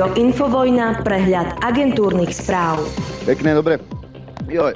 Infovojna, prehľad agentúrnych správ. Pekné, dobre. Joj,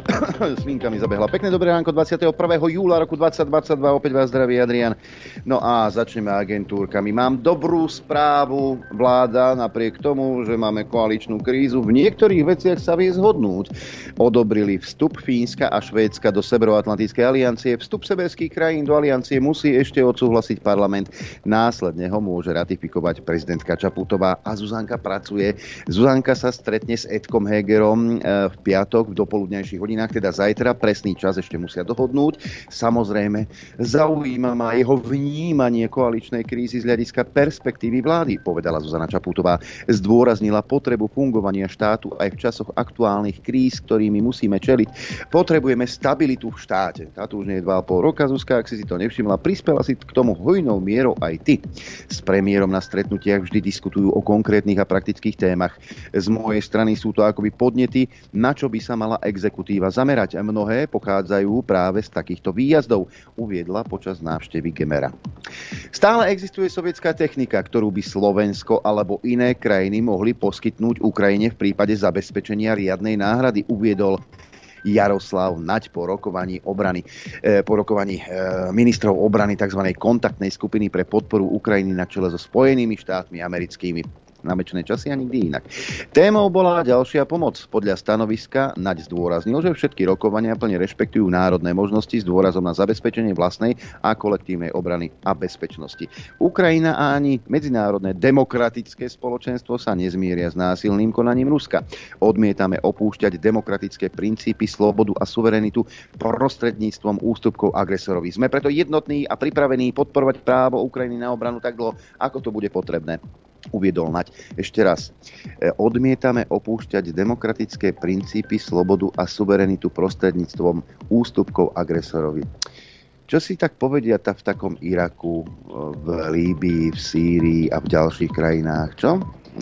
slinka mi zabehla. Pekné dobré ránko 21. júla roku 2022. Opäť vás zdraví Adrián. No a začneme agentúrkami. Mám dobrú správu. Vláda napriek tomu, že máme koaličnú krízu, v niektorých veciach sa vie zhodnúť. Odobrili vstup Fínska a Švédska do Severoatlantickej aliancie. Vstup severských krajín do aliancie musí ešte odsúhlasiť parlament. Následne ho môže ratifikovať prezidentka Čaputová. A Zuzanka pracuje. Zuzanka sa stretne s Edkom Hegerom v piatok v dopoludne hodinách, teda zajtra, presný čas ešte musia dohodnúť. Samozrejme, zaujíma ma jeho vnímanie koaličnej krízy z hľadiska perspektívy vlády, povedala Zuzana Čaputová. Zdôraznila potrebu fungovania štátu aj v časoch aktuálnych kríz, ktorými musíme čeliť. Potrebujeme stabilitu v štáte. Táto už nie je 2,5 roka, Zuzka, ak si to nevšimla, prispela si k tomu hojnou mierou aj ty. S premiérom na stretnutiach vždy diskutujú o konkrétnych a praktických témach. Z mojej strany sú to akoby podnety, na čo by sa mala exekutíva zamerať. Mnohé pochádzajú práve z takýchto výjazdov, uviedla počas návštevy Gemera. Stále existuje sovietská technika, ktorú by Slovensko alebo iné krajiny mohli poskytnúť Ukrajine v prípade zabezpečenia riadnej náhrady, uviedol Jaroslav Naď po rokovaní ministrov obrany tzv. Kontaktnej skupiny pre podporu Ukrajiny na čele so Spojenými štátmi americkými. Na mečné časy a nikdy inak. Témou bola ďalšia pomoc. Podľa stanoviska Naď zdôraznil, že všetky rokovania plne rešpektujú národné možnosti s dôrazom na zabezpečenie vlastnej a kolektívnej obrany a bezpečnosti. Ukrajina a ani medzinárodné demokratické spoločenstvo sa nezmieria s násilným konaním Ruska. Odmietame opúšťať demokratické princípy, slobodu a suverenitu prostredníctvom ústupkov agresorovi. Sme preto jednotní a pripravení podporovať právo Ukrajiny na obranu tak dlho, ako to bude potrebné. Uviedol Naď. Ešte raz. Odmietame opúšťať demokratické princípy, slobodu a suverenitu prostredníctvom ústupkov agresorovi. Čo si tak povedia v takom Iraku, v Líbii, v Sýrii a v ďalších krajinách? Čo?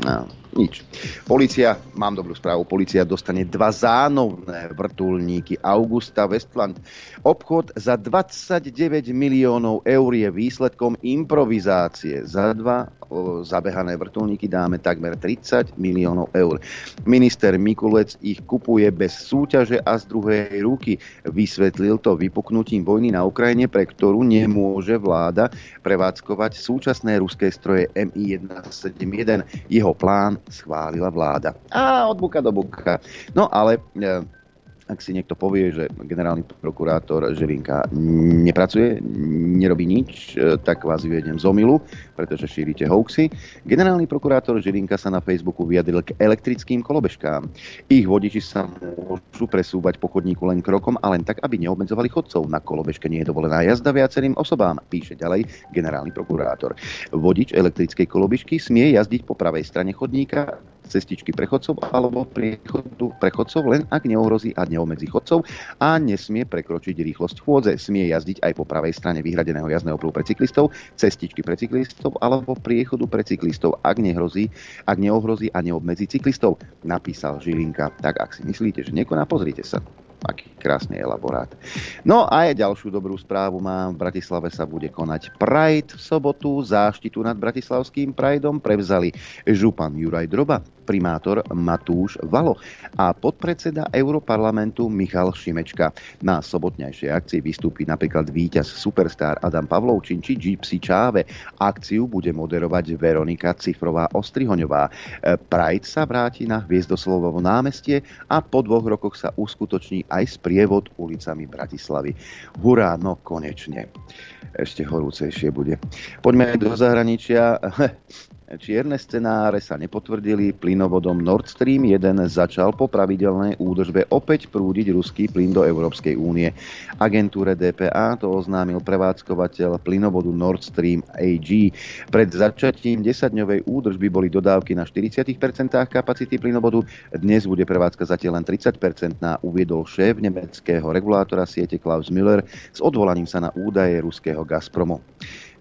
No, nič. Polícia, mám dobrú správu, polícia dostane 2 zánovné vrtuľníky Augusta Westland. Obchod za 29 miliónov eur je výsledkom improvizácie. Za 2 zabehané vrtuľníky dáme takmer 30 miliónov eur. Minister Mikulec ich kupuje bez súťaže a z druhej ruky. Vysvetlil to vypuknutím vojny na Ukrajine, pre ktorú nemôže vláda prevádzkovať súčasné ruské stroje Mi-171. Jeho plán schválila vláda. A od buka do buka. No ale ak si niekto povie, že generálny prokurátor Žilinka nepracuje, nerobí nič, tak vás vyvediem z omylu, pretože šírite hoaxy. Generálny prokurátor Žilinka sa na Facebooku vyjadril k elektrickým kolobežkám. Ich vodiči sa môžu presúvať po chodníku len krokom a len tak, aby neobmedzovali chodcov. Na kolobežke nie je dovolená jazda viacerým osobám, píše ďalej generálny prokurátor. Vodič elektrickej kolobežky smie jazdiť po pravej strane chodníka, cestičky prechodcov alebo priechodu prechodcov, len ak neohrozí a neomedzí chodcov a nesmie prekročiť rýchlosť chôdze. Smie jazdiť aj po pravej strane vyhradeného jazdného pruhu pre cyklistov, cestičky pre cyklistov alebo priechodu pre cyklistov, ak neohrozí a neobmedzí cyklistov, napísal Žilinka. Tak ak si myslíte, že nekoná, pozrite sa. Aký krásny elaborát. No a aj ďalšiu dobrú správu mám. V Bratislave sa bude konať Pride v sobotu. Záštitu nad bratislavským Prideom prevzali župan Juraj Droba, primátor Matúš Valo a podpredseda Europarlamentu Michal Šimečka. Na sobotnejšej akcii vystúpi napríklad víťaz Superstar Adam Pavlovčin či Gypsy Čáve. Akciu bude moderovať Veronika Cifrová-Ostrihoňová. Pride sa vráti na Hviezdoslávovo námestie a po 2 rokoch sa uskutoční aj sprievod ulicami Bratislavy. Hurá, no konečne. Ešte horúcejšie bude. Poďme do zahraničia. Čierne scenáre sa nepotvrdili. Plynovodom Nord Stream 1 začal po pravidelnej údržbe opäť prúdiť ruský plyn do Európskej únie. Agentúre DPA to oznámil prevádzkovateľ plynovodu Nord Stream AG. Pred začatím 10-dňovej údržby boli dodávky na 40% kapacity plynovodu. Dnes bude prevádzka zatiaľ len 30%, uviedol šéf nemeckého regulátora siete Klaus Müller s odvolaním sa na údaje ruského Gazpromu.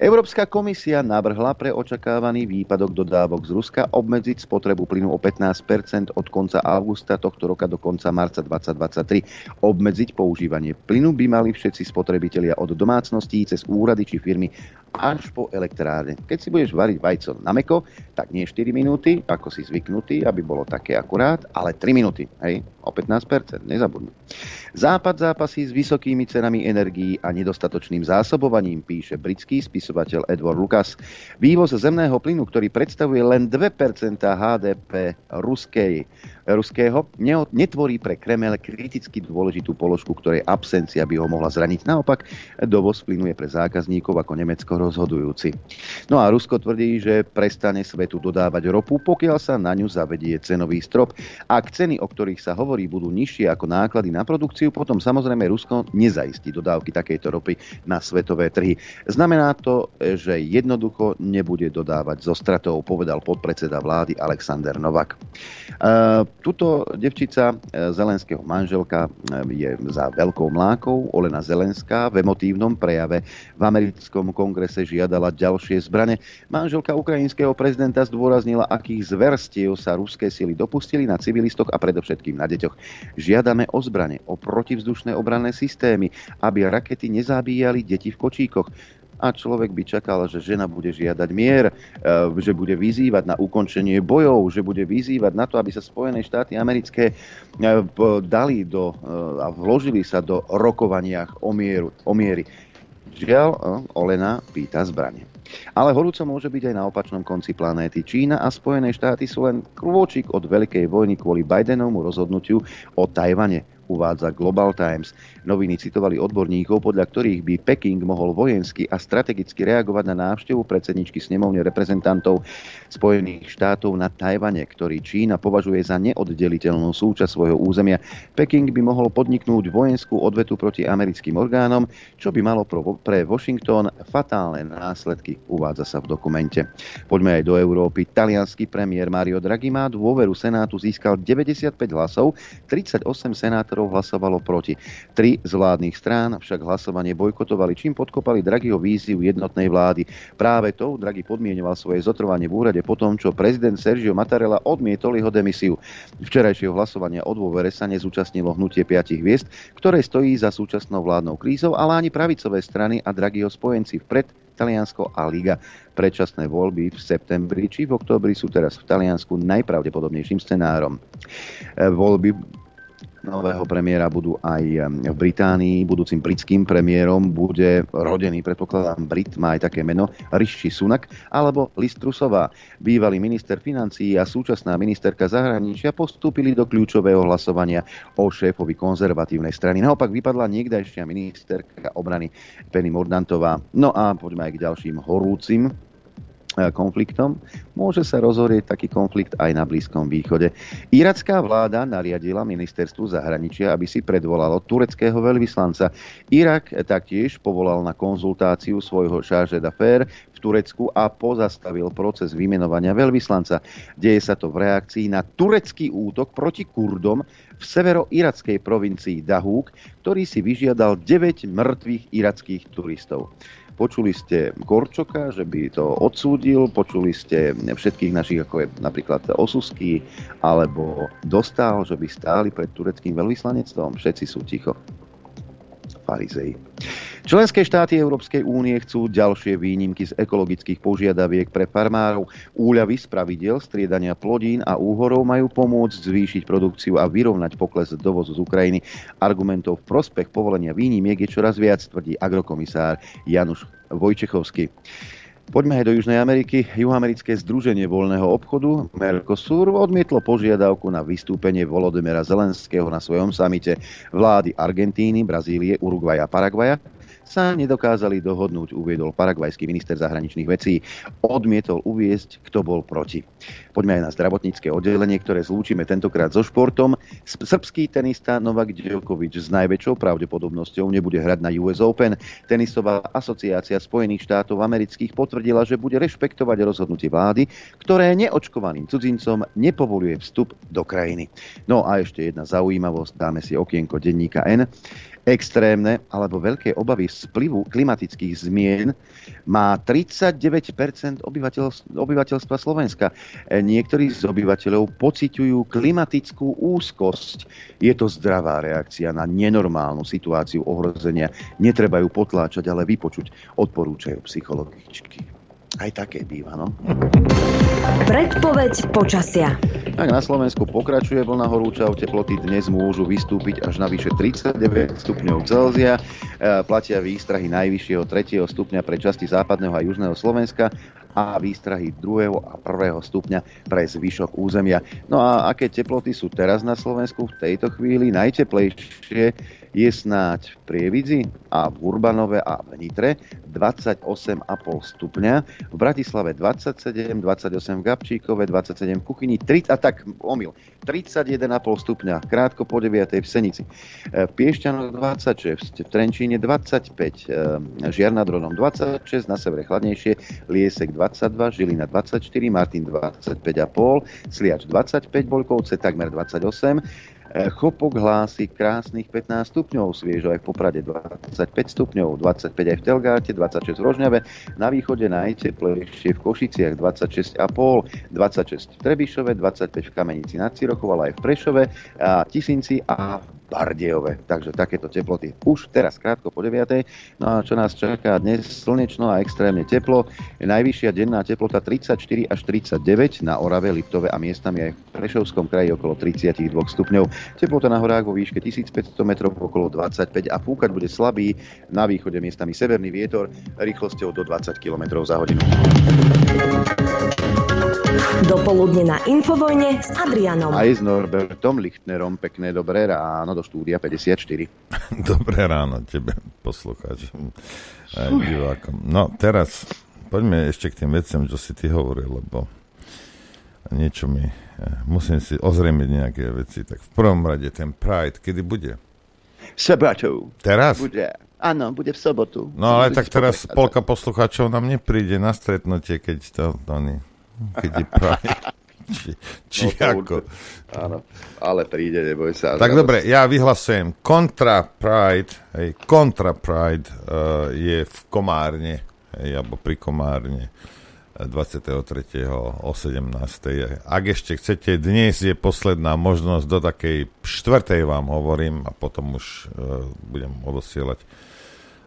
Európska komisia navrhla pre očakávaný výpadok dodávok z Ruska obmedziť spotrebu plynu o 15% od konca augusta tohto roka do konca marca 2023. Obmedziť používanie plynu by mali všetci spotrebitelia od domácností cez úrady či firmy až po elektrárne. Keď si budeš variť vajco na mäko, tak nie 4 minúty, ako si zvyknutý, aby bolo také akurát, ale 3 minúty, hej, o 15%, nezabudni. Západ zápasí s vysokými cenami energií a nedostatočným zásobovaním, píše britský spisovateľ Edward Lucas. Vývoz zemného plynu, ktorý predstavuje len 2% HDP ruského, netvorí pre Kremel kriticky dôležitú položku, ktorej absencia by ho mohla zraniť. Naopak, dovoz plynu je pre zákazníkov ako Nemecko rozhodujúci. No a Rusko tvrdí, že prestane svetu dodávať ropu, pokiaľ sa na ňu zavedie cenový strop. Ak ceny, o ktorých sa hovorí, budú nižšie ako náklady na produkciu, potom samozrejme Rusko nezaistí dodávky takejto ropy na svetové trhy. Znamená to, že jednoducho nebude dodávať zo stratou, povedal podpredseda vlády Alexander Novak. Tuto devčica, Zelenského manželka, je za veľkou mlákou. Olena Zelenská v emotívnom prejave v americkom kongrese žiadala ďalšie zbrane. Manželka ukrajinského prezidenta zdôraznila, akých zverstiev sa ruské sily dopustili na civilistoch a predovšetkým na deťoch. Žiadame o zbrane, o protivzdušné obranné systémy, aby rakety nezabíjali deti v kočíkoch. A človek by čakal, že žena bude žiadať mier, že bude vyzývať na ukončenie bojov, že bude vyzývať na to, aby sa Spojené štáty americké dali do a vložili sa do rokovaniach o miery. Žiaľ, Olena pýta zbrane. Ale horúco môže byť aj na opačnom konci planéty. Čína a Spojené štáty sú len krôčik od veľkej vojny kvôli Bidenovmu rozhodnutiu o Tajvane, uvádza Global Times. Noviny citovali odborníkov, podľa ktorých by Peking mohol vojensky a strategicky reagovať na návštevu predsedničky snemovne reprezentantov Spojených štátov na Tajvane, ktorý Čína považuje za neoddeliteľnú súčasť svojho územia. Peking by mohol podniknúť vojenskú odvetu proti americkým orgánom, čo by malo pre Washington fatálne následky, uvádza sa v dokumente. Poďme aj do Európy. Taliansky premiér Mario Draghi má dôveru Senátu, získal 95 hlasov, 38 senátorov hlasovalo proti. 3 z vládnych strán však hlasovanie bojkotovali, čím podkopali Draghiho víziu jednotnej vlády. Práve tou Draghi podmienoval svoje zotrvanie v úrade po tom, čo prezident Sergio Mattarella odmietol jeho demisiu. Včerajšieho hlasovania o dôvere sa nezúčastnilo hnutie 5 hviezd, ktoré stojí za súčasnou vládnou krízou, ale ani pravicové strany a Draghiho spojenci Vpred, Taliansko a Liga. Predčasné voľby v septembri či v októbri sú teraz v Taliansku najpravdepodobnejším scenárom. Voľby nového premiéra budú aj v Británii. Budúcim britským premiérom bude rodený, predpokladám, Brit, má aj také meno, Rishi Sunak alebo Liz Trussová. Bývalý minister financií a súčasná ministerka zahraničia postúpili do kľúčového hlasovania o šéfovi konzervatívnej strany. Naopak vypadla niekdajšia ministerka obrany Penny Mordantová. No a poďme aj k ďalším horúcim konfliktom. Môže sa rozhorieť taký konflikt aj na Blízkom východe. Iracká vláda nariadila ministerstvu zahraničia, aby si predvolalo tureckého veľvyslanca. Irak taktiež povolal na konzultáciu svojho chargé d'affaires v Turecku a pozastavil proces vymenovania veľvyslanca. Deje sa to v reakcii na turecký útok proti Kurdom v severoirackej provincii Dahúk, ktorý si vyžiadal 9 mŕtvych irackých turistov. Počuli ste Korčoka, že by to odsúdil, počuli ste všetkých našich, ako je napríklad Osusky, alebo Dostal, že by stáli pred tureckým veľvyslanectvom. Všetci sú ticho. Farizei. Členské štáty Európskej únie chcú ďalšie výnimky z ekologických požiadaviek pre farmárov. Úľavy z pravidiel striedania plodín a úhorov majú pomôcť zvýšiť produkciu a vyrovnať pokles dovozu z Ukrajiny. Argumentov v prospech povolenia výnimiek je čoraz viac, tvrdí agrokomisár Januš Vojčechovský. Poďme aj do Južnej Ameriky. Juhoamerické združenie voľného obchodu Mercosur odmietlo požiadavku na vystúpenie Volodymyra Zelenského na svojom samite. Vlády Argentíny, Brazílie, Uruguaja a Paraguaja sa nedokázali dohodnúť, uviedol paraguajský minister zahraničných vecí. Odmietol uviesť, kto bol proti. Poďme aj na zdravotnícke oddelenie, ktoré zlúčime tentokrát so športom. Srbský tenista Novak Djokovič s najväčšou pravdepodobnosťou nebude hrať na US Open. Tenisová asociácia Spojených štátov amerických potvrdila, že bude rešpektovať rozhodnutie vlády, ktoré neočkovaným cudzincom nepovoluje vstup do krajiny. No a ešte jedna zaujímavosť, dáme si okienko denníka N. extrémne alebo veľké obavy z vplyvu klimatických zmien má 39% obyvateľstva Slovenska. Niektorí z obyvateľov pociťujú klimatickú úzkosť. Je to zdravá reakcia na nenormálnu situáciu ohrozenia. Netreba ju potláčať, ale vypočuť, odporúčajú psychologičky. Aj také býva, no. Predpoveď počasia. Tak na Slovensku pokračuje vlna horúčav. Teploty dnes môžu vystúpiť až na vyše 39 stupňov Celzia. Platia výstrahy najvyššieho 3. stupňa pre časti západného a južného Slovenska a výstrahy 2. a 1. stupňa pre zvyšok územia. No a aké teploty sú teraz na Slovensku v tejto chvíli? Najteplejšie je snáď v Prievidzi a v Urbanove a v Nitre 28,5 stupňa, v Bratislave 27, 28 v Gabčíkove, 27 v Kuchyni, 31,5 stupňa, krátko po 9. v Senici. V Piešťanoch 26, v Trenčíne 25, Žiar nad Hronom 26, na severe chladnejšie, Liesek 22, Žilina 24, Martin 25,5, Sliač 25, Boľkovce takmer 28, Chopok hlási krásnych 15 stupňov, sviežo aj v Poprade 25 stupňov, 25 aj v Telgáte, 26 v Rožňave, na východe najteplejšie v Košiciach 26,5, 26 v Trebišove, 25 v Kamenici nad Cirochou, ale aj v Prešove, a Tisinci a Bardejove. Takže takéto teploty už teraz krátko po 9. No a čo nás čaká dnes? Slnečno a extrémne teplo. Najvyššia denná teplota 34 až 39 na Orave, Liptove a miestami aj v Prešovskom kraji okolo 32 stupňov. Teplota na horách vo výške 1500 metrov okolo 25 a fúkať bude slabý, na východe miestami severný vietor rýchlosťou do 20 km za hodinu. Dopoludne na Infovojne s Adrianom. Aj s Norbertom Lichtnerom. Pekné dobré ráno do štúdia 54. Dobré ráno tebe, poslucháčom a divákom. No teraz poďme ešte k tým veciam, čo si ty hovoril, lebo niečo mi... Musím si ozrejmiť nejaké veci. Tak v prvom rade ten Pride, kedy bude? V sobotu. Teraz? Bude. Áno, bude v sobotu. No ale tak teraz polka poslucháčov nám nepríde na stretnutie, keď to... Keď je Pride. Či no, ako? Áno, ale príde, neboj sa. Tak dobre, ja vyhlasujem. Kontra Pride je v Komárne, alebo pri Komárne 23. o 17. Ak ešte chcete, dnes je posledná možnosť, do takej 4. vám hovorím a potom už budem odosielať.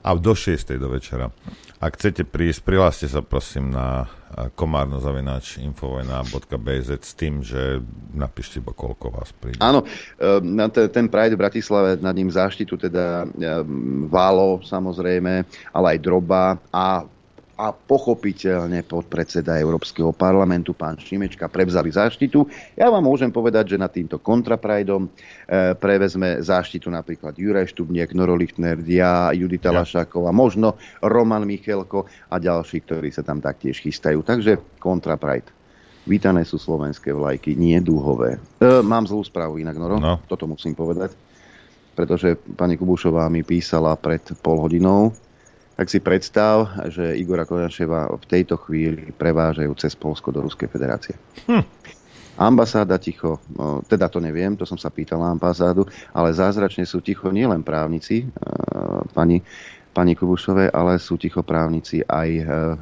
A do 6. do večera. Ak chcete prísť, prihláste sa prosím na komarno@infovojna.bz s tým, že napíšte iba koľko vás príde. Áno, ten Pride v Bratislave, nad ním záštitu teda Válo samozrejme, ale aj Droba a pochopiteľne podpredseda Európskeho parlamentu, pán Šimečka, prevzali záštitu. Ja vám môžem povedať, že nad týmto kontraprajdom prevezme záštitu napríklad Juraj Štubniek, Noro Lichtner, ja, Judita Lašáková, možno Roman Michelko a ďalší, ktorí sa tam taktiež chystajú. Takže kontraprajd. Vítané sú slovenské vlajky, nie dúhové. Mám zlú správu inak, Noro, Toto musím povedať, pretože pani Kubušová mi písala pred pol hodinou. Tak si predstav, že Igora Koňaševa v tejto chvíli prevážajú cez Poľsko do Ruskej federácie. Ambasáda ticho, teda to neviem, to som sa pýtal na ambasádu, ale zázračne sú ticho nielen právnici pani Kubušovej, ale sú ticho právnici aj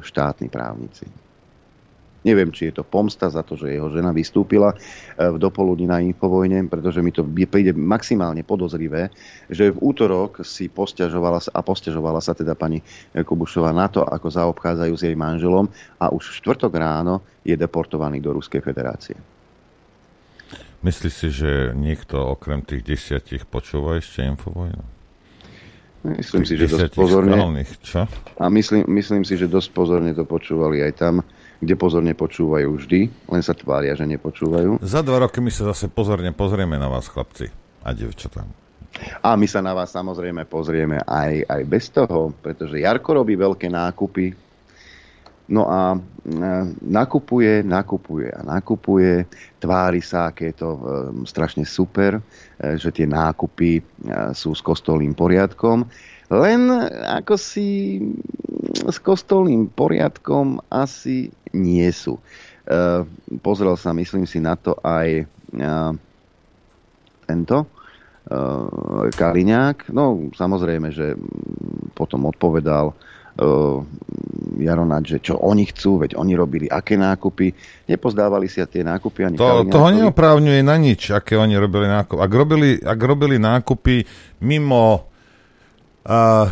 štátni právnici. Neviem, či je to pomsta za to, že jeho žena vystúpila v dopoludní na Infovojne, pretože mi to príde maximálne podozrivé, že v útorok si posťažovala sa teda pani Kubušová na to, ako zaobchádzajú s jej manželom, a už v štvrtok ráno je deportovaný do Ruskej federácie. Myslíš si, že niekto okrem tých 10 počúva ešte Infovojnu? Myslím si, že dosť pozorne. A myslím si, že dosť pozorne to počúvali aj tam, kde pozorne počúvajú vždy, len sa tvária, že nepočúvajú. Za 2 roky my sa zase pozorne pozrieme na vás, chlapci a dievčatá. A my sa na vás samozrejme pozrieme aj bez toho, pretože Jarko robí veľké nákupy. No a nakupuje, tvári sa, aké je to strašne super, že tie nákupy sú s kostolným poriadkom. Len ako si s kostolným poriadkom asi nie sú. Pozrel sa, myslím si, na to aj tento Kaliňák. No samozrejme, že potom odpovedal Jaronáč, že čo oni chcú, veď oni robili aké nákupy, nepozdávali si tie nákupy ani Kaliňákovi. Toho neoprávňuje na nič, aké oni robili nákupy. Ak robili nákupy mimo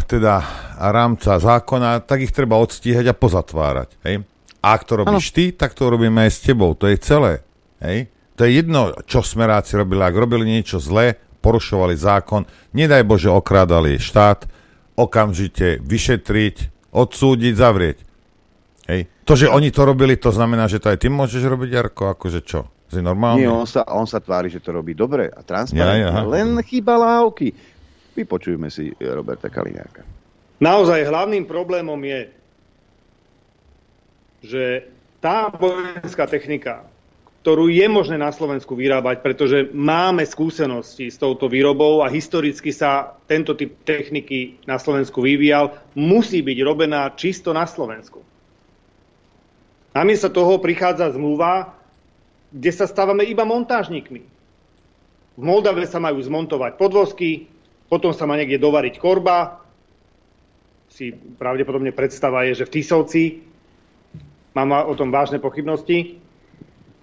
teda rámca zákona, tak ich treba odstíhať a pozatvárať. Hej? A ak to robíš ty, tak to robíme aj s tebou. To je celé. Hej? To je jedno, čo smeráci robili. Ak robili niečo zlé, porušovali zákon, nedaj Bože, okrádali štát, okamžite vyšetriť, odsúdiť, zavrieť. Hej. To, že oni to robili, to znamená, že to aj ty môžeš robiť, Jarko? Akože čo? Je normálne? Nie, on sa tvári, že to robí dobre a transparentne. Ja. Len chýba lávky. Vypočujme si Roberta Kaliňáka. Naozaj hlavným problémom je, že tá vojenská technika, ktorú je možné na Slovensku vyrábať, pretože máme skúsenosti s touto výrobou a historicky sa tento typ techniky na Slovensku vyvíjal, musí byť robená čisto na Slovensku. Namiesto toho prichádza zmluva, kde sa stávame iba montážnikmi. V Moldave sa majú zmontovať podvozky, potom sa má niekde dovariť korba, si pravdepodobne predstava je, že v Tisovci, mám o tom vážne pochybnosti.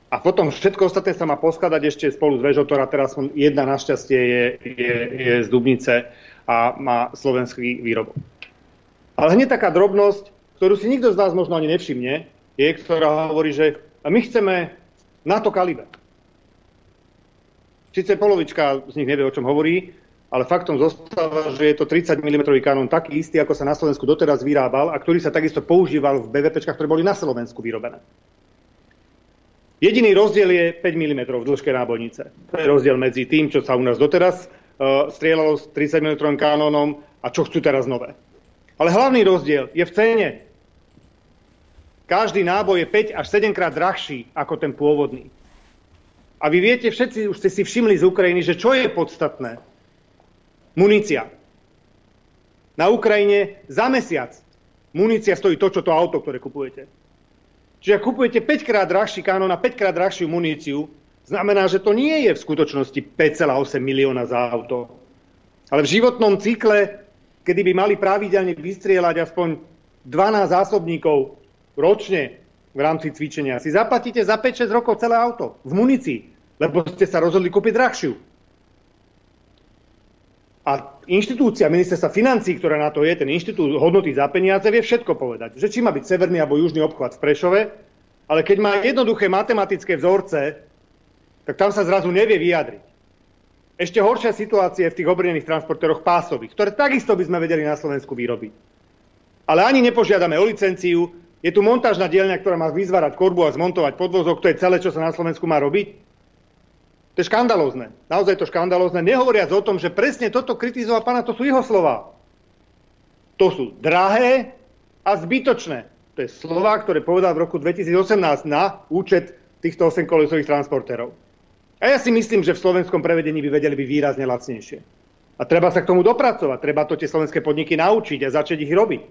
A potom všetko ostatné sa má poskladať ešte spolu s väžou, ktorá teraz jedna našťastie je z Dubnice a má slovenský výrobok. Ale hneď taká drobnosť, ktorú si nikto z nás možno ani nevšimne, je, ktorá hovorí, že my chceme NATO kaliber. Sice polovička z nich nevie, o čom hovorí, ale faktom zostáva, že je to 30 mm kanón taký istý, ako sa na Slovensku doteraz vyrábal a ktorý sa takisto používal v BVPčkách, ktoré boli na Slovensku vyrobené. Jediný rozdiel je 5 mm v dĺžke nábojnice. To je rozdiel medzi tým, čo sa u nás doteraz strieľalo s 30 mm kanónom a čo chcú teraz nové. Ale hlavný rozdiel je v cene. Každý náboj je 5 až 7 krát drahší ako ten pôvodný. A vy viete, všetci už ste si všimli z Ukrajiny, že čo je podstatné? Munícia. Na Ukrajine za mesiac munícia stojí to, čo to auto, ktoré kupujete. Čiže ak kupujete 5-krát drahší kanón a 5-krát drahšiu muníciu, znamená, že to nie je v skutočnosti 5,8 milióna za auto. Ale v životnom cykle, kedy by mali pravidelne vystrieľať aspoň 12 zásobníkov ročne v rámci cvičenia, si zaplatíte za 5-6 rokov celé auto v munícii, lebo ste sa rozhodli kúpiť drahšiu. A inštitúcia ministerstva financií, ktorá na to je, ten inštitút hodnoty za peniaze, vie všetko povedať. Že či má byť severný alebo južný obchvat v Prešove, ale keď má jednoduché matematické vzorce, tak tam sa zrazu nevie vyjadriť. Ešte horšia situácia je v tých obrnených transportéroch pásových, ktoré takisto by sme vedeli na Slovensku vyrobiť. Ale ani nepožiadame o licenciu, je tu montážna dielňa, ktorá má vyzvárať korbu a zmontovať podvozok, to je celé, čo sa na Slovensku má robiť. To je škandalózne. Naozaj to škandalózne. Nehovoriac o tom, že presne toto kritizoval pána, to sú jeho slová. To sú drahé a zbytočné. To je slová, ktoré povedal v roku 2018 na účet týchto 8-kolesových transportérov. A ja si myslím, že v slovenskom prevedení by vedeli by výrazne lacnejšie. A treba sa k tomu dopracovať. Treba to tie slovenské podniky naučiť a začať ich robiť.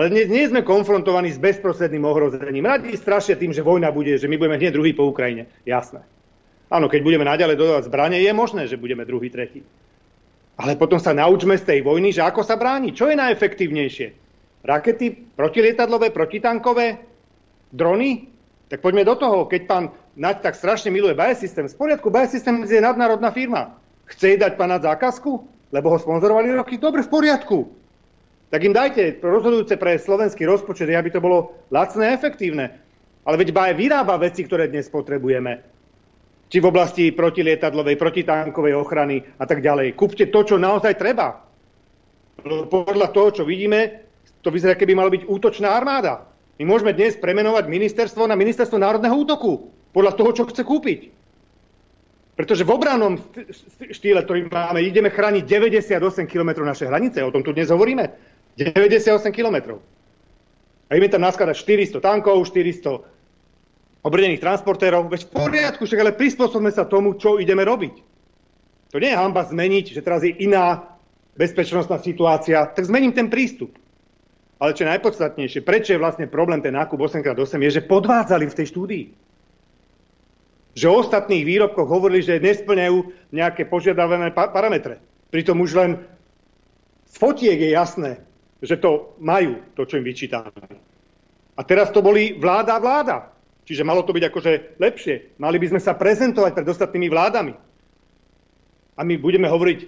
Ale dnes nie sme konfrontovaní s bezprostredným ohrozením. Radi strašia tým, že vojna bude, že my budeme hneď druhý po Ukrajine. Jasné. Áno, keď budeme naďalej dodávať zbrane, je možné, že budeme druhý, tretí. Ale potom sa naučme z tej vojny, že ako sa bráni. Čo je najefektívnejšie? Rakety, protilietadlové, protitankové, drony? Tak poďme do toho. Keď pán Naď tak strašne miluje Bae Systems, v poriadku, Bae Systems je nadnárodná firma. Chce jej dať pána zákazku? Lebo ho sponzorovali roky. Dobre, v poriadku. Tak im dajte rozhodujúce pre slovenský rozpočet, aby to bolo lacné a efektívne. Ale veď Bae vyrába veci, ktoré dnes potrebujeme. Či v oblasti protilietadlovej, protitankovej ochrany a tak ďalej. Kúpte to, čo naozaj treba. Podľa toho, čo vidíme, to vyzerá, keby mala byť útočná armáda. My môžeme dnes premenovať ministerstvo na ministerstvo národného útoku. Podľa toho, čo chce kúpiť. Pretože v obrannom štýle, ktorý máme, ideme chrániť 98 km našej hranice. O tom tu dnes hovoríme. 98 km. A ideme tam naskladať 400 tankov, 400 obrnených transportérov, veď v poriadku, však ale prispôsobme sa tomu, čo ideme robiť. To nie je hanba zmeniť, že teraz je iná bezpečnostná situácia, tak zmením ten prístup. Ale čo je najpodstatnejšie, prečo je vlastne problém ten nákup 8x8, je, že podvádzali v tej štúdii. že o ostatných výrobkoch hovorili, že nesplňajú nejaké požiadané parametre. Pritom už len z fotiek je jasné, že to majú, to, čo im vyčítame. A teraz to boli vláda. Čiže malo to byť akože lepšie. Mali by sme sa prezentovať pred ostatnými vládami. A my budeme hovoriť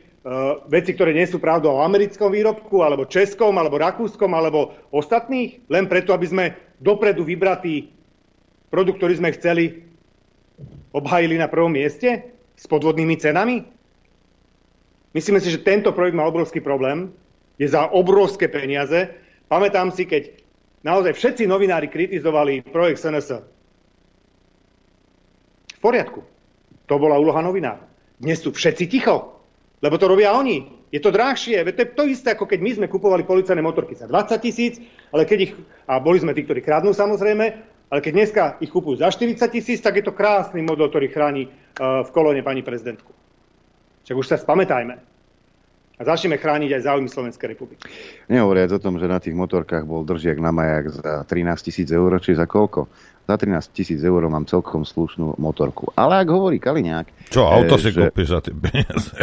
veci, ktoré nie sú pravdou o americkom výrobku, alebo českom, alebo rakúskom, alebo ostatných, len preto, aby sme dopredu vybratý produkt, ktorý sme chceli, obhajili na prvom mieste s podvodnými cenami? Myslím si, že tento projekt má obrovský problém. Je za obrovské peniaze. Pamätám si, keď naozaj všetci novinári kritizovali projekt SNS. V poriadku. To bola úloha novinára. Dnes sú všetci ticho, lebo to robia oni. Je to drahšie. To je to isté, ako keď my sme kupovali policajné motorky za 20 000, ale keď ich, a boli sme tí, ktorí kradnú samozrejme, ale keď dneska ich kupujú za 40 000, tak je to krásny model, ktorý chráni v kolóne pani prezidentku. Však už sa spamätajme. A začneme chrániť aj záujmy Slovenskej republiky. Nehovoriac o tom, že na tých motorkách bol držiak na majak za 13 000 eur, či za koľko? Za 13 000 eur mám celkom slušnú motorku. Ale ak hovorí Kaliňák... Čo, auto si kúpiš za tie peniaze?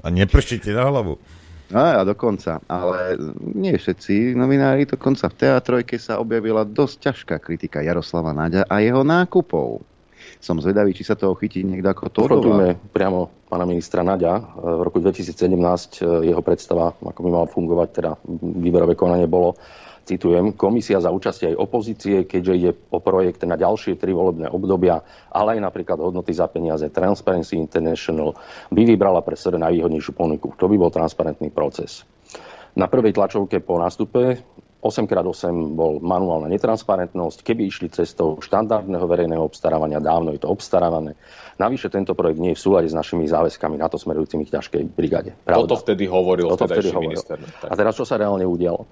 A nepršíte na hlavu. A dokonca. Ale nie všetci novinári, dokonca v TA3 sa objavila dosť ťažká kritika Jaroslava Naďa a jeho nákupov. Som zvedavý, či sa toho chytí niekto ako to. Porodujme priamo pána ministra Naďa. V roku 2017 jeho predstava, ako by mal fungovať, teda výberové konanie bolo, citujem, komisia za účasť aj opozície, keďže ide o projekt na ďalšie 3 volebné obdobia, ale aj napríklad hodnoty za peniaze Transparency International by vybrala pre sebe najvýhodnejšiu ponuku. To by bol transparentný proces. Na prvej tlačovke po nástupe 8x8 bol manuálna netransparentnosť. Keby išli cestou štandardného verejného obstarávania, dávno je to obstarávané. Navyše tento projekt nie je v súlade s našimi záväzkami na to smerujúcimi k ťažkej brigade. Pravda. Toto vtedy hovoril vtedajší minister. A teraz čo sa reálne udialo?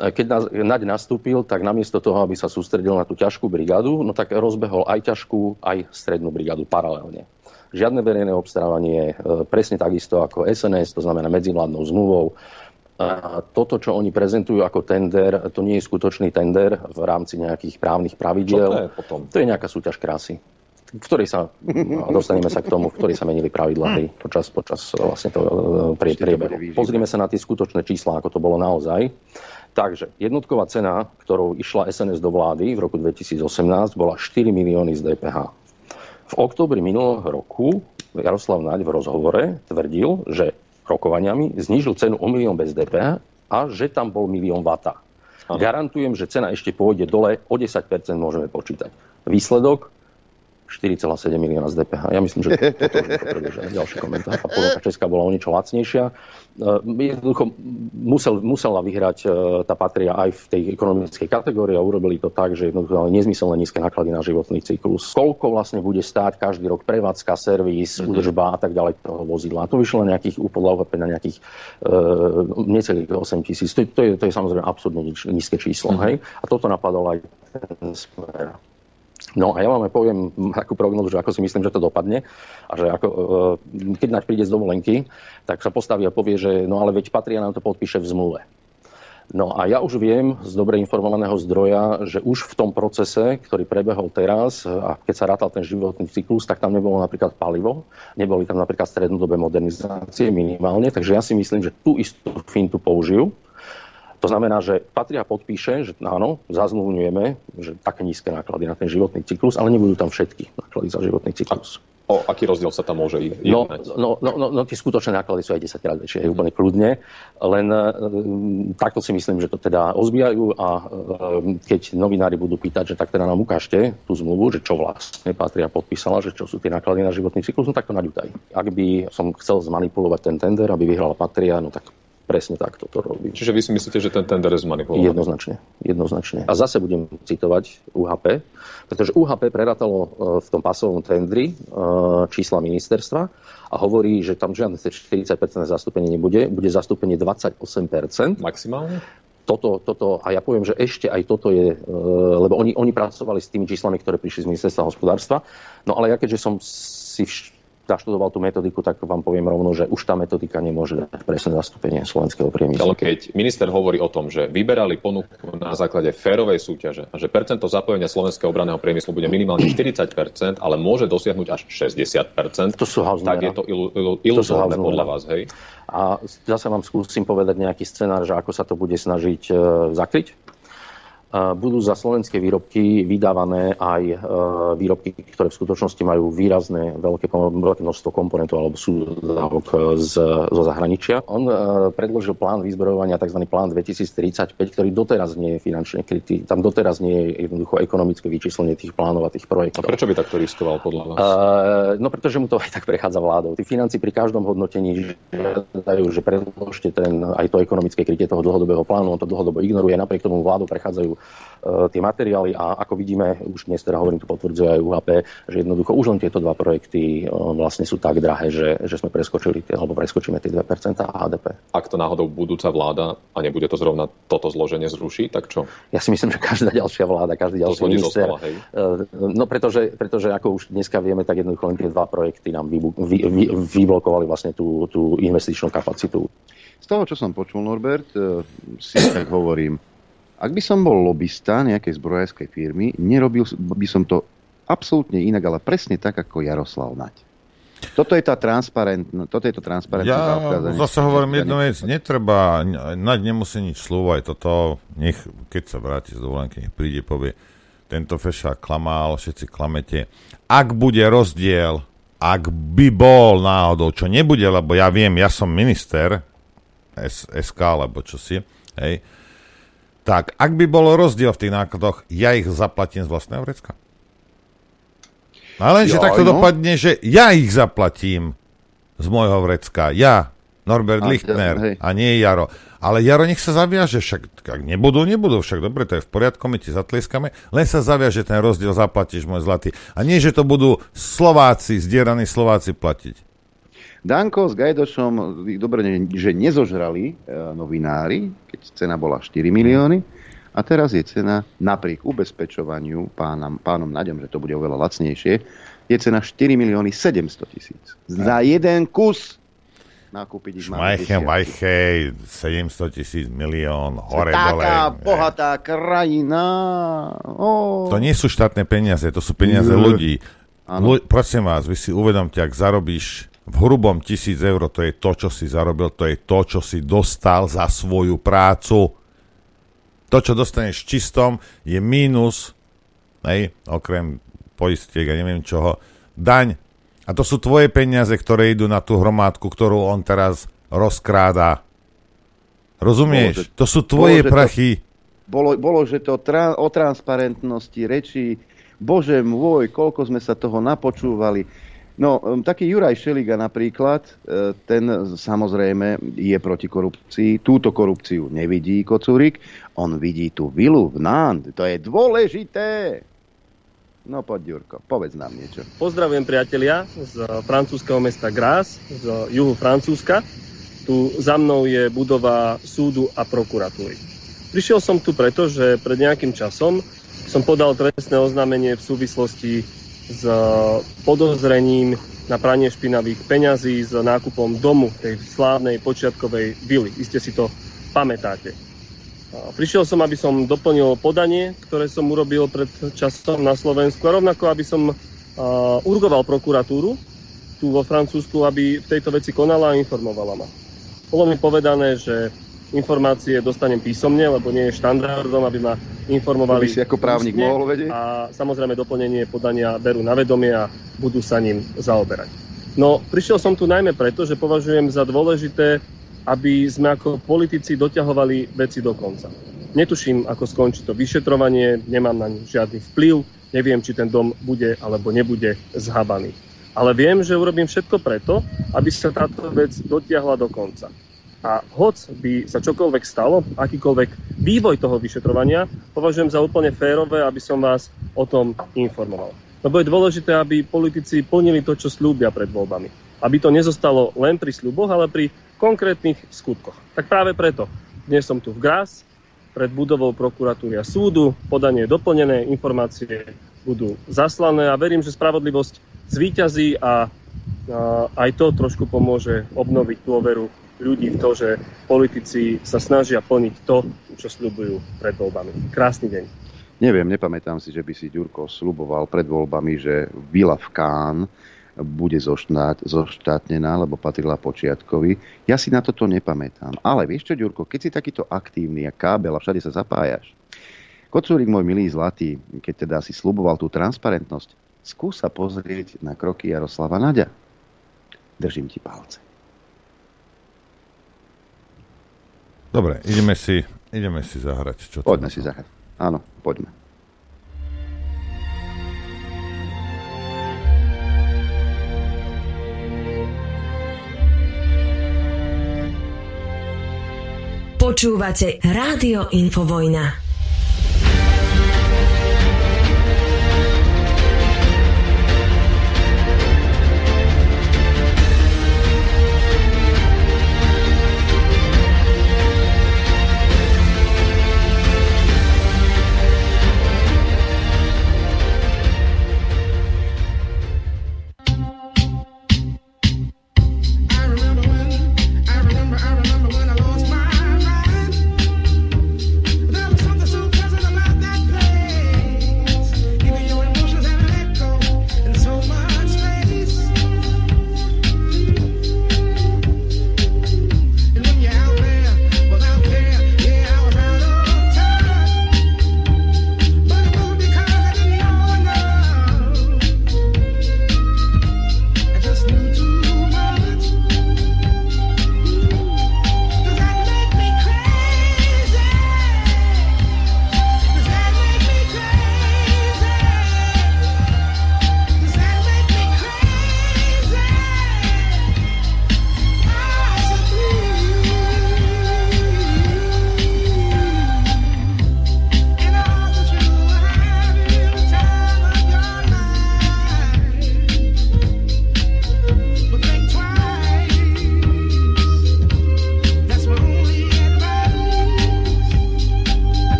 Keď Naď nastúpil, tak namiesto toho, aby sa sústredil na tú ťažkú brigádu, no tak rozbehol aj ťažkú, aj strednú brigádu paralelne. Žiadne verejné obstarávanie, presne takisto ako SNS, to znamená medzivládnou zmluvou. A toto, čo oni prezentujú ako tender, to nie je skutočný tender v rámci nejakých právnych pravidiel. To je nejaká súťaž krásy, v ktorej sa, dostaneme sa k tomu, v ktorej sa menili pravidlá hry počas vlastne toho priebehu. Pozrime sa na tie skutočné čísla, ako to bolo naozaj. Takže jednotková cena, ktorou išla SNS do vlády v roku 2018, bola 4 milióny z DPH. V októbri minulého roku Jaroslav Naď v rozhovore tvrdil, že rokovaniami znížil cenu o 1 milión bez DPH a že tam bol 1 milión vata. Garantujem, že cena ešte pôjde dole, o 10% môžeme počítať. Výsledok 4,7 milióna z DPH. Ja myslím, že toto už predlžia. Ďalší komentár. A ponuka česká bola o niečo lacnejšia. Jednoducho musela vyhrať tá patria aj v tej ekonomickej kategórii a urobili to tak, že jednoducho nezmyselné nízke náklady na životný cyklus. Koľko vlastne bude stáť každý rok prevádzka, servis, údržba a tak ďalej toho vozidla. To vyšlo na nejakých upodľa opäť na nejakých necelých 8 000. To je samozrejme absurdne nízke číslo. Hej? A toto napadol aj ten Smer. No a ja vám aj poviem takú prognózu, že ako si myslím, že to dopadne a že ako, keď Naď príde z dovolenky, tak sa postaví a povie, že no ale veď patria nám to podpíše v zmluve. No a ja už viem z dobre informovaného zdroja, že už v tom procese, ktorý prebehol teraz a keď sa rátal ten životný cyklus, tak tam nebolo napríklad palivo, neboli tam napríklad strednodobé modernizácie minimálne, takže ja si myslím, že tú istú fintu použijú. To znamená, že patria podpíše, že áno, zazmluvňujeme, že také nízke náklady na ten životný cyklus, ale nebudú tam všetky náklady za životný cyklus. O aký rozdiel sa tam môže ísť? No, tie skutočné náklady sú aj 10-krát väčšie, úplne kľudne. Len takto si myslím, že to teda ozbijajú a keď novinári budú pýtať, že tak teda nám ukážte tú zmluvu, že čo vlastne patria podpísala, že čo sú tie náklady na životný cyklus, no tak to naďutaj. Ak by som chcel zmanipulovať ten tender, aby vyhrala patria, no tak presne takto to robí. Čiže vy si myslíte, že ten tender je zmanipulovaný? Jednoznačne. A zase budem citovať UHP, pretože UHP prerátalo v tom pasovom tendri čísla ministerstva a hovorí, že tam žiadne 40% zastúpenie nebude, bude zastúpenie 28%. Maximálne? Toto, a ja poviem, že ešte aj toto je, lebo oni pracovali s tými číslami, ktoré prišli z ministerstva hospodárstva, no ale ja keďže som si študoval tú metodiku, tak vám poviem rovno, že už tá metodika nemôže dať presné zastúpenie slovenského priemyslu. Ale keď minister hovorí o tom, že vyberali ponuku na základe férovej súťaže a že percento zapojenia slovenského obranného priemyslu bude minimálne 40%, ale môže dosiahnuť až 60%, to sú hausnera. Tak je to iluzórne podľa vás, hej? A zase vám skúsim povedať nejaký scenár, že ako sa to bude snažiť zakryť. Budú za slovenské výrobky vydávané aj výrobky, ktoré v skutočnosti majú výrazné veľké množstvo komponentov alebo sú dodávok zo zahraničia. On predložil plán vyzbrojovania, tzv. plán 2035, ktorý doteraz nie je finančne krytý. Tam doteraz nie je jednoducho ekonomické vyčíslenie tých plánov a tých projektov. A prečo by takto riskoval podľa vás? No pretože mu to aj tak prechádza vládou. Tí financie pri každom hodnotení žiadajú, že predložte aj to ekonomické krytie toho dlhodobého plánu. On to dlhodobo ignoruje, napriek tomu vládou prechádzajú tie materiály a ako vidíme, už dnes teda hovorím, tu potvrdzuje aj UHP, že jednoducho už len tieto dva projekty vlastne sú tak drahé, že sme preskočíme tie 2% HDP. Ak to náhodou budúca vláda a nebude to zrovna toto zloženie zruší, tak čo? Ja si myslím, že každá ďalšia vláda, každý ďalší minister. Zostala, no pretože ako už dneska vieme, tak jednoducho len tie dva projekty nám vyblokovali vlastne tú investičnú kapacitu. Z toho, čo som počul, Norbert, si tak hovorím, ak by som bol lobista nejakej zbrojárskej firmy, nerobil by som to absolútne inak, ale presne tak, ako Jaroslav Naď. Toto je to transparentné. Ja zase hovorím jednu vec, netreba, Naď nemusí nič slúvať, toto, nech, keď sa vráti z dovolenky, nech príde, povie, tento fešák klamal, všetci klamete. Ak bude rozdiel, ak by bol náhodou, čo nebude, lebo ja viem, ja som minister, SK, alebo čo si, hej, tak, ak by bol rozdiel v tých nákladoch, ja ich zaplatím z vlastného vrecka. Ale že takto dopadne, že ja ich zaplatím z môjho vrecka. Ja, Norbert Lichtner, a nie Jaro. Ale Jaro nech sa zaviaže, však ak nebudú, však dobre, to je v poriadku, my ti zatlieskame, len sa zaviaže, ten rozdiel zaplatíš, môj zlatý. A nie, že to budú Slováci, zdieraní Slováci platiť. Danko s Gajdošom, dobre, že nezožrali novinári, keď cena bola 4 milióny a teraz je cena, napriek ubezpečovaniu pánom Naďom, že to bude oveľa lacnejšie, je cena 4 700 000. Za jeden kus nakúpiť ich máme. Šmajchen, vajchej, 700 000 milión, hore, taká dole. Taká bohatá krajina. Oh. To nie sú štátne peniaze, to sú peniaze ľudí. Prosím vás, vy si uvedomte, ak zarobíš v hrubom 1000 eur, to je to, čo si zarobil, to je to, čo si dostal za svoju prácu. To, čo dostaneš čistom, je mínus, hej, okrem poistiek a neviem čoho, daň. A to sú tvoje peniaze, ktoré idú na tú hromádku, ktorú on teraz rozkráda. Rozumieš? To sú tvoje prachy. Bolo, že to o transparentnosti rečí. Bože môj, koľko sme sa toho napočúvali. No, taký Juraj Šeliga napríklad, ten samozrejme je proti korupcii. Túto korupciu nevidí Kocúrik, on vidí tú vilu v Nant. To je dôležité. No poď, Jurko, povedz nám niečo. Pozdravujem priatelia z francúzskeho mesta Graz, z juhu Francúzska. Tu za mnou je budova súdu a prokuratúry. Prišiel som tu preto, že pred nejakým časom som podal trestné oznámenie v súvislosti s podozrením na pranie špinavých peňazí s nákupom domu, tej slávnej počiatkovej vily. Iste si to pamätáte. Prišiel som, aby som doplnil podanie, ktoré som urobil pred časom na Slovensku a rovnako, aby som urgoval prokuratúru tu vo Francúzsku, aby v tejto veci konala a informovala ma. Bolo mi povedané, že informácie dostanem písomne, lebo nie je štandardom, aby ma informovali. To by si ako právnik mohol vedieť. A samozrejme doplnenie podania berú na vedomie a budú sa ním zaoberať. No, prišiel som tu najmä preto, že považujem za dôležité, aby sme ako politici doťahovali veci do konca. Netuším, ako skončí to vyšetrovanie, nemám na žiadny vplyv, neviem, či ten dom bude alebo nebude zhabaný. Ale viem, že urobím všetko preto, aby sa táto vec dotiahla do konca. A hoc by sa čokoľvek stalo, akýkoľvek vývoj toho vyšetrovania, považujem za úplne férové, aby som vás o tom informoval. Lebo je dôležité, aby politici plnili to, čo sľúbia pred voľbami. Aby to nezostalo len pri sľuboch, ale pri konkrétnych skutkoch. Tak práve preto dnes som tu v Graz, pred budovou prokuratúry a súdu, podanie je doplnené, informácie budú zaslané a verím, že spravodlivosť zvíťazí a aj to trošku pomôže obnoviť dôveru ľudí v to, že politici sa snažia plniť to, čo sľubujú pred voľbami. Krásny deň. Neviem, nepamätám si, že by si Ďurko sľuboval pred voľbami, že vila v Kán bude zoštátnená, lebo patrila Počiatkovi. Ja si na toto nepamätám. Ale vieš čo, Ďurko, keď si takýto aktívny a kábel a všade sa zapájaš, Kocúrik, môj milý zlatý, keď teda si sľuboval tú transparentnosť, skús sa pozrieť na kroky Jaroslava Naďa. Držím ti palce. Dobre, ideme si zahrať. Čo poďme si zahrať. Áno, poďme. Počúvate Rádio Infovojna.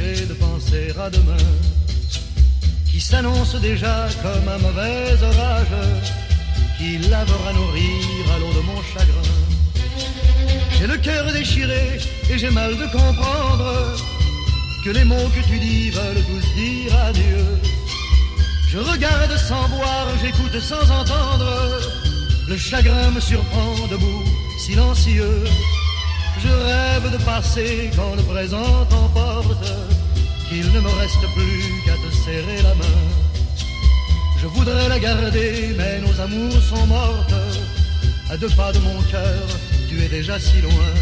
De penser à demain qui s'annonce déjà comme un mauvais orage qui lavera nos rires à l'eau de mon chagrin. J'ai le cœur déchiré et j'ai mal de comprendre que les mots que tu dis veulent tous dire adieu. Je regarde sans voir, j'écoute sans entendre, le chagrin me surprend debout, silencieux. Je rêve de passer quand le présent emporte, qu'il ne me reste plus qu'à te serrer la main. Je voudrais la garder, mais nos amours sont mortes. À deux pas de mon cœur, tu es déjà si loin.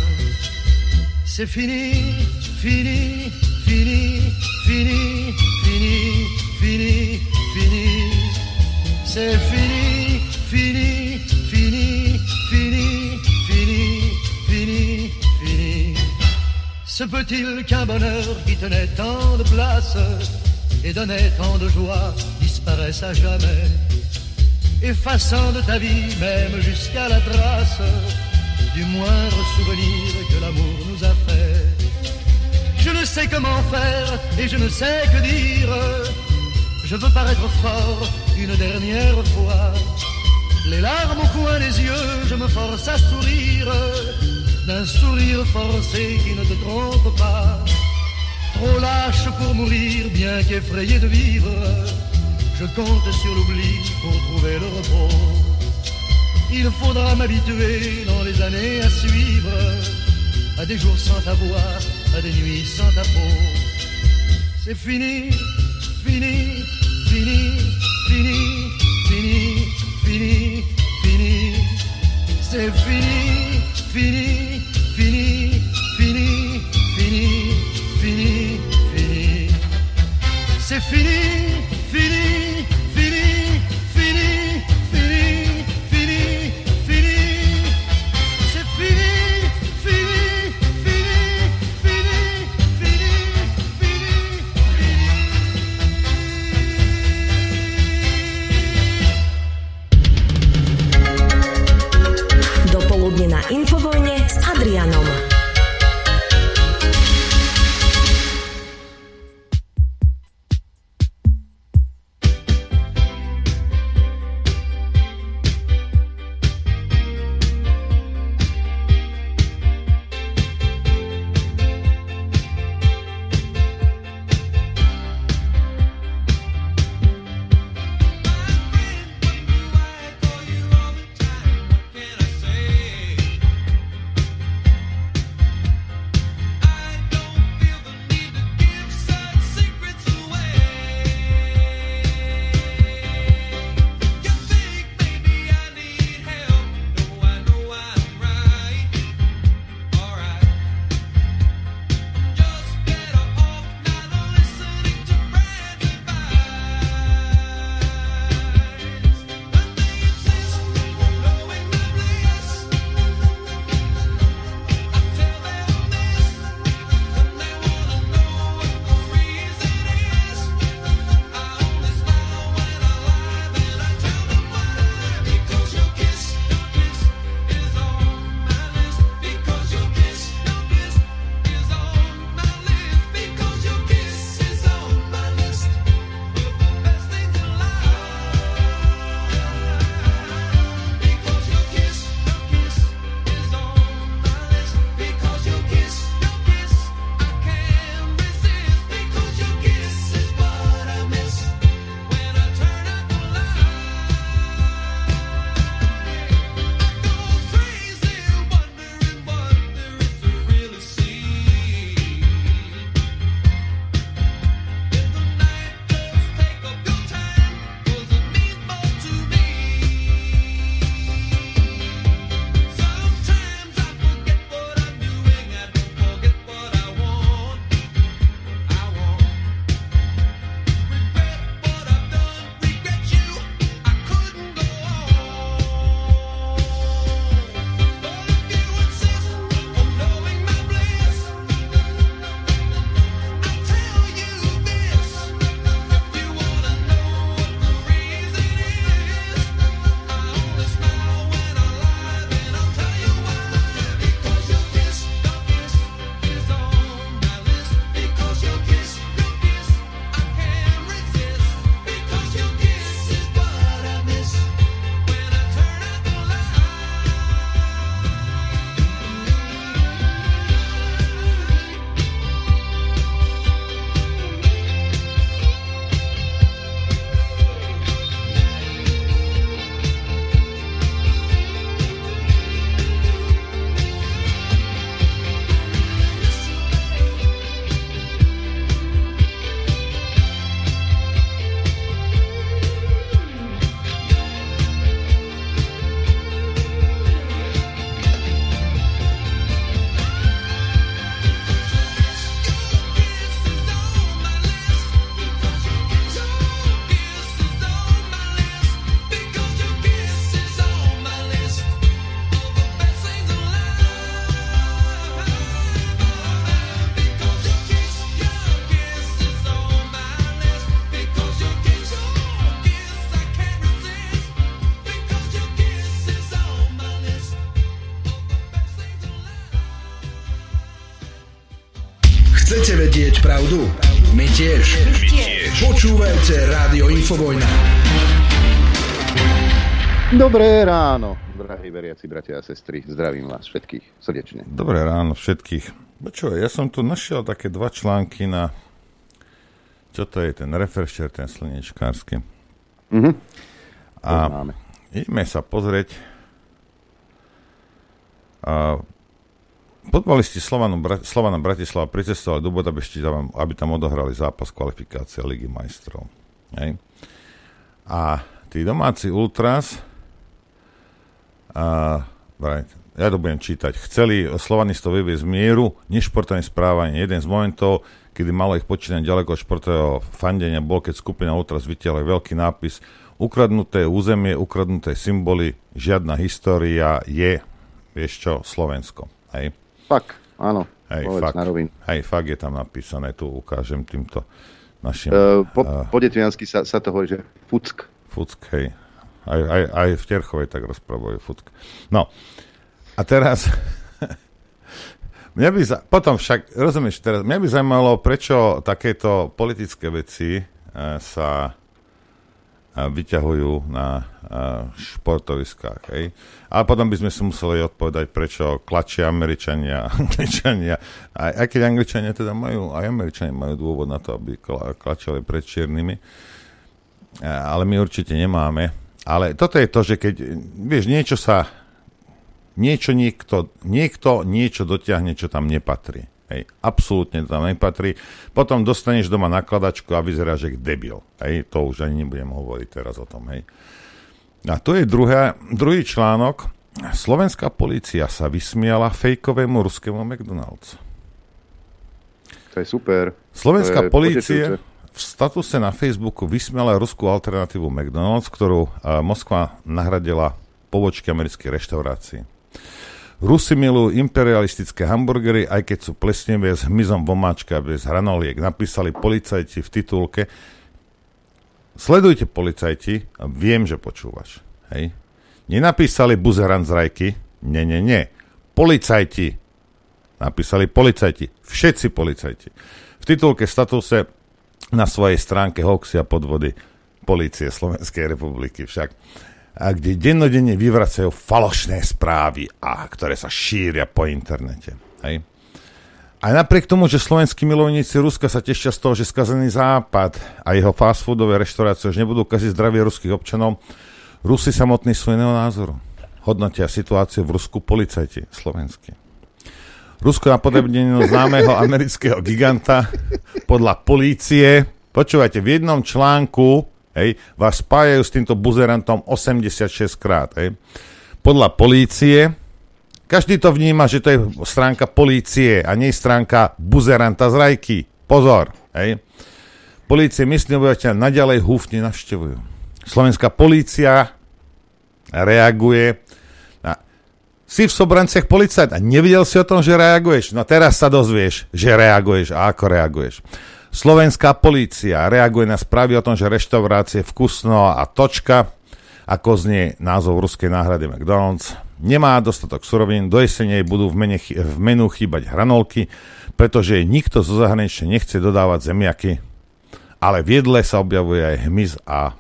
C'est fini, fini, fini, fini, fini, fini, fini. C'est fini, fini, fini, fini, fini, fini, fini. Se peut-il qu'un bonheur qui tenait tant de place et donnait tant de joie disparaisse à jamais, effaçant de ta vie même jusqu'à la trace du moindre souvenir que l'amour nous a fait. Je ne sais comment faire et je ne sais que dire. Je veux paraître fort une dernière fois. Les larmes au coin des yeux, je me force à sourire, d'un sourire forcé qui ne te trompe pas. Trop lâche pour mourir, bien qu'effrayé de vivre, je compte sur l'oubli pour trouver le repos. Il faudra m'habituer dans les années à suivre, à des jours sans ta voix, à des nuits sans ta peau. C'est fini, fini, fini, fini, fini, fini, fini. C'est fini, fini, fini, fini, fini, fini, fini. C'est fini, fini. Infovojne s Adrianom. vedieť pravdu? My tiež. Počúvajte Rádio Infovojna. Dobré ráno, drahí veriaci bratia a sestry. Zdravím vás všetkých srdečne. Dobré ráno všetkých. Čo, ja som tu našiel také dva články na... Čo to je, ten refresher, ten slnečkársky. Mhm. A ideme sa pozrieť. A futbalisti Slovana Bratislava pricestovali do Budapešti, aby tam odohrali zápas kvalifikácie Ligy majstrov. Hej. A tí domáci Ultras, ja to budem čítať, chceli Slovanistov vyviezť z mieru nešportovým správaním. Jeden z momentov, kedy malo ich počínať ďaleko od športového fandenia, bol, keď skupina Ultras vytiahla veľký nápis: ukradnuté územie, ukradnuté symboly, žiadna história je, vieš čo, Slovensko. Hej. Fak, áno, hej, povedz na rovinu. Hej, fakt je tam napísané, tu ukážem týmto našim... po detviansky sa to hovorí, že fuck. Fuck, hej. Aj v Terchovej tak rozprávajú fuck. No, a teraz... potom však, rozumieš, teraz, mňa by zaujímalo, prečo takéto politické veci sa vyťahujú na športoviskách. Hej? Ale potom by sme si museli odpovedať, prečo klačia Američania, Angličania. Aj keď Angličania teda majú, aj Američania majú dôvod na to, aby klačali pred čiernymi. Ale my určite nemáme. Ale toto je to, že keď, vieš, niekto niečo dotiahne, čo tam nepatrí. Hej, absolútne to tam nepatrí. Potom dostaneš doma nakladačku a vyzeráš, že debil. Hej, to už ani nebudem hovoriť teraz o tom. Hej. A tu je druhý článok. Slovenská polícia sa vysmiala fejkovému ruskému McDonald's. To je super. Slovenská polícia v statuse na Facebooku vysmiala ruskú alternatívu McDonald's, ktorú Moskva nahradila pobočky amerických reštaurácií. Rusi milujú imperialistické hamburgery, aj keď sú plesnivé s hmyzom v omáčke a bez hranoliek. Napísali policajti v titulke. Sledujte, policajti, a viem, že počúvaš. Hej. Nenapísali buzerant z rajky. Nie. Policajti. Napísali policajti. Všetci policajti. V titulke statuse na svojej stránke hoaxy a podvody polície Slovenskej republiky však. A kde dennodenne vyvracajú falošné správy, ktoré sa šíria po internete. Hej. A napriek tomu, že slovenskí milovníci Ruska sa tešia z toho, že skazený Západ a jeho fast foodové reštaurácie už nebudú kaziť zdravie ruských občanov, Rusi samotní sú iného názoru. Hodnotia situáciu v Rusku policajti slovenskí. Rusko napodobnilo známeho amerického giganta podľa polície. Počúvajte, v jednom článku, hej, vás spájajú s týmto buzerantom 86 krát. Hej. Podľa polície, každý to vníma, že to je stránka polície a nie stránka buzeranta z rajky. Pozor. Hej. Polície miestni obyvateľia naďalej húfne navštevujú. Slovenská polícia reaguje. Si v Sobranciach policajt a nevidel si o tom, že reaguješ? No teraz sa dozvieš, že reaguješ a ako reaguješ. Slovenská polícia reaguje na správy o tom, že reštaurácie Vkusno a Točka, ako znie názov ruskej náhrady McDonald's, nemá dostatok surovín, do jesene budú v menu chýbať hranolky, pretože nikto zo zahraničia nechce dodávať zemiaky, ale v jedle sa objavuje aj hmyz a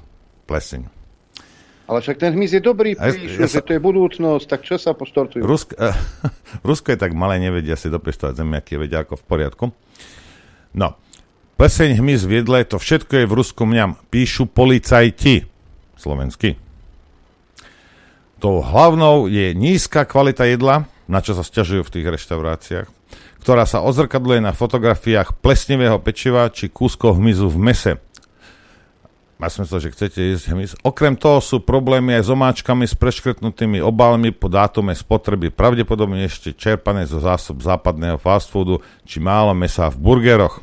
pleseň. Ale však ten hmyz je dobrý, že to je budúcnosť, tak čo sa poštortujú? Rusko je tak malé, nevedia si dopestovať zemiaky, vedia ako v poriadku. No, pleseň, hmyz, v jedle, to všetko je v Rusku mňam. Píšu policajti slovenskí. Tou hlavnou je nízka kvalita jedla, na čo sa sťažujú v tých reštauráciách, ktorá sa odzrkadluje na fotografiách plesnivého pečiva či kúskov hmyzu v mese. Ja som myslel, že chcete jesť hmyz. Okrem toho sú problémy aj s omáčkami s preškretnutými obálmi po dátume spotreby, pravdepodobne ešte čerpané zo zásob západného fast foodu či málo mesa v burgeroch.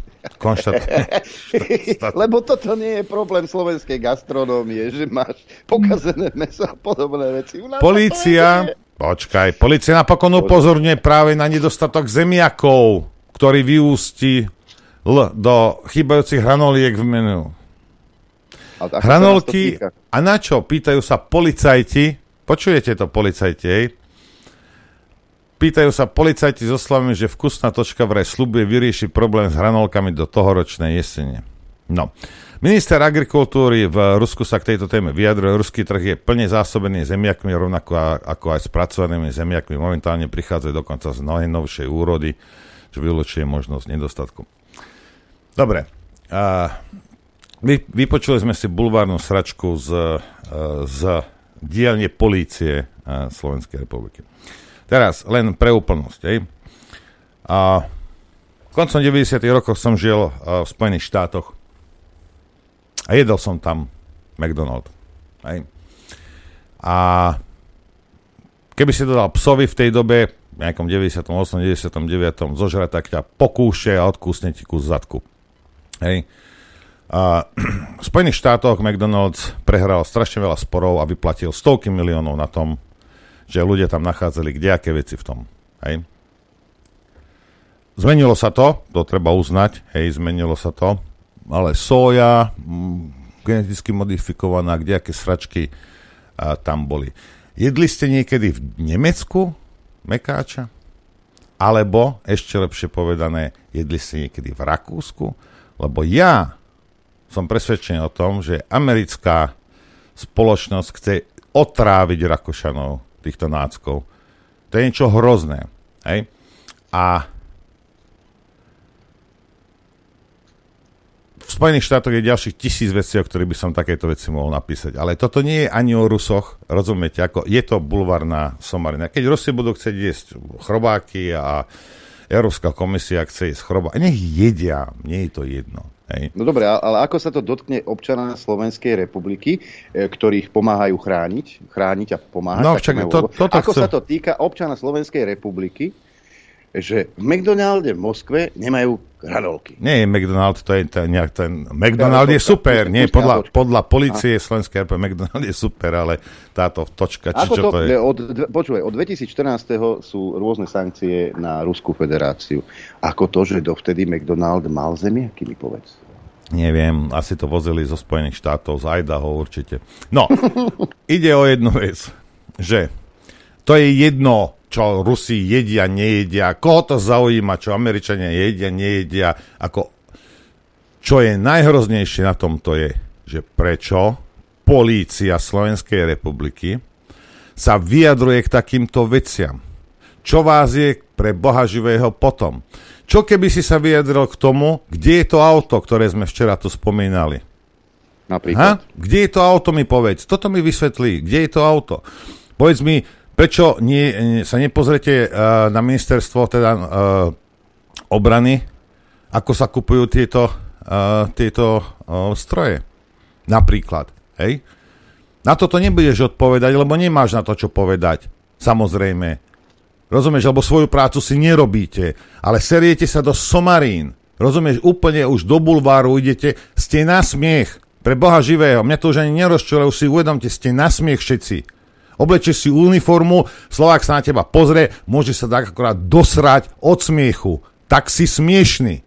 Lebo toto nie je problém slovenskej gastronómie, že máš pokazené mäso a podobné veci. Polícia napokon upozorňuje práve na nedostatok zemiakov, ktorý vyústi do chýbajúcich hranoliek v menu. Hranolky a na čo? Pýtajú sa policajti. Počujete to, policajti? Pýtajú sa policajti so slovami, že Vkusná točka vraj sľubuje vyriešiť problém s hranolkami do tohoročnej jesene. No. Minister agrikultúry v Rusku sa k tejto téme vyjadruje. Ruský trh je plne zásobený zemiakmi, rovnako ako aj spracovanými zemiakmi. Momentálne prichádzajú dokonca z najnovšej úrody, čo vylučuje možnosť nedostatku. Dobre. Vypočuli sme si bulvárnu sračku z dielne polície Slovenskej republiky. Teraz len pre úplnosť. Koncom 90. rokov som žil v Spojených štátoch a jedol som tam McDonald's. Hej. A keby si dodal psovi v tej dobe, v nejakom 98. 99. zožrať, tak ťa pokúšia a odkúsne ti kus zadku. Hej. V Spojených štátoch McDonald's prehral strašne veľa sporov a vyplatil stovky miliónov na tom, že ľudia tam nachádzali kdejaké veci v tom. Hej. Zmenilo sa to treba uznať, hej, zmenilo sa to, ale sója, geneticky modifikovaná, kdejaké sračky tam boli. Jedli ste niekedy v Nemecku mekáča? Alebo, ešte lepšie povedané, jedli ste niekedy v Rakúsku? Lebo ja som presvedčený o tom, že americká spoločnosť chce otráviť Rakúšanov týchto náckov. To je niečo hrozné. Hej? A v Spojených štátoch je ďalších 1000 vecí, o ktorých by som takéto veci mohol napísať. Ale toto nie je ani o Rusoch, rozumiete? Ako je to bulvárna somarina. Keď Rusi budú chcieť jesť chrobáky a Európska komisia chce jesť chrobáky, nech jedia, nie je to jedno. Hej. No dobre, ale ako sa to dotkne občana Slovenskej republiky, ktorých pomáhajú chrániť a pomáhať? No, však to ako sa to týka občana Slovenskej republiky, že v McDonalde v Moskve nemajú hranolky? Nie, McDonald to je nejak ten... McDonald je super, nie, podľa polície Slovenskej republiky McDonald je super, ale táto točka, či čo to je? Počúvaj, od 2014. sú rôzne sankcie na Ruskú federáciu. Ako to, že dovtedy McDonald mal zemiaky, mi povedz? Neviem, asi to vozili zo Spojených štátov, z Idaho určite. No, ide o jednu vec, že to je jedno, čo Rusi jedia, nejedia, koho to zaujíma, čo Američania jedia, nejedia, ako... Čo je najhroznejšie na tomto je, že prečo polícia Slovenskej republiky sa vyjadruje k takýmto veciam. Čo vás je pre Boha živého potom? Čo keby si sa vyjadril k tomu, kde je to auto, ktoré sme včera tu spomínali? Napríklad. Kde je to auto, mi povedz. Toto mi vysvetlí. Kde je to auto? Povedz mi, prečo sa nepozrete na ministerstvo teda obrany, ako sa kupujú tieto stroje? Napríklad. Hej? Na toto nebudeš odpovedať, lebo nemáš na to, čo povedať. Samozrejme. Rozumieš? Lebo svoju prácu si nerobíte, ale seriete sa do somarín. Rozumieš? Úplne už do bulváru idete. Ste na smiech. Pre Boha živého. Mňa to už ani nerozčúľa, už si uvedomte, ste na smiech všetci. Oblečeš si uniformu, Slovák sa na teba pozrie, môže sa tak akorát dosrať od smiechu. Tak si smiešný.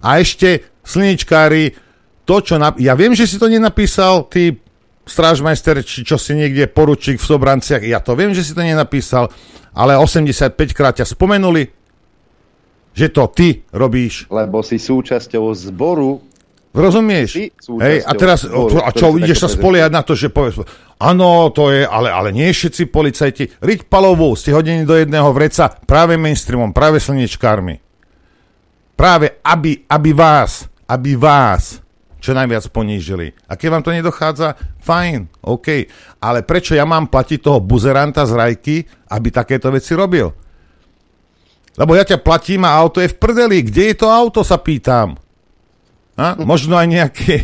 A ešte, slničkári, to, čo... Ja viem, že si to nenapísal, ty strážmajster, či čo si niekde poručík v Sobranciach, ja to viem, že si to nenapísal, ale 85-krát ťa spomenuli, že to ty robíš. Lebo si súčasťou zboru. Rozumieš? Hej, a teraz a čo, ideš sa spoliehať na to, že povieš, áno, to je, ale nie všetci policajti. Riť palovú, ste hodení do jedného vreca práve mainstreamom, práve slniečkármi. Práve aby vás čo najviac ponížili. A keď vám to nedochádza, fajn, OK. Ale prečo ja mám platiť toho buzeranta z Rajky, aby takéto veci robil? Lebo ja ťa platím a auto je v prdeli. Kde je to auto, sa pýtam. Možno aj nejaké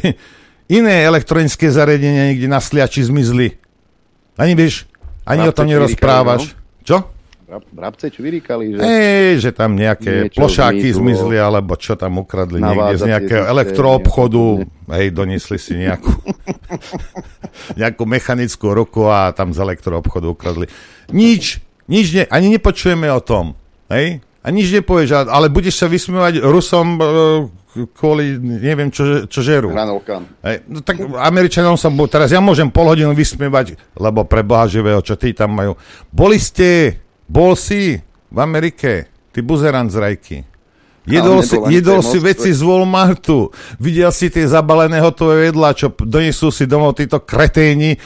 iné elektronické zariadenia niekde na Sliači zmizli. Ani vieš, ani Brabce o tom nerozprávaš. Čvirikali, no? Čo? Brabce čvirikali, že... že tam nejaké plošáky zmizli, alebo čo tam ukradli niekde z nejakého elektroobchodu. Hej, doniesli si nejakú mechanickú ruku a tam z elektroobchodu ukradli. Nič, ani nepočujeme o tom. Hej? A nič nepovieš, ale budeš sa vysmievať Rusom kvôli neviem čo žerú. No, tak Američanom sa teraz ja môžem pol hodinu vysmievať, lebo pre Boha živého, čo tí tam majú. Bol si v Amerike, ty buzerant z Rajky. Jedol si veci z Walmartu, videl si tie zabalené hotové jedlá, čo donesú si domov títo kreténi,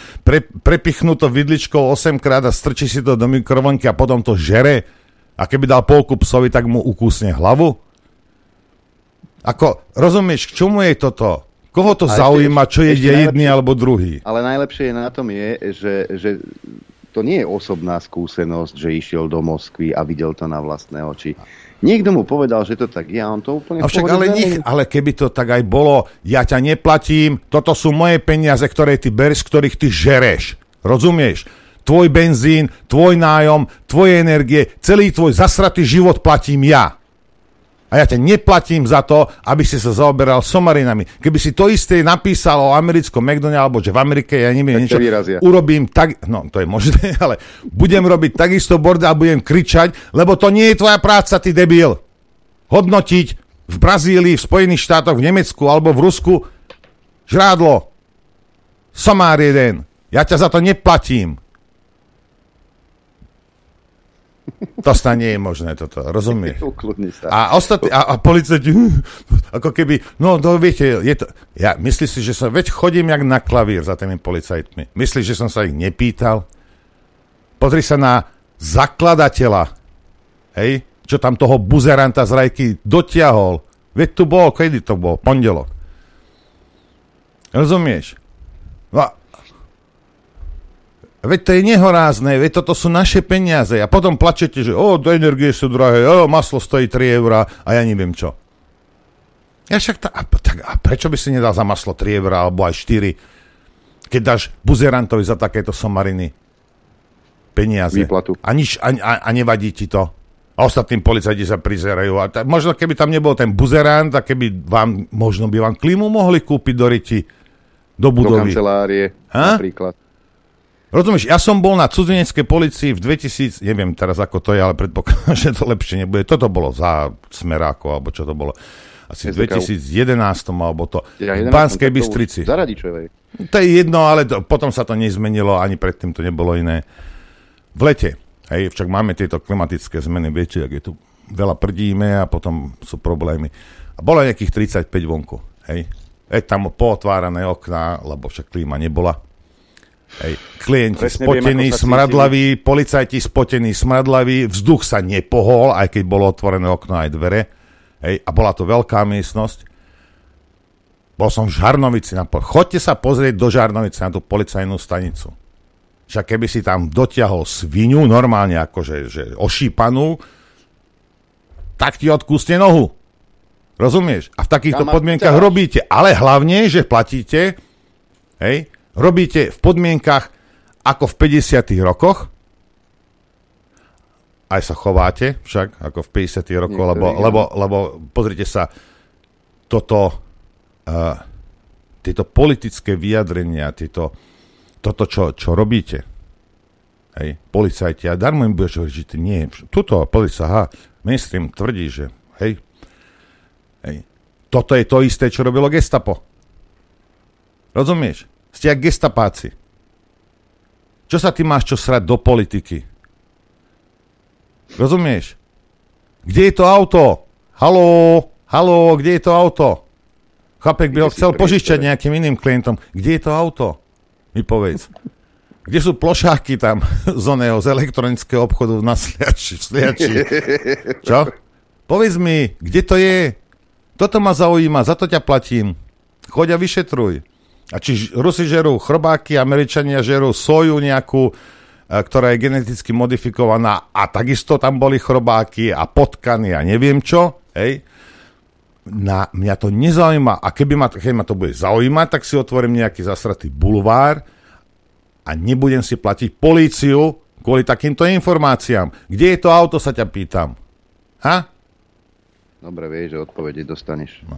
prepichnú to vidličkou 8-krát a strčí si to do mikrovlnky a potom to žere. A keby dal polku psovi, tak mu ukúsne hlavu. Ako, rozumieš, k čomu je toto? Koho to zaujíma, čo je jedný alebo druhý? Ale najlepšie na tom je, že to nie je osobná skúsenosť, že išiel do Moskvy a videl to na vlastné oči. Niekto mu povedal, že to tak je, on to úplne... Avšak, ale keby to tak aj bolo, ja ťa neplatím, toto sú moje peniaze, ktoré ty bereš, ktorých ty žereš. Rozumieš? Tvoj benzín, tvoj nájom, tvoje energie, celý tvoj zasratý život platím ja. A ja ťa neplatím za to, aby si sa zaoberal somarinami. Keby si to isté napísal o americkom McDonald's, alebo že v Amerike, ja neviem, niečo urobím tak... No, to je možné, ale budem robiť takisto bordel a budem kričať, lebo to nie je tvoja práca, ty debil. Hodnotiť v Brazílii, v Spojených štátoch, v Nemecku alebo v Rusku žrádlo. Somár jeden. Ja ťa za to neplatím. To sa nie je možné toto, rozumieš? A policajti, ako keby, no to viete, je to, ja myslíš si, že som, veď chodím jak na klavír za tými policajtmi. Myslíš, že som sa ich nepýtal? Pozri sa na zakladateľa, hej, čo tam toho buzeranta z Rajky dotiahol. Veď tu bol, kedy to bol? Pondelok. Rozumieš? No veď to je nehorázne, veď toto sú naše peniaze a potom plačete, že do energie sú drahé, maslo stojí 3 € a ja neviem čo. Ja však a prečo by si nedal za maslo 3 € alebo aj 4, keď dáš buzerantovi za takéto somariny peniaze výplatu. A nevadí ti to? A ostatní policajti sa prizerajú. A možno keby tam nebol ten buzerant a keby vám, možno by vám klímu mohli kúpiť do riti, do budovy. Do kancelárie napríklad. Rozumieš, ja som bol na cudzineckej policii v 2000, neviem teraz ako to je, ale predpokladám, že to lepšie nebude. Toto bolo za Smerákov, alebo čo to bolo? Asi v 2011 alebo to. V Banskej Bystrici. Zaradičovej. To je jedno, ale potom sa to nezmenilo, ani predtým to nebolo iné. V lete, hej, však máme tieto klimatické zmeny, viete, ak je tu veľa prdíme a potom sú problémy. A bolo nejakých 35 vonku, hej. Tam pootvárané okná, lebo však klíma nebola. Hej, klienti spotení, smradlaví, policajti spotení, smradlaví, vzduch sa nepohol, aj keď bolo otvorené okno aj dvere. Hej, a bola to veľká miestnosť. Bol som v Žarnovici. Choďte sa pozrieť do Žarnovice na tú policajnú stanicu. Však keby si tam dotiahol svinu, normálne akože že ošípanú, tak ti odkúsne nohu. Rozumieš? A v takýchto podmienkach robíte. Ale hlavne, že platíte, hej, robíte v podmienkach ako v 50. rokoch. Aj sa chováte však ako v 50. rokoch, lebo pozrite sa, toto, tieto politické vyjadrenia, toto, čo robíte, hej, policajti, a darmo im budeš hovoriť, že ty nie, tuto policia, mainstream tvrdí, že hej, toto je to isté, čo robilo gestapo. Rozumieš? Ste jak gestapáci. Čo sa ty máš čo srať do politiky? Rozumieš? Kde je to auto? Haló, kde je to auto? Chápek by ho chcel požičať nejakým iným klientom. Kde je to auto? Mi povedz. Kde sú plošáky tam z elektronického obchodu na Sliači? Čo? Povedz mi, kde to je? Toto ma zaujíma, za to ťa platím. Choď a vyšetruj. A či Rusi žerú chrobáky, Američania žerú soju nejakú, ktorá je geneticky modifikovaná a takisto tam boli chrobáky a potkany a neviem čo, hej. Mňa to nezaujíma a keď ma to bude zaujímať, tak si otvorím nejaký zasratý bulvár a nebudem si platiť políciu kvôli takýmto informáciám. Kde je to auto, sa ťa pýtam. Dobre, vieš, že odpovede dostaneš.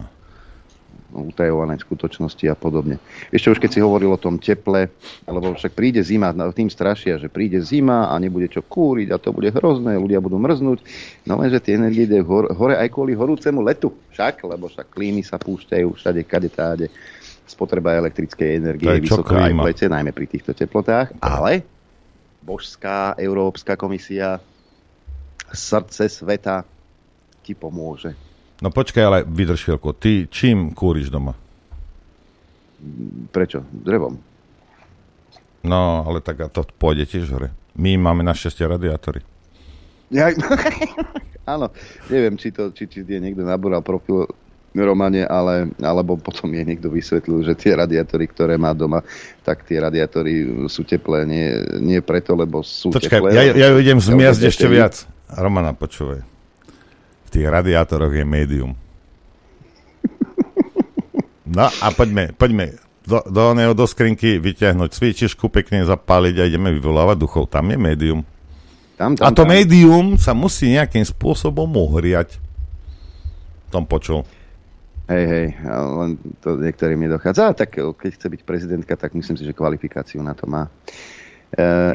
Utajované skutočnosti a podobne. Ešte už keď si hovoril o tom teple, lebo však príde zima, tým strašia, že príde zima a nebude čo kúriť a to bude hrozné, ľudia budú mrznúť, no lenže tie energie ide hore aj kvôli horúcemu letu, lebo však klímy sa púšťajú všade, kade, táde. Spotreba elektrickej energie je vysoká aj v lete, najmä pri týchto teplotách, ale božská Európska komisia srdce sveta ti pomôže. No počkaj, ale vydrž chvíľku. Ty čím kúriš doma? Prečo? Drevom. No, ale tak to pôjde tiež hore. My máme našťastie radiátory. Ja, áno, neviem, či je niekto nabúral profil Romane, alebo potom je niekto vysvetlil, že tie radiátory, ktoré má doma, tak tie radiátory sú teplé, nie preto, lebo sú Točkaj, teplé. Ja ju idem zmiasť ešte viac. Romana, počúvaj. V tých radiátoroch je médium. No a poďme do skrinky vyťahnuť sviečku, pekne zapáliť a ideme vyvolávať duchov. Tam je médium. Tam, a to tam. Médium sa musí nejakým spôsobom ohriať. Tom počul. Hej, len to niektorým nedochádza. Tak keď chce byť prezidentka, tak myslím si, že kvalifikáciu na to má.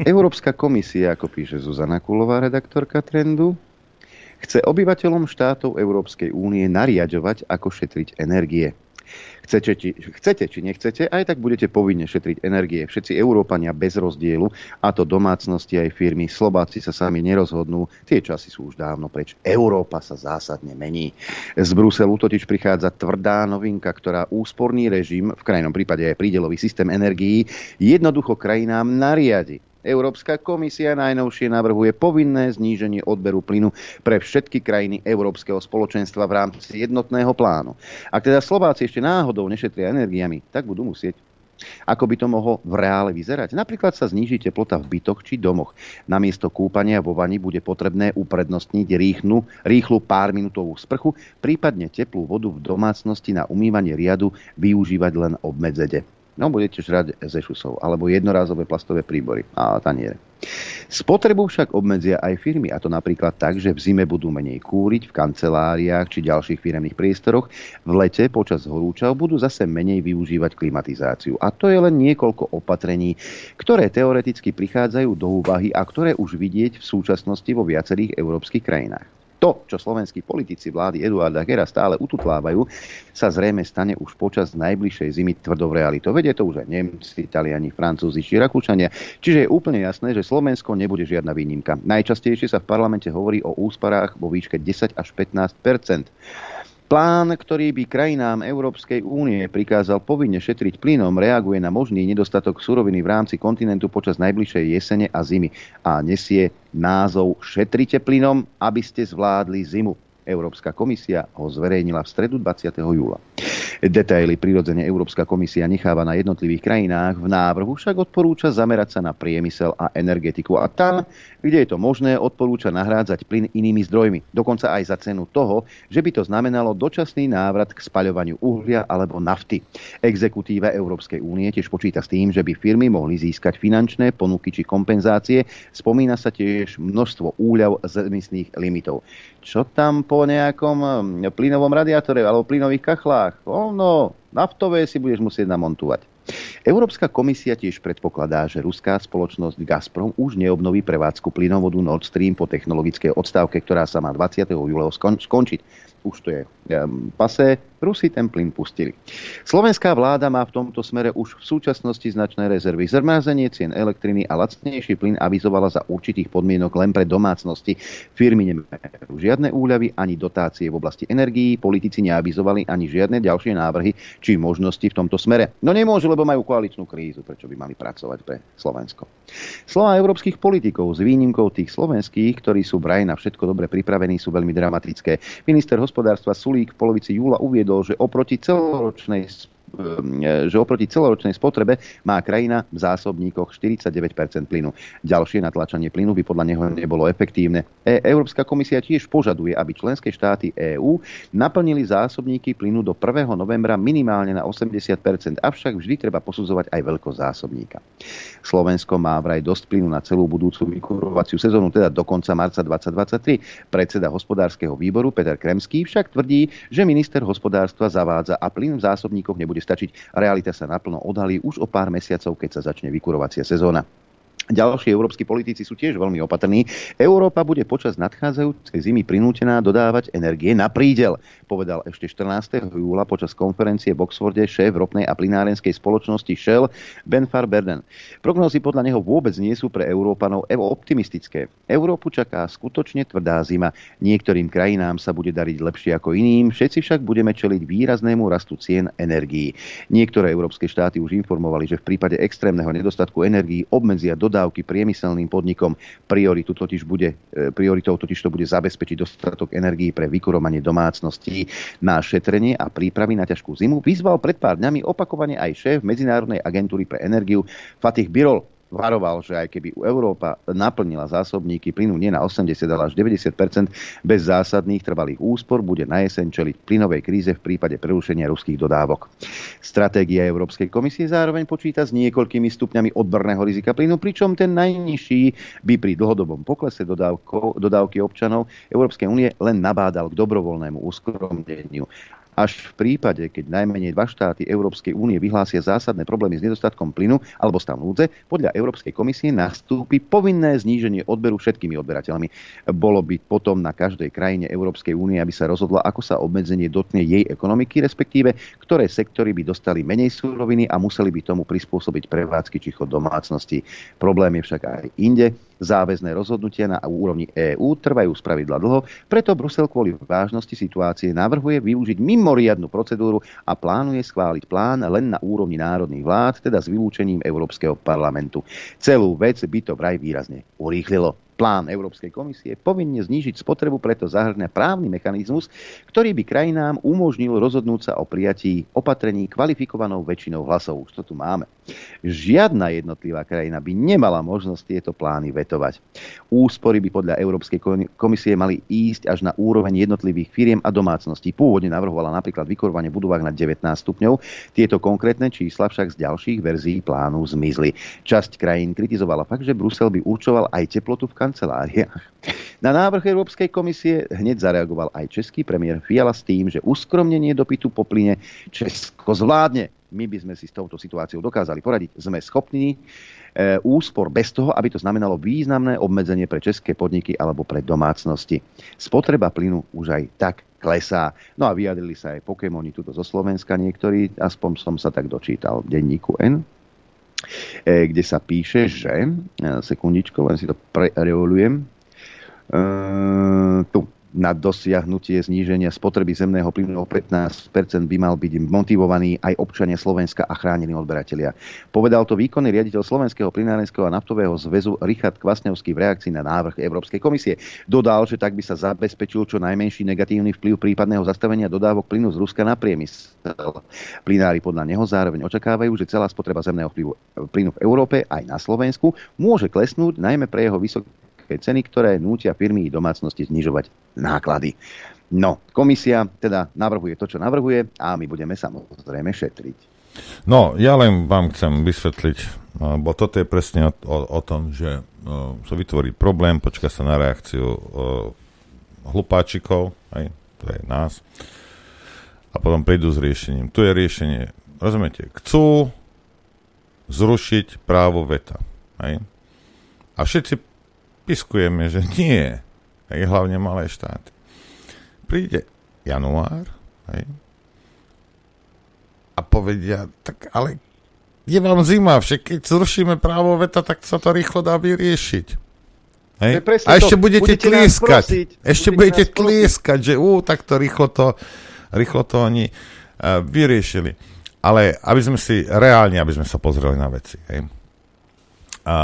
Európska komisia, ako píše Zuzana Kulová, redaktorka Trendu, chce obyvateľom štátov Európskej únie nariadovať, ako šetriť energie. Chcete či nechcete, aj tak budete povinne šetriť energie. Všetci Európania bez rozdielu, a to domácnosti aj firmy. Slováci sa sami nerozhodnú, tie časy sú už dávno preč. Európa sa zásadne mení. Z Bruselu totiž prichádza tvrdá novinka, ktorá úsporný režim, v krajnom prípade aj prídelový systém energií, jednoducho krajinám nariadi. Európska komisia najnovšie navrhuje povinné zníženie odberu plynu pre všetky krajiny Európskeho spoločenstva v rámci jednotného plánu. Ak teda Slováci ešte náhodou nešetria energiami, tak budú musieť. Ako by to mohlo v reále vyzerať? Napríklad sa zníži teplota v bytoch či domoch. Namiesto kúpania vo vani bude potrebné uprednostniť rýchlu párminútovú sprchu, prípadne teplú vodu v domácnosti na umývanie riadu využívať len obmedzene. No, budete žrať ze šusov, alebo jednorázové plastové príbory a taniere. Spotrebu však obmedzia aj firmy, a to napríklad tak, že v zime budú menej kúriť v kanceláriách či ďalších firemných priestoroch, v lete počas horúčav budú zase menej využívať klimatizáciu. A to je len niekoľko opatrení, ktoré teoreticky prichádzajú do úvahy a ktoré už vidieť v súčasnosti vo viacerých európskych krajinách. To, čo slovenskí politici vlády Eduarda Hera stále ututlávajú, sa zrejme stane už počas najbližšej zimy tvrdou realitou. Vedia to už aj Nemci, Taliani, Francúzi či Rakúšania. Čiže je úplne jasné, že Slovensko nebude žiadna výnimka. Najčastejšie sa v parlamente hovorí o úsparách vo výške 10 až 15%. Plán, ktorý by krajinám Európskej únie prikázal povinne šetriť plynom, reaguje na možný nedostatok suroviny v rámci kontinentu počas najbližšej jesene a zimy a nesie názov Šetrite plynom, aby ste zvládli zimu. Európska komisia ho zverejnila v stredu 20. júla. Detaily prirodzene Európska komisia necháva na jednotlivých krajinách, v návrhu však odporúča zamerať sa na priemysel a energetiku a tam, kde je to možné, odporúča nahrádzať plyn inými zdrojmi, dokonca aj za cenu toho, že by to znamenalo dočasný návrat k spaľovaniu uhlia alebo nafty. Exekutíva Európskej únie tiež počíta s tým, že by firmy mohli získať finančné ponuky či kompenzácie, spomína sa tiež množstvo úľav z emisných limitov. Čo tam po nejakom plynovom radiátore alebo plynových kachlách? No, naftové si budeš musieť namontovať. Európska komisia tiež predpokladá, že ruská spoločnosť Gazprom už neobnoví prevádzku plynovodu Nord Stream po technologickej odstávke, ktorá sa má 20. júla skončiť. Už to je pasé, Rusi ten plyn pustili. Slovenská vláda má v tomto smere už v súčasnosti značné rezervy. Zmrazenie cien elektriny a lacnejší plyn avizovala za určitých podmienok len pre domácnosti. Firmy nemajú žiadne úľavy ani dotácie v oblasti energií, politici neavizovali ani žiadne ďalšie návrhy či možnosti v tomto smere. No nemôžu, lebo majú koaličnú krízu, prečo by mali pracovať pre Slovensko. Slová európskych politikov, s výnimkou tých slovenských, ktorí sú vraj na všetko dobre pripravení, sú veľmi dramatické. Minister hospodárstva Sulík v polovici júla uviedol, že oproti celoročnej spotrebe má krajina v zásobníkoch 49% plynu. Ďalšie natlačanie plynu by podľa neho nebolo efektívne. Európska komisia tiež požaduje, aby členské štáty EÚ naplnili zásobníky plynu do 1. novembra minimálne na 80%, avšak vždy treba posudzovať aj veľkosť zásobníka. Slovensko má vraj dosť plynu na celú budúcu vykurovaciu sezónu, teda do konca marca 2023. Predseda hospodárskeho výboru Peter Kremský však tvrdí, že minister hospodárstva zavádza a plyn v zásobníkoch nebude stačiť. Realita sa naplno odhalí už o pár mesiacov, keď sa začne vykurovacia sezóna. Ďalší európski politici sú tiež veľmi opatrní. Európa bude počas nadchádzajúcej zimy prinútená dodávať energie na prídel, povedal ešte 14. júla počas konferencie v Oxforde šéf ropnej a plynárenskej spoločnosti Shell Ben Fairbairn. Prognózy podľa neho vôbec nie sú pre Európanov optimistické. Európu čaká skutočne tvrdá zima. Niektorým krajinám sa bude dariť lepšie ako iným, všetci však budeme čeliť výraznému rastu cien energií. Niektoré európske štáty už informovali, že v prípade extrémneho nedostatku energií obmedzia dodávky priemyselným podnikom. Prioritou totiž to bude zabezpečiť dostatok energií pre vykurovanie domácností. Na šetrenie a prípravy na ťažkú zimu vyzval pred pár dňami opakovane aj šéf Medzinárodnej agentúry pre energiu Fatih Birol. Varoval, že aj keby Európa naplnila zásobníky plynu nie na 80, ale až 90%, bez zásadných trvalých úspor bude na jeseň čeliť plynovej kríze v prípade prerušenia ruských dodávok. Stratégia Európskej komisie zároveň počíta s niekoľkými stupňami odborného rizika plynu, pričom ten najnižší by pri dlhodobom poklese dodávky občanov Európskej únie len nabádal k dobrovoľnému uskromneniu. Až v prípade, keď najmenej dva štáty Európskej únie vyhlásia zásadné problémy s nedostatkom plynu alebo stav núdze, podľa Európskej komisie nastúpi povinné zníženie odberu všetkými odberateľmi. Bolo by potom na každej krajine Európskej únie, aby sa rozhodla, ako sa obmedzenie dotkne jej ekonomiky, respektíve ktoré sektory by dostali menej suroviny a museli by tomu prispôsobiť prevádzky či chod domácnosti. Problém je však aj inde. Záväzné rozhodnutia na úrovni EÚ trvajú spravidla dlho, preto Brusel kvôli vážnosti situácie navrhuje využiť mimoriadnu procedúru a plánuje schváliť plán len na úrovni národných vlád, teda s vylúčením Európskeho parlamentu. Celú vec by to vraj výrazne urýchlilo. Plán Európskej komisie povinne znížiť spotrebu, preto zahrňa právny mechanizmus, ktorý by krajinám umožnil rozhodnúť sa o prijatí opatrení kvalifikovanou väčšinou hlasov. Už to tu máme. Žiadna jednotlivá krajina by nemala možnosť tieto plány vetovať. Úspory by podľa Európskej komisie mali ísť až na úroveň jednotlivých firiem a domácností. Pôvodne navrhovala napríklad vykurovanie v budovách na 19 stupňov. Tieto konkrétne čísla však z ďalších verzií plánu zmizli. Časť krajín kritizovala fakt, že Brusel by určoval aj teplotu v Na návrh Európskej komisie hneď zareagoval aj český premiér Fiala s tým, že uskromnenie dopytu po plyne Česko zvládne. My by sme si s touto situáciou dokázali poradiť. Sme schopní úspor bez toho, aby to znamenalo významné obmedzenie pre české podniky alebo pre domácnosti. Spotreba plynu už aj tak klesá. No a vyjadrili sa aj Pokémoni tuto zo Slovenska niektorí, aspoň som sa tak dočítal v denníku N, kde sa píše, že sekundičko, len si to prereolujem tu. Na dosiahnutie zníženia spotreby zemného plynu o 15% by mal byť motivovaný aj občania Slovenska a chránení odberatelia. Povedal to výkonný riaditeľ Slovenského plynárenského a naftového zväzu Richard Kvasňovský v reakcii na návrh Európskej komisie. Dodal, že tak by sa zabezpečil čo najmenší negatívny vplyv prípadného zastavenia dodávok plynu z Ruska na priemysel. Plynári podľa neho zároveň očakávajú, že celá spotreba zemného plynu v Európe aj na Slovensku môže klesnúť, najmä pre jeho vysoký ceny, ktoré nútia firmy i domácnosti znižovať náklady. No, komisia teda navrhuje to, čo navrhuje a my budeme samozrejme šetriť. No, ja len vám chcem vysvetliť, bo toto je presne o tom, že sa vytvorí problém, počká sa na reakciu hlupáčikov, aj to je nás, a potom prídu s riešením. Tu je riešenie, rozumiete, chcú zrušiť právo veta. Aj? A všetci piskujeme, že nie. Hej, hlavne malé štáty. Príde január, hej, a povedia, tak ale je vám zima, však keď zrušíme právo veta, tak sa to rýchlo dá vyriešiť. Hej? A ešte budete tlieskať. Že tak to rýchlo to oni vyriešili. Ale aby sme sa pozreli na veci. Hej. A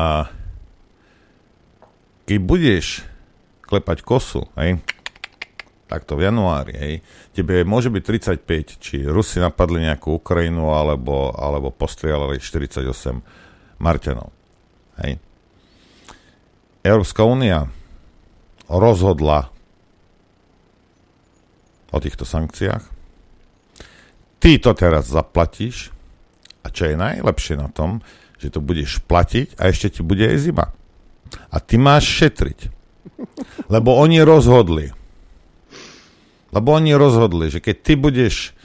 keď budeš klepať kosu, hej, takto v januári, hej, tebe môže byť 35, či Rusi napadli nejakú Ukrajinu, alebo postrielali 48 Marťanov. Hej. Európska únia rozhodla o týchto sankciách. Ty to teraz zaplatíš a čo je najlepšie na tom, že to budeš platiť a ešte ti bude aj zima. A ty máš šetriť. Lebo oni rozhodli, že keď ty budeš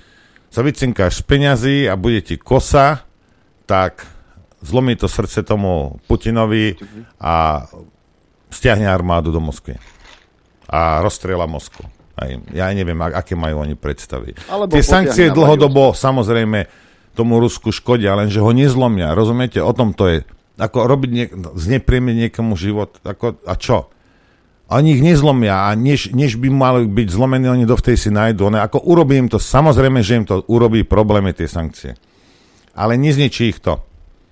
sa vycinkáš z peňazí a bude ti kosa, tak zlomí to srdce tomu Putinovi a stiahne armádu do Moskvy. A rozstrieľa Moskvu. Ja neviem, aké majú oni predstavy. Tie sankcie dlhodobo samozrejme tomu Rusku škodia, lenže ho nezlomia. Rozumiete? O tom to je. Ako robiť znepríjemniť niekomu život. Ako, a čo? Oni ich nezlomia a než by mali byť zlomení, oni dovtedy si nájdu. Ako urobí im to, samozrejme, že im to urobí problémy tie sankcie. Ale nezničí ich to.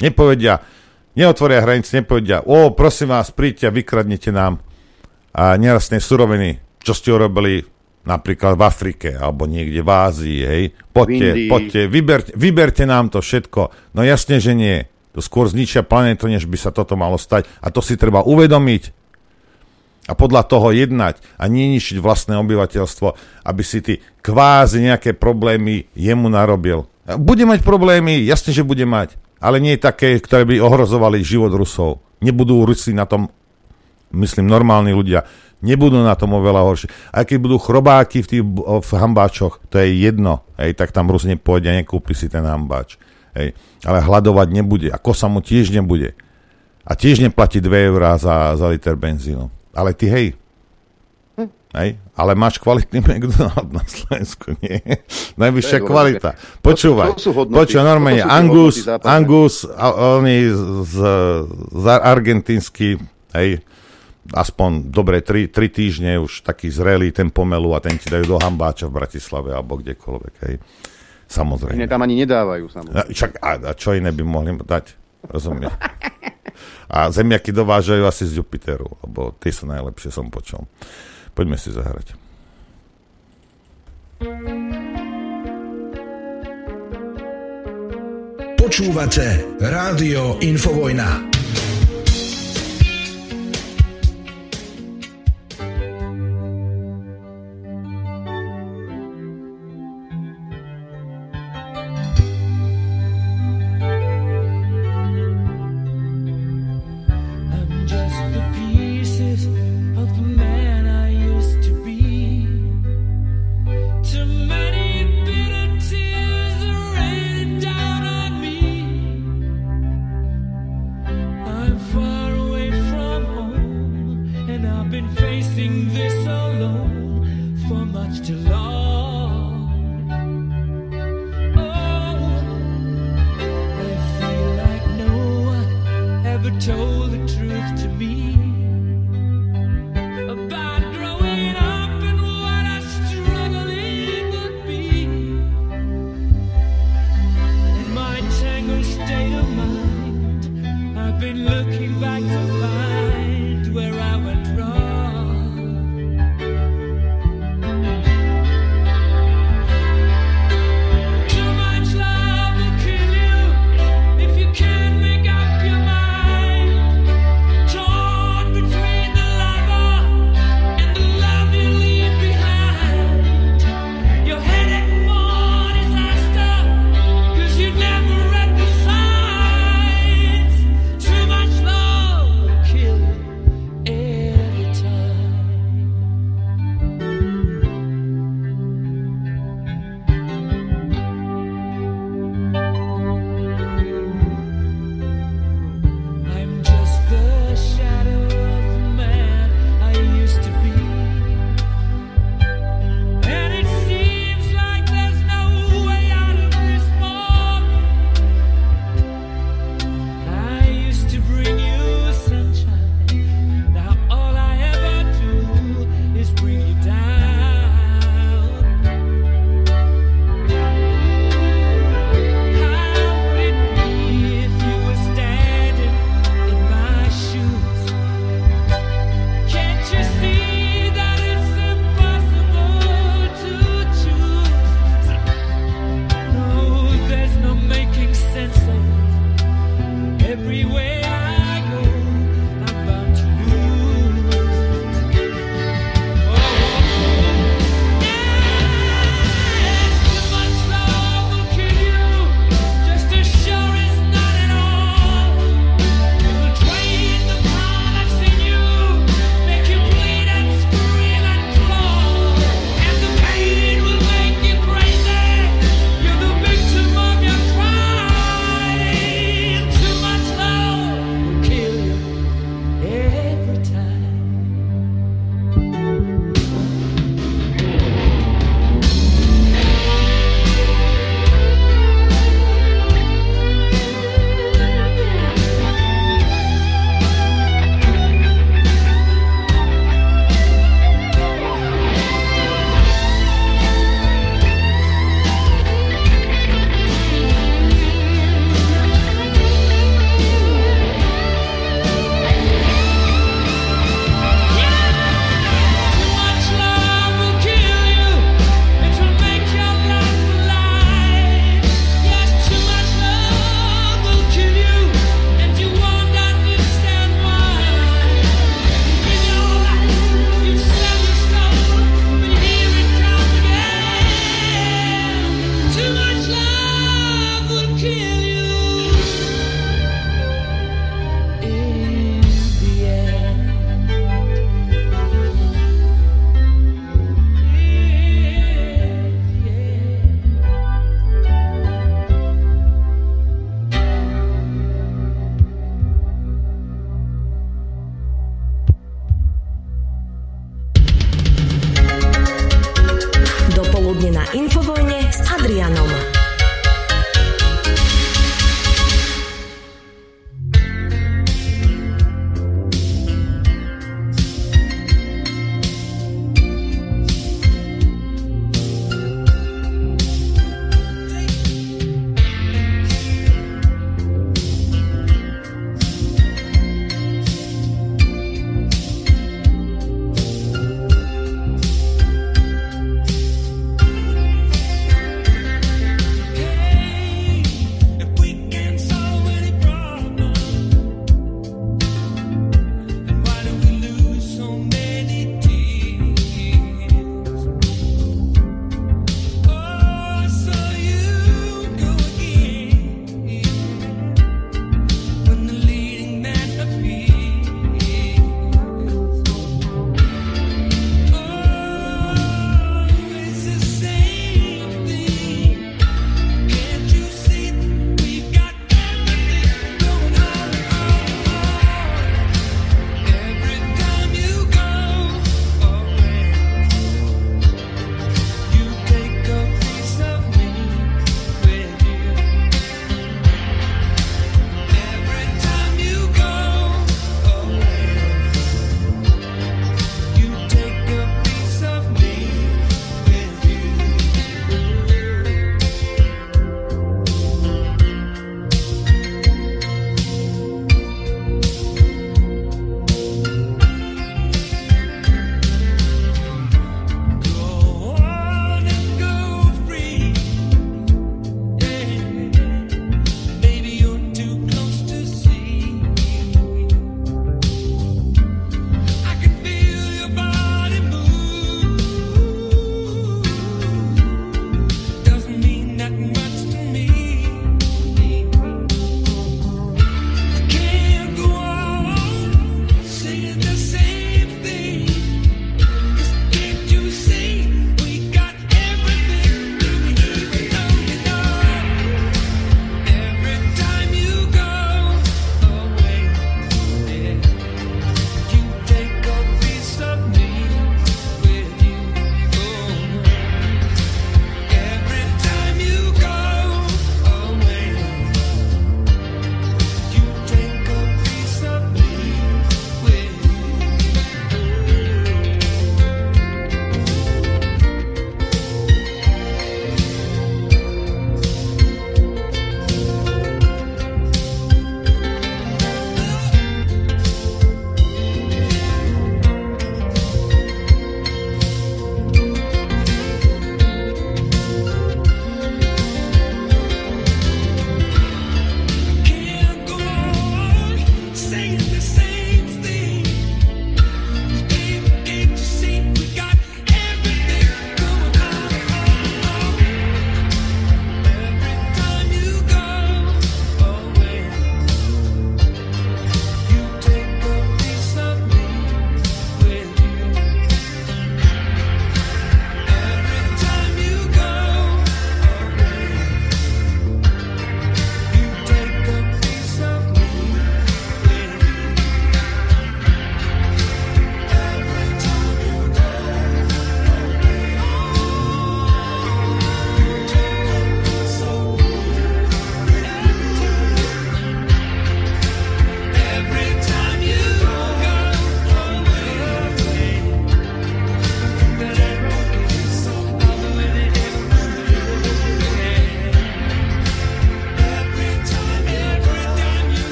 Nepovedia, neotvoria hranice, nepovedia, prosím vás, príďte a vykradnite nám nerastné suroviny, čo ste urobili napríklad v Afrike alebo niekde v Ázii, hej. Poďte, vyberte nám to všetko. No jasne, že nie. To skôr zničia planetu, než by sa toto malo stať. A to si treba uvedomiť. A podľa toho jednať a neničiť vlastné obyvateľstvo, aby si ty kvázi nejaké problémy jemu narobil. Bude mať problémy, jasne, že bude mať, ale nie také, ktoré by ohrozovali život Rusov. Nebudú Rusi na tom, myslím, normálni ľudia, nebudú na tom oveľa horšie. Aj keď budú chrobáky v hambáčoch, to je jedno, tak tam Rus nepôjde a nekúpi si ten hambáč. Ale hľadovať nebude a kosa mu tiež nebude. A tiež neplatí 2 eurá za liter benzínu. Ale ty hej. Hej. Ale máš kvalitný McDonald's na Slovensku, nie? Najvyššia kvalita. Počúvaj. Počúvaj, normálne. Angus, on je z argentínsky, hej, aspoň, dobre, 3 týždne už taký zrelý, ten pomelu a ten ti dajú do hambáča v Bratislave alebo kdekoľvek, hej. Samozrejme. Mne tam ani nedávajú, samozrejme. A čo iné by mohli dať? Rozumiem. A zemiaky dovážajú asi z Jupiteru, lebo tie sú najlepšie, som počul. Poďme si zahrať. Počúvate Rádio Infovojna.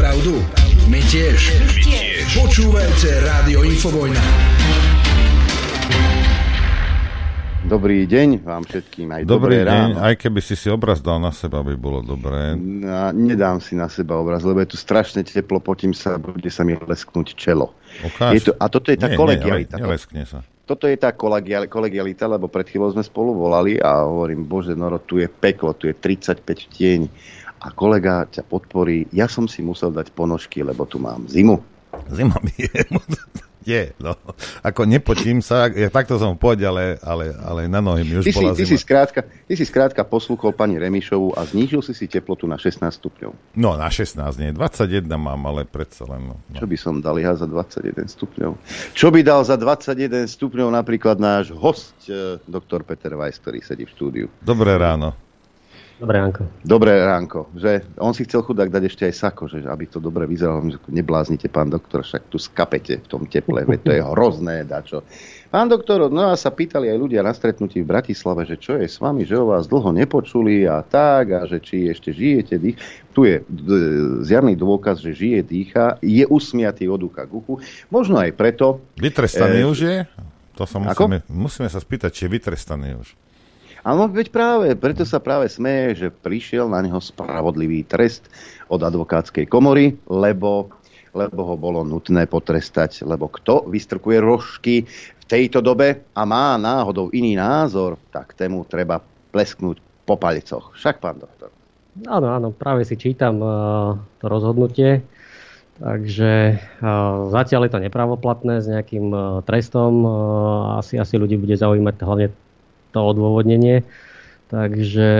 pravdu? My tiež. Počúvajte Rádio Infovojna. Dobrý deň vám všetkým, aj dobré ráno. Dobrý deň, aj keby si obraz dal na seba, by bolo dobré. No, nedám si na seba obraz, lebo je tu strašne teplo, potím sa, bude sa mi lesknúť čelo. Je to, a toto je tá kolegialita. Neleskne sa. Toto je tá kolegialita, lebo pred chvíľou sme spolu volali a hovorím, bože, Noro, tu je peklo, tu je 35 tieň a kolega ťa podporí. Ja som si musel dať ponožky, lebo tu mám zimu. Zima mi je... No. Ako nepotím sa, ja takto som poď, ale na nohy mi už bola zima. Ty si skrátka poslúchol pani Remišovu a znížil si teplotu na 16 stupňov. No na 16 nie, 21 mám, ale predsa len. No. Čo by som dal ja za 21 stupňov? Čo by dal za 21 stupňov napríklad náš host, doktor Peter Weiss, ktorý sedí v štúdiu. Dobré ráno. Dobré ránko. Že on si chcel chudák dať ešte aj sako, že aby to dobre vyzeralo. Nebláznite, pán doktor, však tu skapete v tom teple, veď to je hrozné, dačo. Pán doktor, no a sa pýtali aj ľudia na stretnutí v Bratislave, že čo je s vami, že o vás dlho nepočuli a tak, a že či ešte žijete, dých. Tu je zjavný dôkaz, že žije, dýcha, je usmiatý od ucha k uchu. Možno aj preto... Vytrestaný už je? To sa musíme sa spýtať, či je vytrestaný už. Áno, veď práve, preto sa práve smeje, že prišiel na neho spravodlivý trest od advokátskej komory, lebo ho bolo nutné potrestať, lebo kto vystrkuje rožky v tejto dobe a má náhodou iný názor, tak tému treba plesknúť po palicoch. Však, pán doktor? Áno, práve si čítam to rozhodnutie, takže zatiaľ je to nepravoplatné s nejakým trestom, asi ľudí bude zaujímať hlavne to odôvodnenie, takže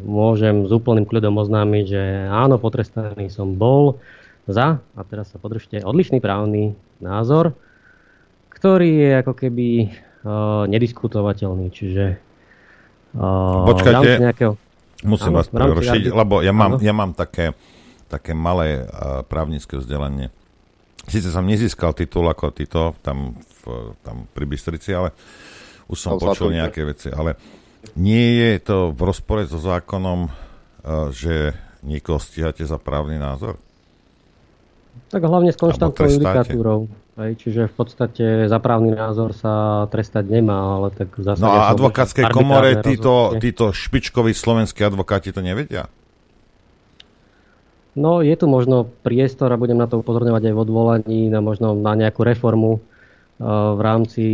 môžem s úplným kľudom oznámiť, že áno, potrestaný som bol za, a teraz sa podržte, odlišný právny názor, ktorý je ako keby nediskutovateľný, čiže... Počkajte, musím vás prerušiť, lebo ja mám také malé právnické vzdelanie. Sice som nezískal titul ako Tito tam pri Bystrici, ale už som počul nejaké veci, ale nie je to v rozpore so zákonom, že niekoho stíhate za právny názor? Tak hlavne s konštantnou judikatúrou. Čiže v podstate za právny názor sa trestať nemá, ale tak v zásade... No a advokátskej komore títo špičkoví slovenskí advokáti to nevedia? No je tu možno priestor a budem na to upozorňovať aj v odvolaní, na nejakú reformu v rámci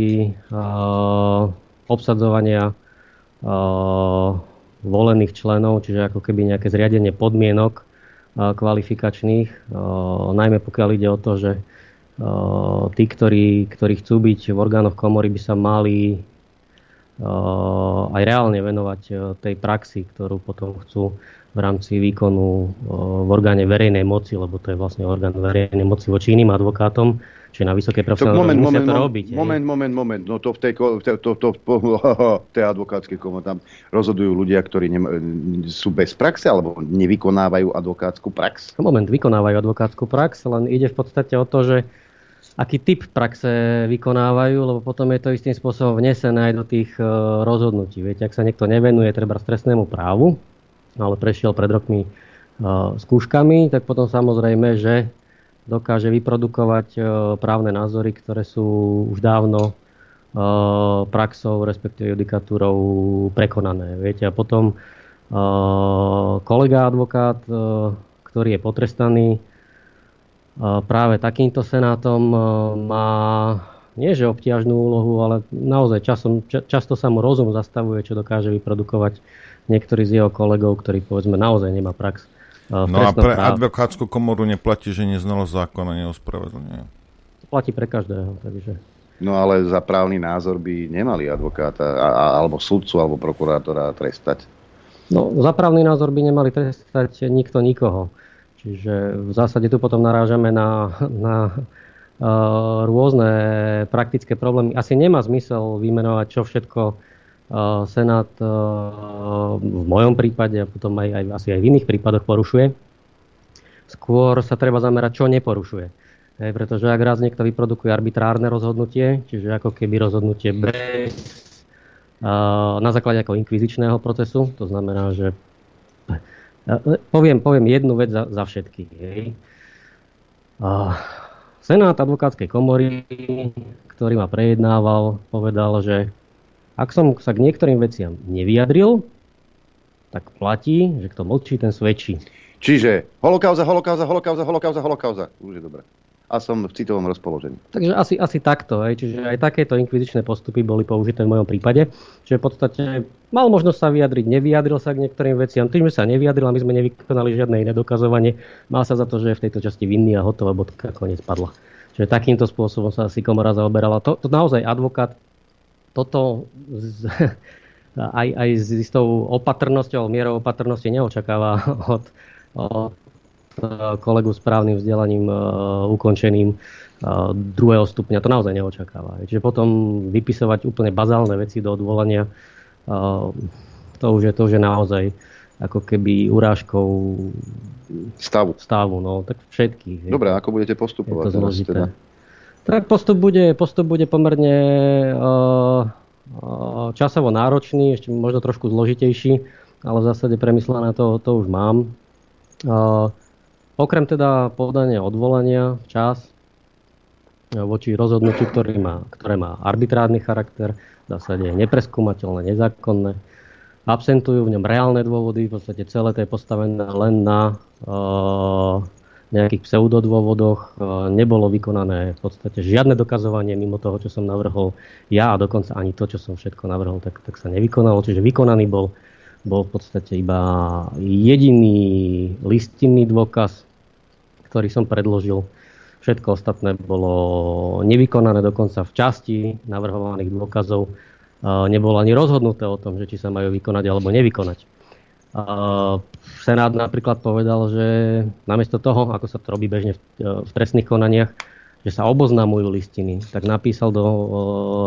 obsadzovania volených členov, čiže ako keby nejaké zriadenie podmienok kvalifikačných, najmä pokiaľ ide o to, že tí, ktorí chcú byť v orgánoch komory, by sa mali aj reálne venovať tej praxi, ktorú potom chcú v rámci výkonu v orgáne verejnej moci, lebo to je vlastne orgán verejnej moci voči iným advokátom, čiže na vysoké profesionálne musia to robiť. Moment. No to v tej advokátskej komore tam rozhodujú ľudia, ktorí sú bez praxe alebo nevykonávajú advokátsku prax. Moment, vykonávajú advokátsku prax, len ide v podstate o to, že aký typ praxe vykonávajú, lebo potom je to istým spôsobom vnesené aj do tých rozhodnutí. Viete, ak sa niekto nevenuje treba trestnému právu, ale prešiel pred rokmi skúškami, tak potom samozrejme, že dokáže vyprodukovať právne názory, ktoré sú už dávno praxou, respektíve judikatúrou prekonané. Viete, a potom kolega advokát, ktorý je potrestaný práve takýmto senátom, má nie že obtiažnú úlohu, ale naozaj často sa mu rozum zastavuje, čo dokáže vyprodukovať niektorý z jeho kolegov, ktorý povedzme naozaj nemá prax. No a pre advokátsku komoru neplatí, že neznalosť zákona neospravedlňuje? To platí pre každého, takže... No ale za právny názor by nemali advokáta, alebo sudcu, alebo prokurátora trestať. No za právny názor by nemali trestať nikto nikoho. Čiže v zásade tu potom narážame na rôzne praktické problémy. Asi nemá zmysel vymenovať, čo všetko Senát v mojom prípade a potom asi aj v iných prípadoch porušuje. Skôr sa treba zamerať, čo neporušuje. Pretože ak raz niekto vyprodukuje arbitrárne rozhodnutie, čiže ako keby rozhodnutie bez na základe ako inkvizičného procesu, to znamená, že Poviem jednu vec za všetkých. Senát advokátskej komory, ktorý ma prejednával, povedal, že ak som sa k niektorým veciam nevyjadril, tak platí, že kto mlčí, ten svedčí. Čiže holokauza. Už je dobré. A som v citovom rozpoložení. Takže asi takto. Čiže aj takéto inkvizičné postupy boli použité v mojom prípade. Čiže v podstate mal možnosť sa vyjadriť, nevyjadril sa k niektorým veciam. Tým, že sa nevyjadril a my sme nevykonali žiadne iné dokazovanie, mal sa za to, že je v tejto časti vinný a hotová bodka, koniec padla. Čiže takýmto spôsobom sa asi komora zaoberala. To naozaj advokát toto aj s istou opatrnosťou, mierou opatrnosti neočakáva od kolegu s právnym vzdelaním ukončeným druhého stupňa. To naozaj neočakáva. Čiže potom vypisovať úplne bazálne veci do odvolania, to už je naozaj ako keby urážkou stavu no, tak všetkých. Dobre, ako budete postupovať? Je to zložité. Teda? Tak postup bude pomerne časovo náročný, ešte možno trošku zložitejší, ale v zásade premyslené to už mám. Okrem teda podania odvolania včas voči rozhodnutiu, ktoré má arbitrárny charakter, v zásade je nepreskúmateľné, nezákonné, absentujú v ňom reálne dôvody, v podstate celé to je postavené len na nejakých pseudodôvodoch, nebolo vykonané v podstate žiadne dokazovanie mimo toho, čo som navrhol ja, a dokonca ani to, čo som všetko navrhol, tak sa nevykonalo, čiže vykonaný bol v podstate iba jediný listinný dôkaz, ktorý som predložil. Všetko ostatné bolo nevykonané, dokonca v časti navrhovaných dôkazov nebolo ani rozhodnuté o tom, že či sa majú vykonať alebo nevykonať. Senát napríklad povedal, že namiesto toho, ako sa to robí bežne v trestných konaniach, že sa oboznamujú listiny, tak napísal do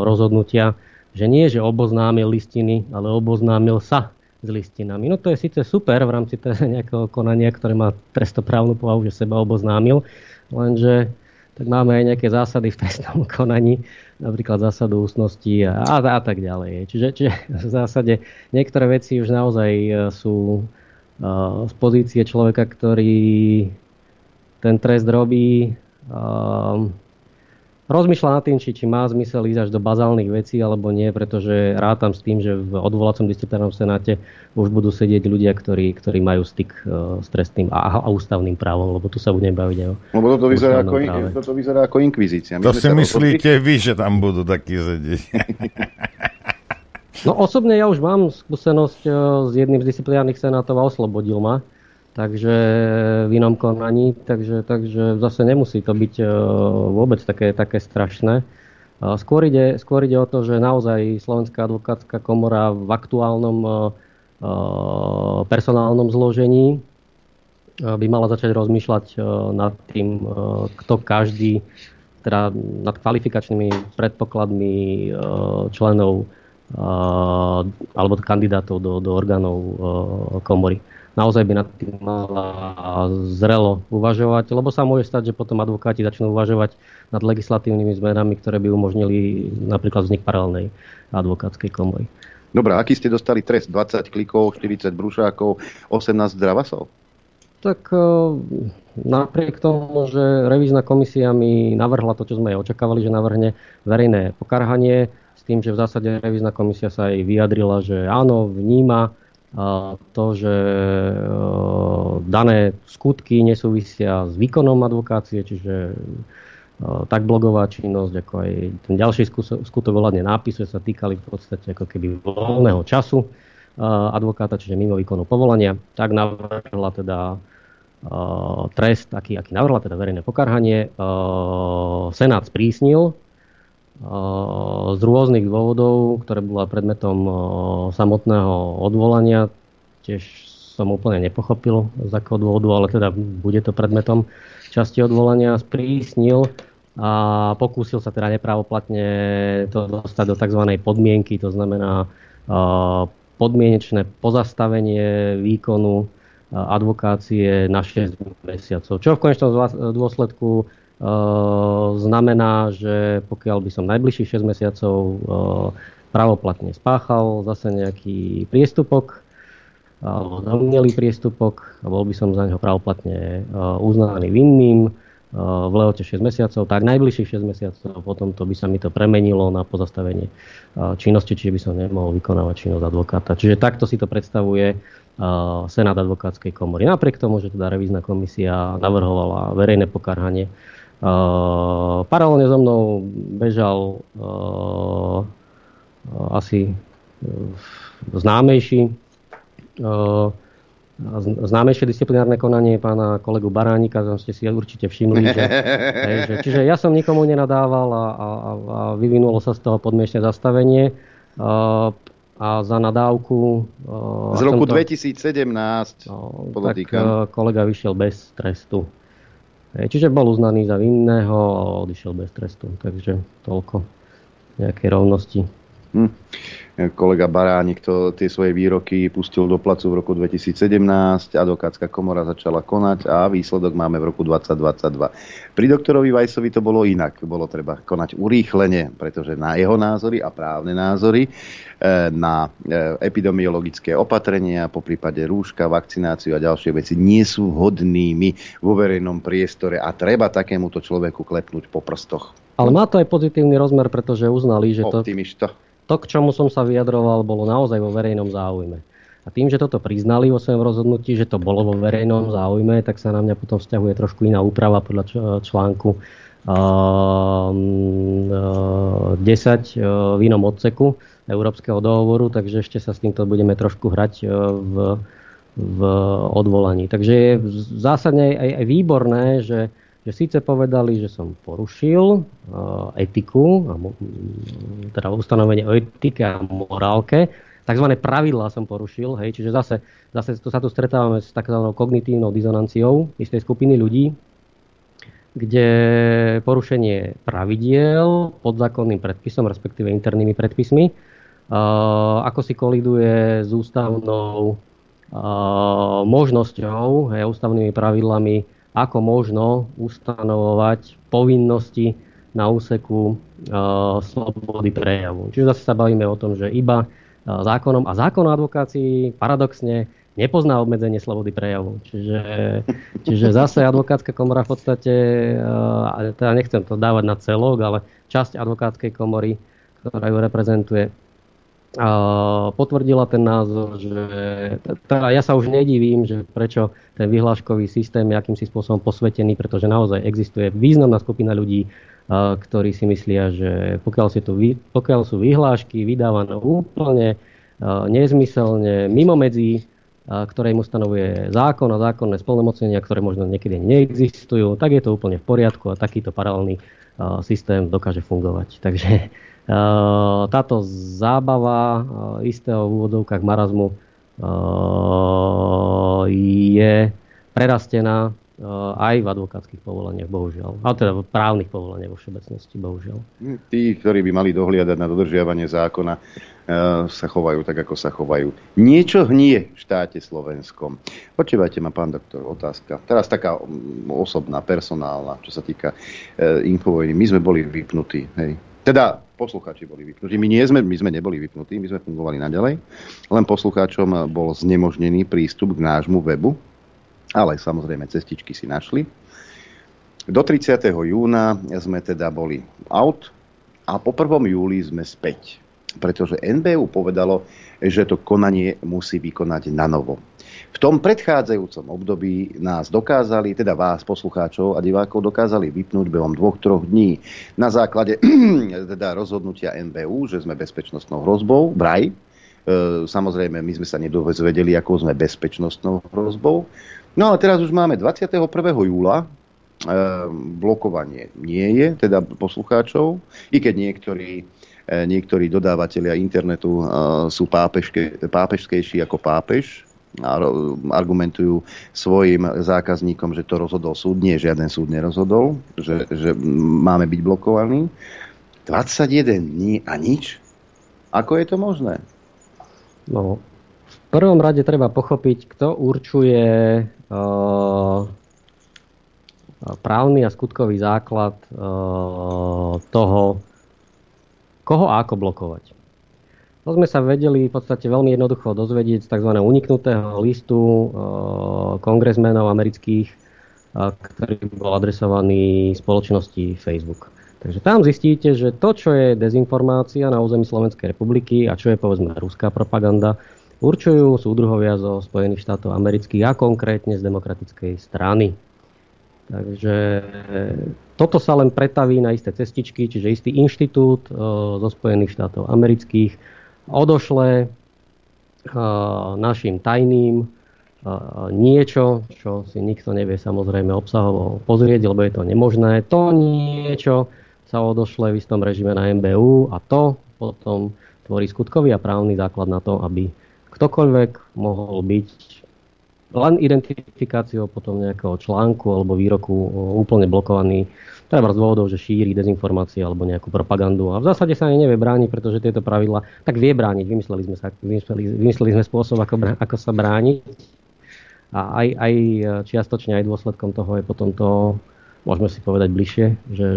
rozhodnutia, že nie, že oboznámil listiny, ale oboznámil sa s listinami. No to je síce super v rámci nejakého konania, ktoré má trestnoprávnu povahu, že seba oboznámil, lenže tak máme aj nejaké zásady v trestnom konaní, napríklad zásadu ústnosti a tak ďalej. Čiže v zásade niektoré veci už naozaj sú z pozície človeka, ktorý ten trest robí, rozmýšľa nad tým, či má zmysel ísť až do bazálnych vecí alebo nie, pretože rátam s tým, že v odvolacom disciplinárnom senáte už budú sedieť ľudia, ktorí majú styk s trestným a ústavným právom, lebo tu sa budem baviť aj o... Lebo toto vyzerá ako inkvizícia. To si myslíte vy, že tam budú takí sedieť. No osobne ja už mám skúsenosť s jedným z disciplinárnych senátov a oslobodil ma. Takže v inom konaní, takže zase nemusí to byť vôbec také strašné. Skôr ide o to, že naozaj Slovenská advokátska komora v aktuálnom personálnom zložení by mala začať rozmýšľať nad tým, kto každý, teda nad kvalifikačnými predpokladmi členov alebo kandidátov do orgánov komory. Naozaj by nad tým mala zrelo uvažovať, lebo sa môže stať, že potom advokáti začnú uvažovať nad legislatívnymi zmenami, ktoré by umožnili napríklad vznik paralelnej advokátskej komory. Dobre, aký ste dostali trest? 20 klikov, 40 brušákov, 18 zdravasov? Tak napriek tomu, že revízna komisia mi navrhla to, čo sme aj očakávali, že navrhne verejné pokarhanie, s tým, že v zásade revízna komisia sa aj vyjadrila, že áno, vníma to, že dané skutky nesúvisia s výkonom advokácie, čiže tak blogová činnosť, ako aj ten ďalší skutok ohľadne nápisu sa týkali v podstate ako keby voľného času advokáta, čiže mimo výkonu povolania, tak navrhla teda trest, aký navrhla teda verejné pokarhanie. Senát sprísnil z rôznych dôvodov, ktoré bola predmetom samotného odvolania. Tiež som úplne nepochopil z akého dôvodu, ale teda bude to predmetom časti odvolania. Sprísnil a pokúsil sa teda nepravoplatne to dostať do tzv. Podmienky, to znamená podmienečné pozastavenie výkonu advokácie na 6 mesiacov. Čo v konečnom dôsledku znamená, že pokiaľ by som najbližších 6 mesiacov pravoplatne spáchal zase nejaký priestupok, alebo zaujímavý priestupok, bol by som za neho právoplatne uznaný vinným v lehote 6 mesiacov, tak najbližších 6 mesiacov, potom to by sa mi to premenilo na pozastavenie činnosti, čiže by som nemohol vykonávať činnosť advokáta. Čiže takto si to predstavuje Senát advokátskej komory. Napriek tomu, že teda revízna komisia navrhovala verejné pokarhanie. Paralelne so mnou bežal asi známejšie disciplinárne konanie pána kolegu Baránika, tam ste si určite všimli. Čiže ja som nikomu nenadával a vyvinulo sa z toho podmienečné zastavenie a za nadávku... z roku 2017 podotýkam. Kolega vyšiel bez trestu. Čiže bol uznaný za vinného a odišiel bez trestu. Takže toľko nejakej rovnosti. Kolega Baránik tie svoje výroky pustil do placu v roku 2017, advokátska komora začala konať a výsledok máme v roku 2022. Pri doktorovi Vajsovi to bolo inak, bolo treba konať urýchlene, pretože na jeho názory a právne názory, na epidemiologické opatrenia, poprípade rúška, vakcináciu a ďalšie veci nie sú hodnými vo verejnom priestore a treba takémuto človeku klepnúť po prstoch. Ale má to aj pozitívny rozmer, pretože uznali, že to, k čomu som sa vyjadroval, bolo naozaj vo verejnom záujme. A tým, že toto priznali vo svojom rozhodnutí, že to bolo vo verejnom záujme, tak sa na mňa potom vzťahuje trošku iná úprava podľa článku 10 v inom odseku Európskeho dohovoru, takže ešte sa s týmto budeme trošku hrať v odvolaní. Takže je zásadne aj výborné, že síce povedali, že som porušil etiku, teda ustanovenie o etike a morálke, takzvané pravidlá som porušil, hej, čiže zase to sa tu stretávame s takzvanou kognitívnou dizonanciou istej skupiny ľudí, kde porušenie pravidiel podzákonným predpisom, respektíve internými predpismi, ako si koliduje s ústavnou možnosťou, hej, ústavnými pravidlami, ako možno ustanovovať povinnosti na úseku slobody prejavu. Čiže zase sa bavíme o tom, že iba zákonom a zákon o advokácii paradoxne nepozná obmedzenie slobody prejavu. Čiže zase advokátska komora v podstate, teda nechcem to dávať na celok, ale časť advokátskej komory, ktorá ju reprezentuje, potvrdila ten názor, že teda ja sa už nedivím, že prečo ten vyhláškový systém je akýmsi spôsobom posvetený, pretože naozaj existuje významná skupina ľudí, ktorí si myslia, že pokiaľ sú vyhlášky vydávané úplne nezmyselne mimo medzí, ktoré im ustanovuje zákon a zákonné splnomocnenia, ktoré možno niekedy neexistujú, tak je to úplne v poriadku a takýto paralelný systém dokáže fungovať. Takže táto zábava istého v úvodovkách marazmu je prerastená aj v advokátskych povolaniach, bohužiaľ. Ale teda v právnych povolaniach vo všeobecnosti, bohužiaľ. Tí, ktorí by mali dohliadať na dodržiavanie zákona, sa chovajú tak, ako sa chovajú. Niečo hnie v štáte slovenskom. Počúvajte ma, pán doktor, otázka. Teraz taká osobná, personálna, čo sa týka Infovojny. My sme boli vypnutí, hej. Teda poslucháči boli vypnutí. My sme neboli vypnutí, my sme fungovali naďalej. Len poslucháčom bol znemožnený prístup k nášmu webu, ale samozrejme cestičky si našli. Do 30. júna sme teda boli out a po 1. júli sme späť, pretože NBÚ povedalo, že to konanie musí vykonať na novo. V tom predchádzajúcom období nás dokázali, teda vás, poslucháčov a divákov, dokázali vypnúť behom 2-3 dní na základe teda rozhodnutia NBÚ, že sme bezpečnostnou hrozbou, vraj. Samozrejme, my sme sa nedozvedeli, akou sme bezpečnostnou hrozbou. No a teraz už máme 21. júla, blokovanie nie je, teda poslucháčov, i keď niektorí dodávateľia internetu sú pápežskejší ako pápež, a argumentujú svojim zákazníkom, že to rozhodol súd. Nie, žiaden súd nerozhodol, že máme byť blokovaní. 21 dní a nič? Ako je to možné? No, v prvom rade treba pochopiť, kto určuje právny a skutkový základ toho, koho a ako blokovať. To sme sa vedeli v podstate veľmi jednoducho dozvedieť z tzv. Uniknutého listu kongresmenov amerických, ktorý bol adresovaný spoločnosti Facebook. Takže tam zistíte, že to, čo je dezinformácia na území Slovenskej republiky a čo je povedzme ruská propaganda, určujú súdruhovia zo Spojených štátov amerických a konkrétne z Demokratickej strany. Takže toto sa len pretaví na isté cestičky, čiže istý inštitút zo Spojených štátov amerických odošle našim tajným niečo, čo si nikto nevie samozrejme obsahovo pozrieť, lebo je to nemožné. To niečo sa odošle v istom režime na MBU a to potom tvorí skutkový a právny základ na to, aby ktokoľvek mohol byť len identifikáciou potom nejakého článku alebo výroku úplne blokovaný, treba z dôvodov, že šíri dezinformácie alebo nejakú propagandu. A v zásade sa ani nevie brániť, pretože tieto pravidlá tak vie brániť. Vymysleli sme spôsob, ako sa brániť. A aj čiastočne aj dôsledkom toho je potom to, môžeme si povedať bližšie,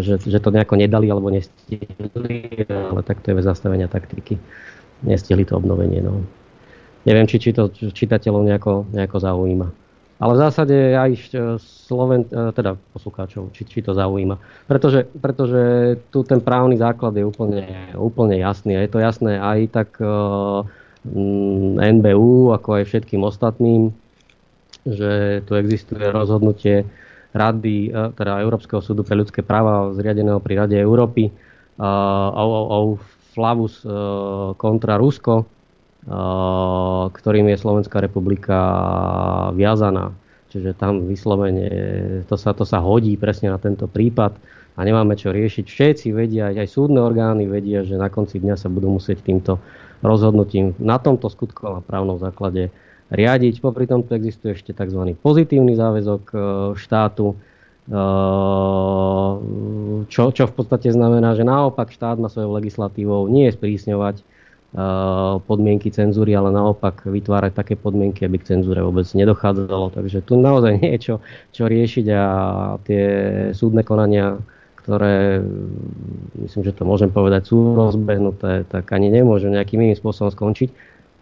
že to nejako nedali alebo nestihli, ale tak to je bez zastavenia taktiky. Nestihli to obnovenie. No. Neviem, či to čitateľov nejako zaujíma. Ale v zásade aj teda poslucháčov, či to zaujíma. Pretože tu ten právny základ je úplne jasný. A je to jasné aj tak NBU, ako aj všetkým ostatným, že tu existuje rozhodnutie Rady, teda Európskeho súdu pre ľudské práva zriadeného pri Rade Európy o Flavus kontra Rusko, ktorým je Slovenská republika viazaná. Čiže tam vyslovene to sa hodí presne na tento prípad a nemáme čo riešiť. Všetci vedia, aj súdne orgány vedia, že na konci dňa sa budú musieť týmto rozhodnutím na tomto skutkovom a právnom základe riadiť. Popri tom tu existuje ešte tzv. Pozitívny záväzok štátu, čo v podstate znamená, že naopak štát má svojou legislatívou nie sprísňovať podmienky cenzúry, ale naopak vytvárať také podmienky, aby k cenzúre vôbec nedochádzalo. Takže tu naozaj niečo, čo riešiť a tie súdne konania, ktoré, myslím, že to môžem povedať, sú rozbehnuté, tak ani nemôžu nejakým iným spôsobom skončiť.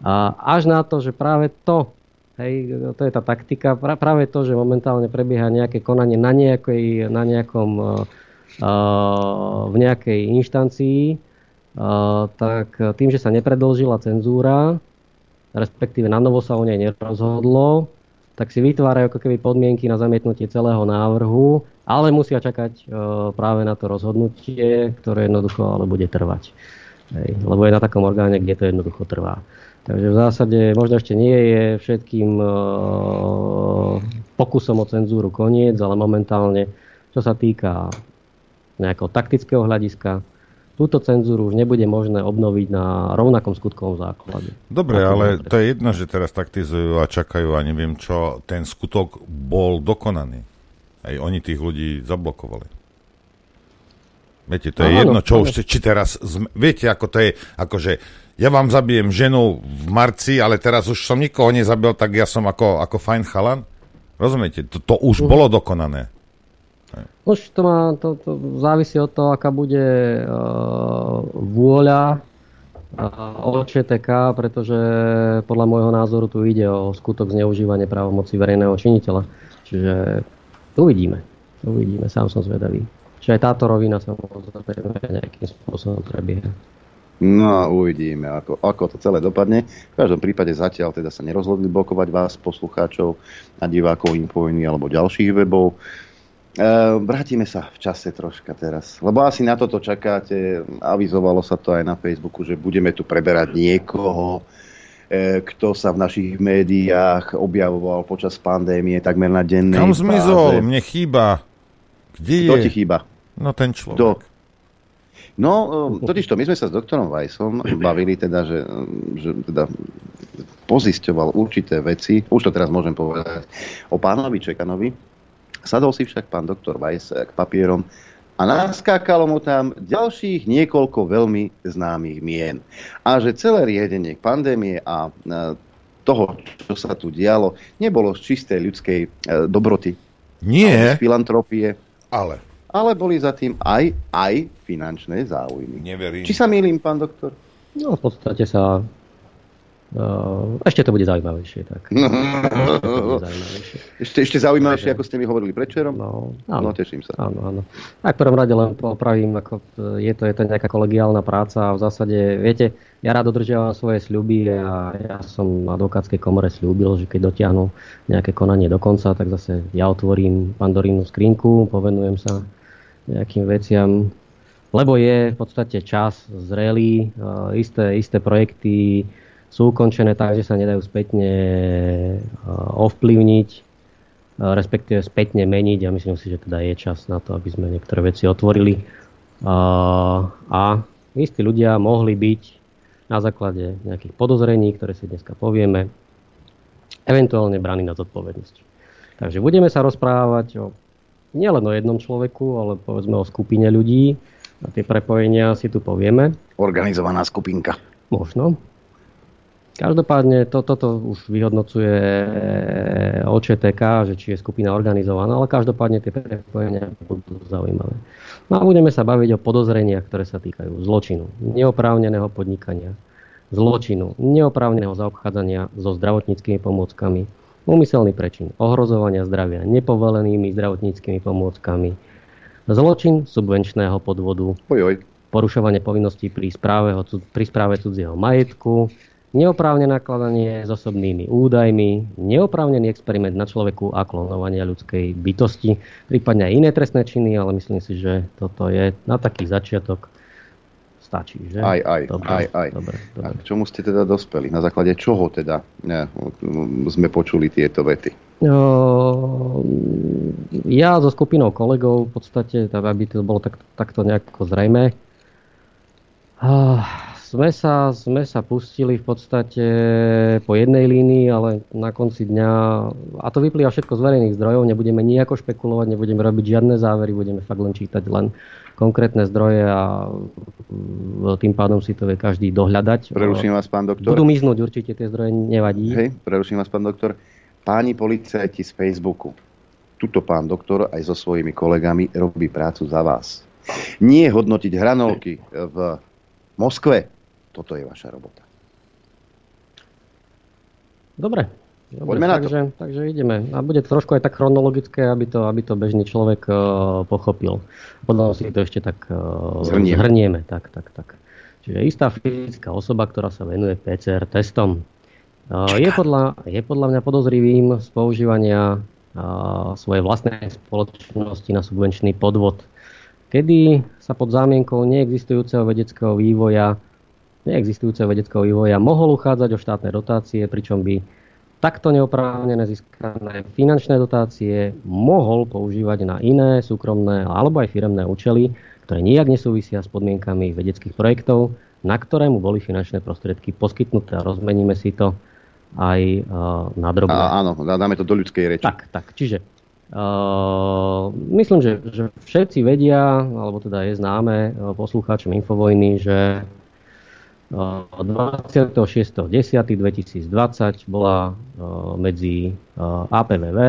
A až na to, že práve to, to je tá taktika, práve to, že momentálne prebieha nejaké konanie v nejakej inštancii, tak tým, že sa nepredĺžila cenzúra, respektíve na novo sa o nej nerozhodlo, tak si vytvárajú ako keby podmienky na zamietnutie celého návrhu, ale musia čakať práve na to rozhodnutie, ktoré jednoducho ale bude trvať. Hej, lebo je na takom orgáne, kde to jednoducho trvá. Takže v zásade možno ešte nie je všetkým pokusom o cenzúru koniec, ale momentálne, čo sa týka nejakého taktického hľadiska, túto cenzúru už nebude možné obnoviť na rovnakom skutkovom základe. Dobre, ale to je jedno, že teraz taktizujú a čakajú a neviem čo. Ten skutok bol dokonaný. Aj oni tých ľudí zablokovali. Viete, to je jedno, čo už či teraz... Viete, ako to je, akože ja vám zabijem ženu v marci, ale teraz už som nikoho nezabil, tak ja som ako fajn chalan. Rozumiete? To už bolo dokonané. Už to závisí od toho, aká bude vôľa OČTK, pretože podľa môjho názoru tu ide o skutok zneužívania právomoci verejného činiteľa. Čiže uvidíme, sám som zvedavý. Čiže aj táto rovina sa samozrejme nejakým spôsobom prebieha. No a uvidíme, ako to celé dopadne. V každom prípade zatiaľ teda sa nerozhodli blokovať vás, poslucháčov a divákov Infovojny alebo ďalších webov. Vrátime sa v čase troška teraz, lebo asi na toto čakáte, avizovalo sa to aj na Facebooku, že budeme tu preberať niekoho, kto sa v našich médiách objavoval počas pandémie takmer na dennej báze. Kam zmizol? Mne chýba. Kde je? Kto ti chýba? No ten človek. No, totižto, my sme sa s doktorom Weissom bavili teda, že teda pozisťoval určité veci, už to teraz môžem povedať, o pánovi Čekanovi. Sadol si však pán doktor Weiss k papierom a naskákalo mu tam ďalších niekoľko veľmi známych mien. A že celé riadenie pandémie a toho, čo sa tu dialo, nebolo z čistej ľudskej dobroty. Nie. Z filantropie. Ale boli za tým aj finančné záujmy. Neverím. Či sa mýlim, pán doktor? No v podstate sa... ešte to bude zaujímavejšie. Tak. Ešte zaujímavejšie, ako ste mi hovorili predvčerom? No, áno, teším sa. Áno, áno. A v prvom rade len opravím, ako je to nejaká kolegiálna práca a v zásade, viete, ja rád dodržiavam svoje sľuby a ja som na advokátskej komore sľúbil, že keď dotiahnu nejaké konanie do konca, tak zase ja otvorím Pandorinu skrinku, povenujem sa nejakým veciam, lebo je v podstate čas zrelý, isté projekty sú ukončené tak, že sa nedajú spätne ovplyvniť, respektíve spätne meniť. Ja myslím si, že teda je čas na to, aby sme niektoré veci otvorili. A istí ľudia mohli byť na základe nejakých podozrení, ktoré si dneska povieme, eventuálne braní na zodpovednosť. Takže budeme sa rozprávať o nielen o jednom človeku, ale povedzme o skupine ľudí. A tie prepojenia si tu povieme. Organizovaná skupinka. Možno. Každopádne toto už vyhodnocuje OČTK, že či je skupina organizovaná, ale každopádne tie prepojenia budú zaujímavé. No a budeme sa baviť o podozreniach, ktoré sa týkajú zločinu, neoprávneného podnikania, zločinu, neoprávneného zaobchádzania so zdravotníckymi pomôckami, úmyselný prečin ohrozovania zdravia nepovolenými zdravotníckymi pomôckami, zločin subvenčného podvodu, porušovanie povinností pri správe cudzieho majetku, neoprávnené nakladanie s osobnými údajmi, neoprávnený experiment na človeku a klonovanie ľudskej bytosti, prípadne aj iné trestné činy, ale myslím si, že toto je na taký začiatok stačí, že? Dobre. Dobre. A k čomu ste teda dospeli? Na základe čoho teda sme počuli tieto vety? Ja so skupinou kolegov v podstate, aby to bolo takto nejako zrejme, Sme sa pustili v podstate po jednej línii, ale na konci dňa, a to vyplýva všetko z verejných zdrojov, nebudeme nejako špekulovať, nebudeme robiť žiadne závery, budeme fakt len čítať len konkrétne zdroje a tým pádom si to vie každý dohľadať. Preruším vás, pán doktor. Budú miznúť určite, tie zdroje nevadí. Hej, preruším vás, pán doktor. Páni policajti z Facebooku, tuto pán doktor aj so svojimi kolegami robí prácu za vás. Nie hodnotiť hranolky v Moskve. Toto je vaša robota. Dobre. Poďme na to. Takže ideme. A bude trošku aj tak chronologické, aby to bežný človek pochopil. Podľa si to ešte tak zhrnieme. Tak. Čiže istá fyzická osoba, ktorá sa venuje PCR testom, je podľa mňa podozrivým z používania svojej vlastnej spoločnosti na subvenčný podvod, kedy sa pod zámienkou neexistujúceho vedeckého vývoja mohol uchádzať o štátne dotácie, pričom by takto neoprávnené získané finančné dotácie mohol používať na iné súkromné alebo aj firemné účely, ktoré nijak nesúvisia s podmienkami vedeckých projektov, na ktoré mu boli finančné prostriedky poskytnuté. Rozmeníme si to aj na drobné. Áno, dáme to do ľudskej reči. Tak, čiže myslím, že všetci vedia, alebo teda je známe poslucháčom Infovojny, že 26.10.2020 bola medzi APVV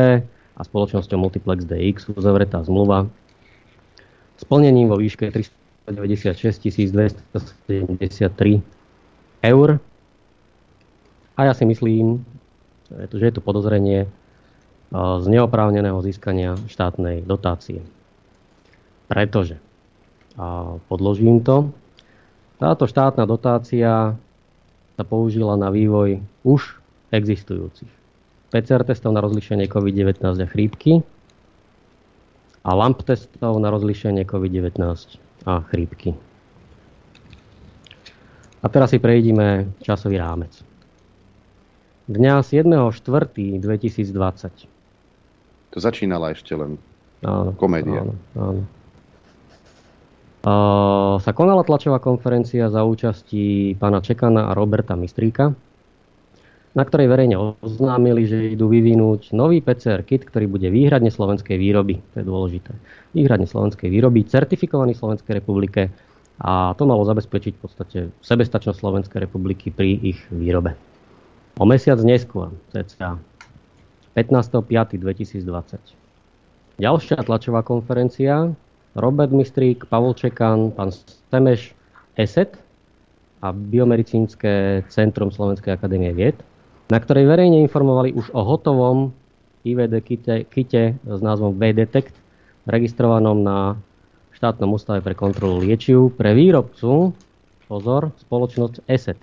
a spoločnosťou Multiplex DX uzavretá zmluva s plnením vo výške 396 273 eur. A ja si myslím, že je to podozrenie z neoprávneného získania štátnej dotácie. Pretože, a podložím to, táto štátna dotácia sa použila na vývoj už existujúcich PCR testov na rozlíšenie COVID-19 a chrípky a LAMP testov na rozlíšenie COVID-19 a chrípky. A teraz si prejdime časový rámec. Dňa 7.4.2020. To začínala ešte len komédia. Áno. Sa konala tlačová konferencia za účasti pána Čekana a Roberta Mistríka, na ktorej verejne oznámili, že idú vyvinúť nový PCR kit, ktorý bude výhradne slovenskej výroby. To je dôležité. Výhradne slovenskej výroby, certifikovaný v Slovenskej republike, a to malo zabezpečiť v podstate sebestačnosť Slovenskej republiky pri ich výrobe. O mesiac neskôr, cca 15.5.2020. Ďalšia tlačová konferencia: Robert Mistrík, Pavol Čekan, pán Stemeš, ESET a Biomedicínske centrum Slovenskej akadémie vied, na ktorej verejne informovali už o hotovom IVD kite s názvom V-Detect, registrovanom na Štátnom ústave pre kontrolu liečiv pre výrobcu, pozor, spoločnosť ESET.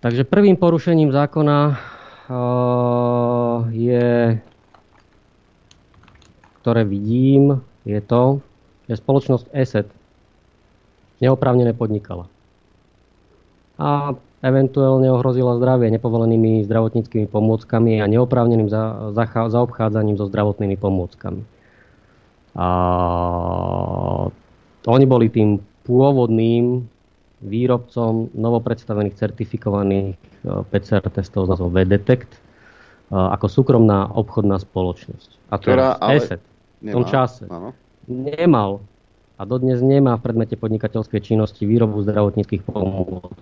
Takže prvým porušením zákona ktoré vidím, je to, že spoločnosť ESET neoprávnene podnikala a eventuálne ohrozila zdravie nepovolenými zdravotníckymi pomôckami a neoprávneným zaobchádzaním so zdravotnými pomôckami. A oni boli tým pôvodným výrobcom novopredstavených certifikovaných PCR testov s názvom V-Detect ako súkromná obchodná spoločnosť. A to ESET v tom čase nemal a dodnes nemá v predmete podnikateľskej činnosti výrobu zdravotníckych pomôcok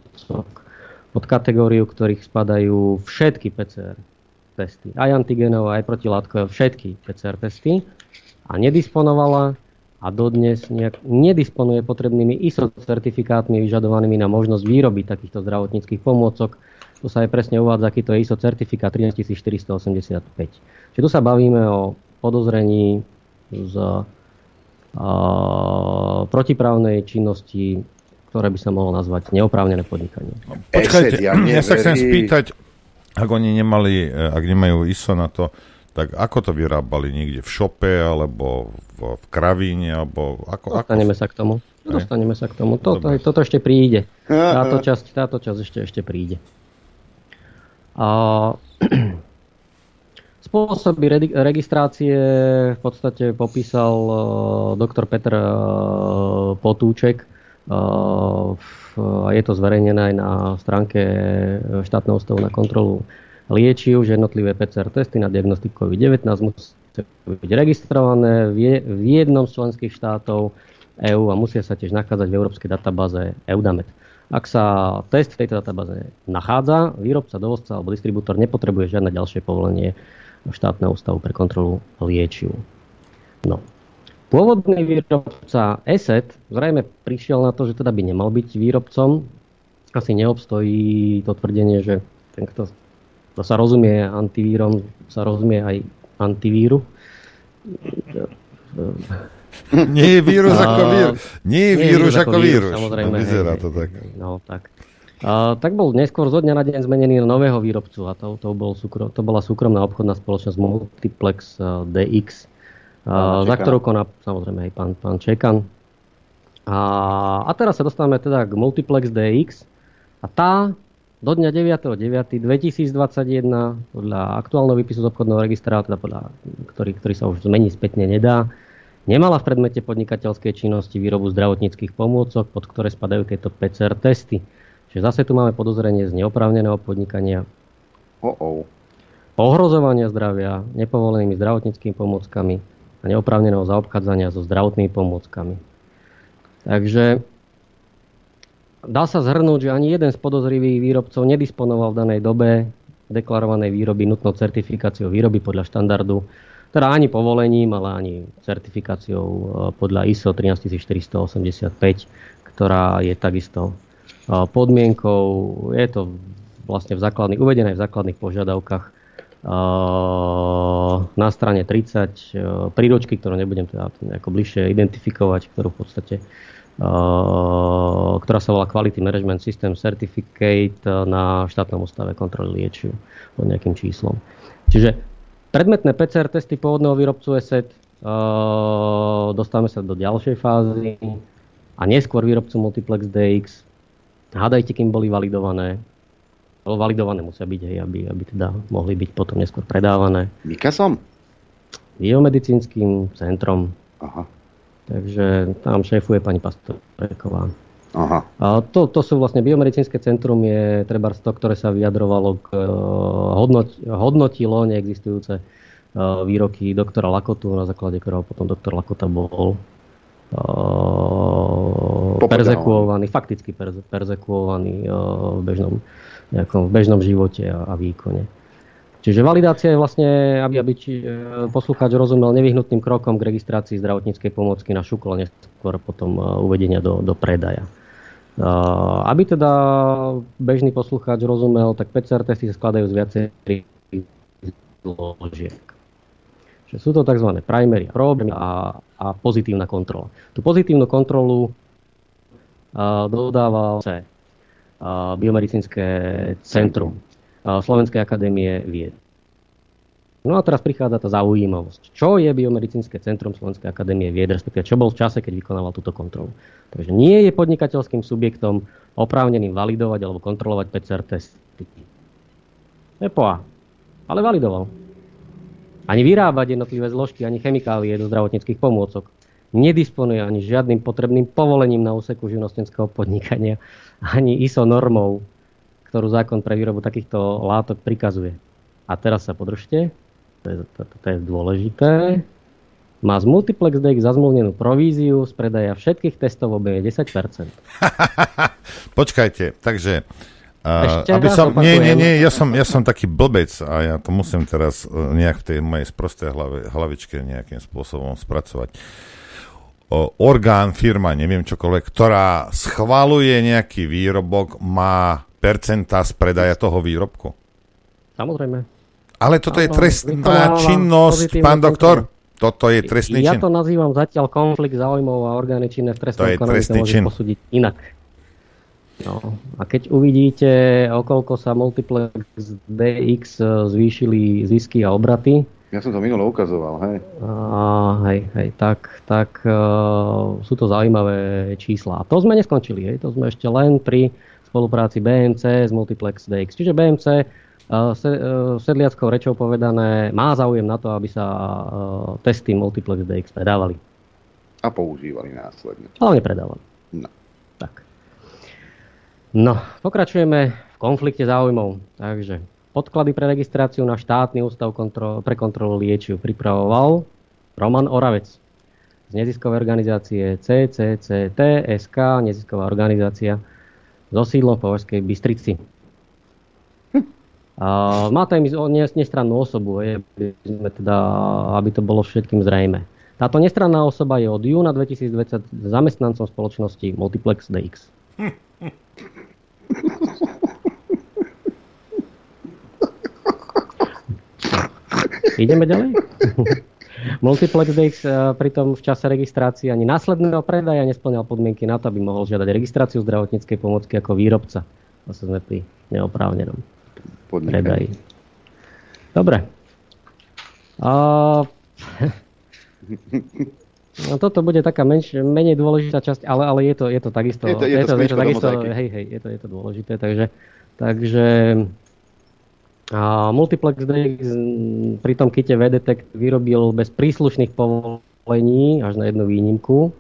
pod kategóriu, ktorých spadajú všetky PCR testy. Aj antigenové, aj protilátkové, všetky PCR testy. A nedisponovala a dodnes nedisponuje potrebnými ISO certifikátmi vyžadovanými na možnosť výroby takýchto zdravotníckych pomôcok. Tu sa aj presne uvádza, aký to je ISO certifikát 13485. Čiže tu sa bavíme o podozrení z protiprávnej činnosti, ktoré by sa mohlo nazvať neoprávnené podnikanie. Počkajte, ja sa chcem spýtať, ak oni nemajú ISO na to, tak ako to vyrábali niekde? V šope, alebo v kravíne, alebo ako? Dostaneme sa k tomu. Toto ešte príde. Táto časť ešte príde. Spôsoby registrácie v podstate popísal doktor Peter Potúček. Je to zverejnené aj na stránke Štátneho ústavu na kontrolu liečiv, že jednotlivé PCR testy na diagnostiku COVID-19 musia byť registrované v jednom z členských štátov EÚ a musia sa tiež nachádzať v európskej databáze EUDAMED. Ak sa test v tejto databáze nachádza, výrobca, dovozca alebo distribútor nepotrebuje žiadne ďalšie povolenie Štátneho ústavu pre kontrolu liečiv. No. Pôvodný výrobca ESET zrejme prišiel na to, že teda by nemal byť výrobcom. Asi neobstojí to tvrdenie, že ten, kto sa rozumie antivírom, sa rozumie aj antivíru. Nie je vírus ako vírus. Samozrejme. Vyzerá to tak. No, tak. Tak bol neskôr zo dňa na deň zmenený na nového výrobcu a to bola súkromná obchodná spoločnosť Multiplex DX, za ktorú koná samozrejme aj pán Čekan. A teraz sa dostávame teda k Multiplex DX a tá do dňa 9.9.2021 podľa aktuálneho výpisu z obchodného registra, teda ktorý sa už zmeniť spätne nedá, nemala v predmete podnikateľskej činnosti výrobu zdravotníckych pomôcok, pod ktoré spadajú tieto PCR testy. Čiže zase tu máme podozrenie z neoprávneného podnikania, ohrozovania zdravia nepovolenými zdravotníckymi pomôckami a neoprávneného zaobchádzania so zdravotnými pomôckami. Takže dá sa zhrnúť, že ani jeden z podozrivých výrobcov nedisponoval v danej dobe deklarovanej výroby nutnou certifikáciou výroby podľa štandardu, teda ani povolením, ale ani certifikáciou podľa ISO 13485, ktorá je takisto podmienkou. Je to vlastne uvedené v základných požiadavkách na strane 30 príručky, ktorú nebudem teda nejako bližšie identifikovať, ktorú v podstate ktorá sa volá Quality Management System Certificate na Štátnom ústave kontroly liečiv pod nejakým číslom. Čiže predmetné PCR testy pôvodného výrobcu ESET dostávame sa do ďalšej fázy a neskôr výrobcu Multiplex DX. Hádajte, kým boli validované. Validované musia byť, hej, aby teda mohli byť potom neskôr predávané. Mikasom? Biomedicínskym centrom. Aha. Takže tam šéfuje pani Pastoreková. Aha. To sú vlastne biomedicínske centrum, je trebárs to, ktoré sa vyjadrovalo hodnotilo neexistujúce výroky doktora Lakotu, na základe ktorého potom doktor Lakota bol perzekuovaný, fakticky perzekuovaný v bežnom živote a výkone. Čiže validácia je vlastne, aby poslucháč rozumel, nevyhnutným krokom k registrácii zdravotníckej pomocky na ŠUKL, neskôr potom uvedenia do predaja. Aby teda bežný poslucháč rozumel, tak PCR testy sa skladajú z viacerých zložiek. Čiže sú to tzv. Primary problémy a pozitívna kontrola. Tú pozitívnu kontrolu dodáva Biomedicínske centrum Slovenskej akadémie vied. No a teraz prichádza tá zaujímavosť. Čo je Biomedicínske centrum Slovenskej akadémie vied, respektíve čo bol v čase, keď vykonával túto kontrolu? Takže nie je podnikateľským subjektom oprávneným validovať alebo kontrolovať PCR testy. EPOA. Ale validoval. Ani vyrábať jednotlivé zložky, ani chemikálie do zdravotníckych pomôcok. Nedisponuje ani žiadnym potrebným povolením na úseku živnostenského podnikania, ani ISO normou, ktorú zákon pre výrobu takýchto látok prikazuje. A teraz sa podržte, to je dôležité, má z Multiplex DX zazmluvnenú províziu z predaja všetkých testov v objeme 10%. Počkajte, takže... ja som taký blbec a ja to musím teraz nejak v tej mojej sprostej hlavičke nejakým spôsobom spracovať. Orgán, firma, neviem čokoľvek, ktorá schvaľuje nejaký výrobok, má percentá z predaja toho výrobku. Samozrejme. Ale toto je trestná činnosť, pán doktor. Toto je trestný čin. Ja to nazývam zatiaľ konflikt záujmov a orgány činné v trestnom konaní to môže posúdiť inak. No, a keď uvidíte, okoľko sa Multiplex DX zvýšili zisky a obraty. Ja som to minulo ukazoval, hej. Sú to zaujímavé čísla. A to sme neskončili, hej. To sme ešte len pri spolupráci BMC s Multiplex DX. Čiže BMC sedliackou rečou povedané má záujem na to, aby sa testy Multiplex DX predávali. A používali následne. Ale nepredávali. No. Tak. No, pokračujeme v konflikte záujmov. Takže podklady pre registráciu na štátny ústav pre kontrolu liečiv pripravoval Roman Oravec z neziskovej organizácie CCCT SK, nezisková organizácia so sídlom v Považskej Bystrici. Má tam ísť o nestrannú osobu, aby to bolo všetkým zrejme. Táto nestranná osoba je od júna 2020 zamestnancom spoločnosti Multiplex DX. Ideme ďalej? Multiplex DX pritom v čase registrácie ani následného predaja nesplňal podmienky na to, aby mohol žiadať registráciu zdravotníckej pomocky ako výrobca. Zase sme pri neoprávnenom predaji. Dobre. No toto bude taká menej dôležitá časť, ale je to takisto. Je to dôležité, takže Multiplex DX pri tom kite V-Detect vyrobil bez príslušných povolení, až na jednu výnimku,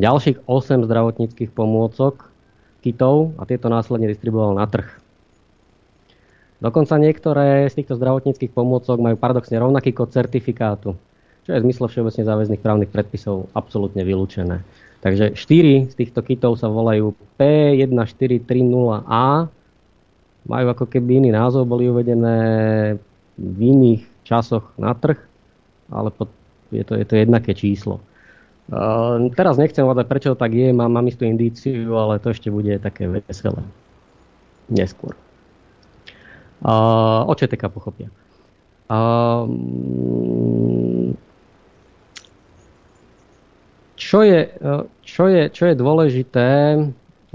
ďalších 8 zdravotníckych pomôcok kitov a tieto následne distribuoval na trh. Dokonca niektoré z týchto zdravotníckych pomôcok majú paradoxne rovnaký kód certifikátu, čo je v zmysle všeobecne záväzných právnych predpisov absolútne vylúčené. Takže 4 z týchto kitov sa volajú P1430A, majú ako keby iný názov, boli uvedené v iných časoch na trh, ale je to jednaké číslo. Teraz nechcem hľadať, prečo to tak je, mám istú indíciu, ale to ešte bude také veselé. Neskôr. O ČTK pochopia. Čo je dôležité,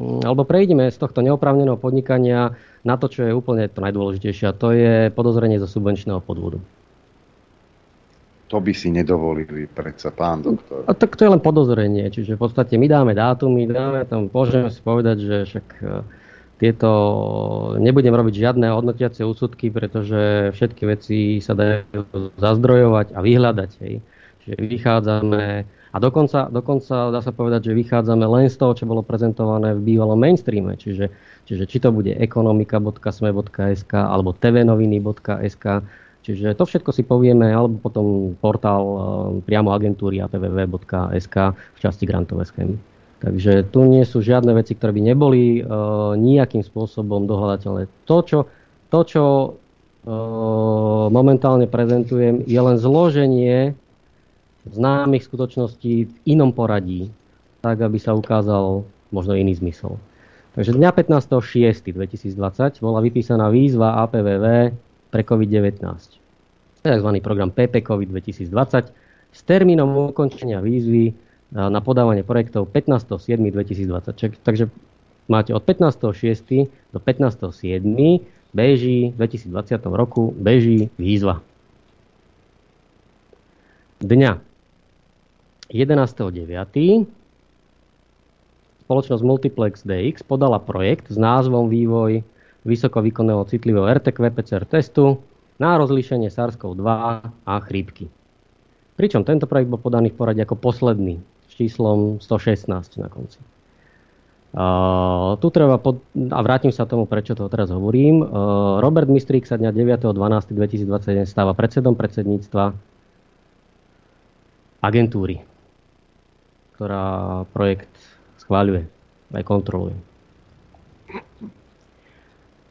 alebo prejdeme z tohto neoprávneného podnikania na to, čo je úplne to najdôležitejšie, a to je podozrenie zo subvenčného podvodu. To by si nedovolili predsa, pán doktor. A tak to je len podozrenie, čiže v podstate my dáme dátumy, môžeme si povedať, že však tieto nebudem robiť žiadne hodnotiacie úsudky, pretože všetky veci sa dajú zazdrojovať a vyhľadať. Hej. Čiže vychádzame... A dokonca dá sa povedať, že vychádzame len z toho, čo bolo prezentované v bývalom mainstreame. Čiže či to bude ekonomika.sme.sk alebo tvnoviny.sk. Čiže to všetko si povieme, alebo potom portál priamo agentúry apvv.sk v časti grantové schémy. Takže tu nie sú žiadne veci, ktoré by neboli nejakým spôsobom dohľadateľné. To, čo momentálne prezentujem, je len zloženie známych skutočností v inom poradí, tak aby sa ukázal možno iný zmysel. Takže dňa 15.6.2020 bola vypísaná výzva APVV pre COVID-19. To je tzv. Program PP COVID 2020 s termínom ukončenia výzvy na podávanie projektov 15.7.2020. Takže máte od 15.6. do 15.7. beží v 2020 roku beží výzva. Dňa 11.9. spoločnosť Multiplex DX podala projekt s názvom Vývoj vysokovýkonného citlivého RT-QPCR testu na rozlíšenie SARS-CoV-2 a chrípky. Pričom tento projekt bol podaný v poradí ako posledný s číslom 116 na konci. Tu treba a vrátim sa tomu, prečo to teraz hovorím. Robert Mistrík sa dňa 9.12.2021 stáva predsedom predsedníctva agentúry, ktorá projekt schváľuje aj kontroluje.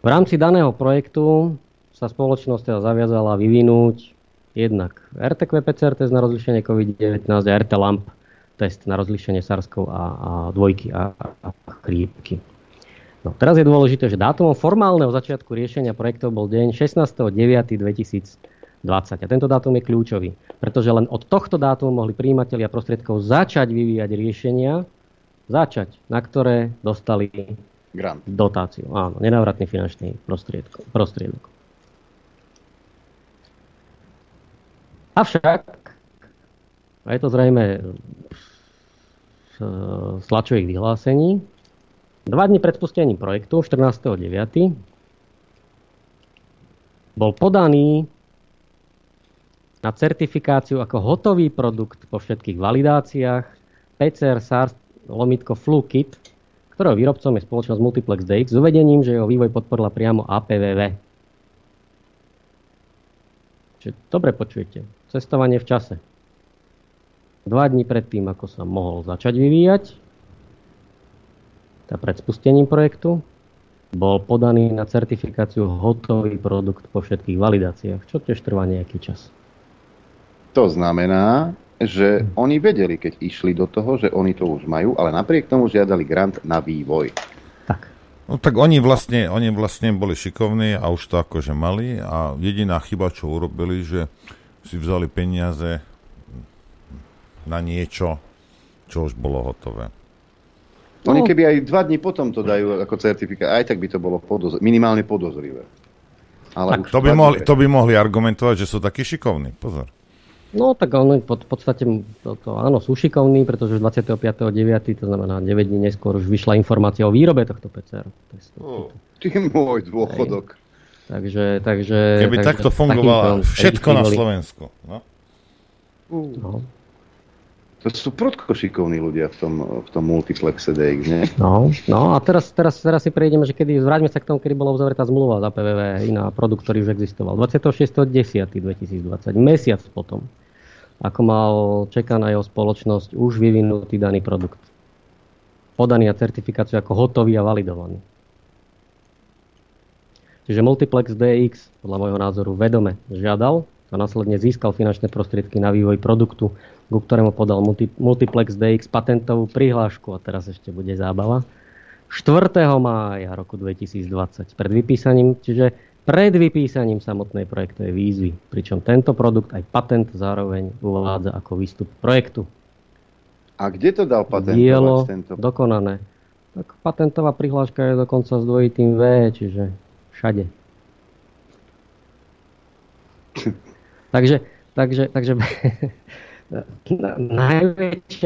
V rámci daného projektu sa spoločnosť teda zaviazala vyvinúť jednak RT-QPCR test na rozlíšenie COVID-19 a RT-LAMP test na rozlíšenie SARS-CoV a dvojky a chrípky. No, teraz je dôležité, že dátumom formálneho začiatku riešenia projektov bol deň 16.9.2020. A tento dátum je kľúčový, pretože len od tohto dátumu mohli prijímatelia prostriedkov začať vyvíjať riešenia, na ktoré dostali grant, dotáciu. Áno, nenávratný finančný prostriedok. Avšak, a je to zrejme z tlačových vyhlásení, 2 dni pred spustením projektu, 14.9., bol podaný na certifikáciu ako hotový produkt po všetkých validáciách PCR SARS lomitko Flu Kit, ktorého výrobcom je spoločnosť Multiplex DX, s uvedením, že jeho vývoj podporila priamo APVV. Čiže dobre počujete, cestovanie v čase. 2 dni pred tým, ako sa mohol začať vyvíjať, a pred spustením projektu, bol podaný na certifikáciu hotový produkt po všetkých validáciách, čo tiež trvá nejaký čas. To znamená, že oni vedeli, keď išli do toho, že oni to už majú, ale napriek tomu žiadali grant na vývoj. Tak. No tak oni vlastne boli šikovní a už to akože mali a jediná chyba, čo urobili, že si vzali peniaze na niečo, čo už bolo hotové. Oni keby aj 2 dni potom to dajú ako certifikát, aj tak by to bolo minimálne podozrivé. Ale tak, to by mohli argumentovať, že sú takí šikovní, pozor. No tak oni v podstate áno, sú šikovní, pretože 25.9., to znamená 9 dní neskôr, už vyšla informácia o výrobe tohto PCR. Ty môj dôchodok. Takže keby takto fungovalo všetko na Slovensku. No? To sú prudko šikovní ľudia v tom Multiplexe DX, nie? No a teraz si prejdeme, že vráťme sa k tomu, kedy bola uzavretá zmluva za PVV na produkt, ktorý už existoval. 26.10.2020, mesiac potom, ako mal Čekan a jeho spoločnosť už vyvinutý daný produkt. Podaný na certifikáciu ako hotový a validovaný. Čiže Multiplex DX, podľa môjho názoru, vedome žiadal a následne získal finančné prostriedky na vývoj produktu, ku ktorému podal Multiplex DX patentovú prihlášku, a teraz ešte bude zábava, 4. mája roku 2020, pred vypísaním samotnej projektovej výzvy, pričom tento produkt aj patent zároveň uvádza ako výstup projektu. A kde to dal patentovať? Dielo dokonané. Tak patentová prihláška je dokonca s dvojitým V, čiže všade. Takže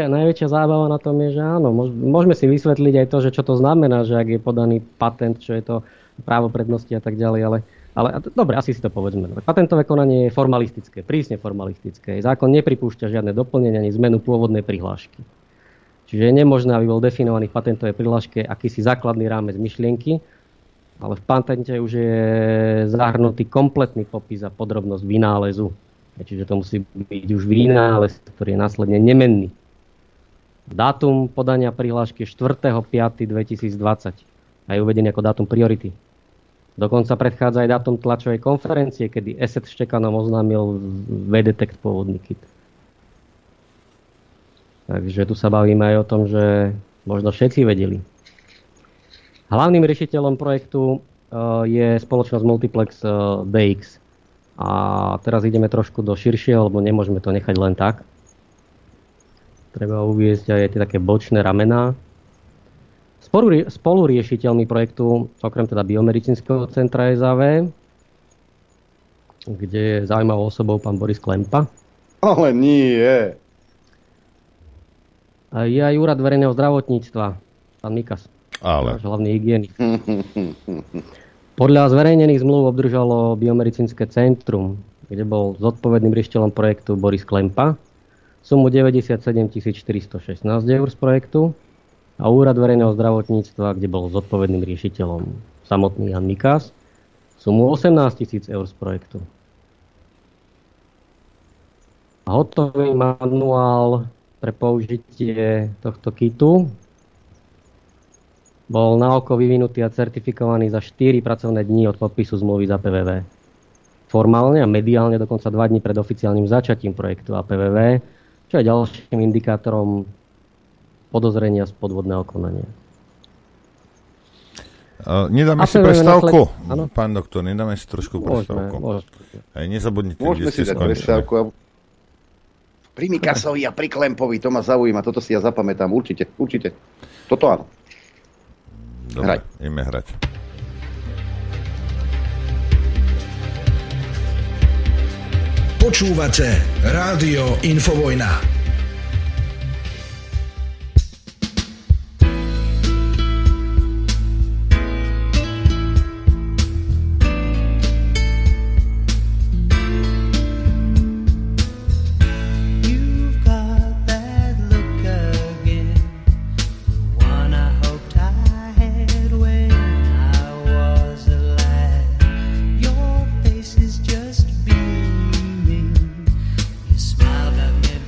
najväčšia zábava na tom je, že áno, môžeme si vysvetliť aj to, že čo to znamená, že ak je podaný patent, čo je to právo prednosti a tak ďalej, ale dobre, asi si to povedzme. Patentové konanie je formalistické, prísne formalistické. Zákon nepripúšťa žiadne doplnenie ani zmenu pôvodnej prihlášky. Čiže je nemožné, aby bol definovaný v patentovej prihláške akýsi základný rámec myšlienky, ale v patente už je zahrnutý kompletný popis a podrobnosť vynálezu. Čiže to musí byť už vynález, ktorý je následne nemenný. Dátum podania prihlášky 4.5.2020 a je uvedený ako dátum priority. Dokonca predchádza aj dátum tlačovej konferencie, kedy ESET Štekanom oznámil VDetect pôvodný kit. Takže tu sa bavíme aj o tom, že možno všetci vedeli. Hlavným riešiteľom projektu je spoločnosť Multiplex DX. A teraz ideme trošku do širšieho, lebo nemôžeme to nechať len tak. Treba uviesť aj tie také bočné ramená. Spoluriešiteľmi projektu, okrem teda Biomedicínskeho centra SAV, kde je zaujímavou osobou pán Boris Klempa. Ale nie. A je aj Úrad verejného zdravotníctva, pán Mikas, náš hlavný hygienik. Podľa zverejnených zmluv obdržalo Biomedicínske centrum, kde bol zodpovedným riešiteľom projektu Boris Klempa, sumu 97 416 eur z projektu, a Úrad verejného zdravotníctva, kde bol zodpovedným riešiteľom samotný Jan Mikás, sumu 18 000 eur z projektu. A hotový manuál pre použitie tohto kitu bol na oko vyvinutý a certifikovaný za 4 pracovné dní od podpisu zmluvy za PVV. Formálne a mediálne dokonca 2 dní pred oficiálnym začatím projektu APVV, čo je ďalším indikátorom podozrenia z podvodného konania. Nedáme si prestávku, pán doktor, nedáme si trošku prestávku. Nezabudnite, kde ste skončili. Pri Mikasovi a pri Klempovi, to ma zaujíma, toto si ja zapamätám, určite. Toto áno. Dobre, ideme hrať. Počúvate Rádio Infovojna.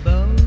Both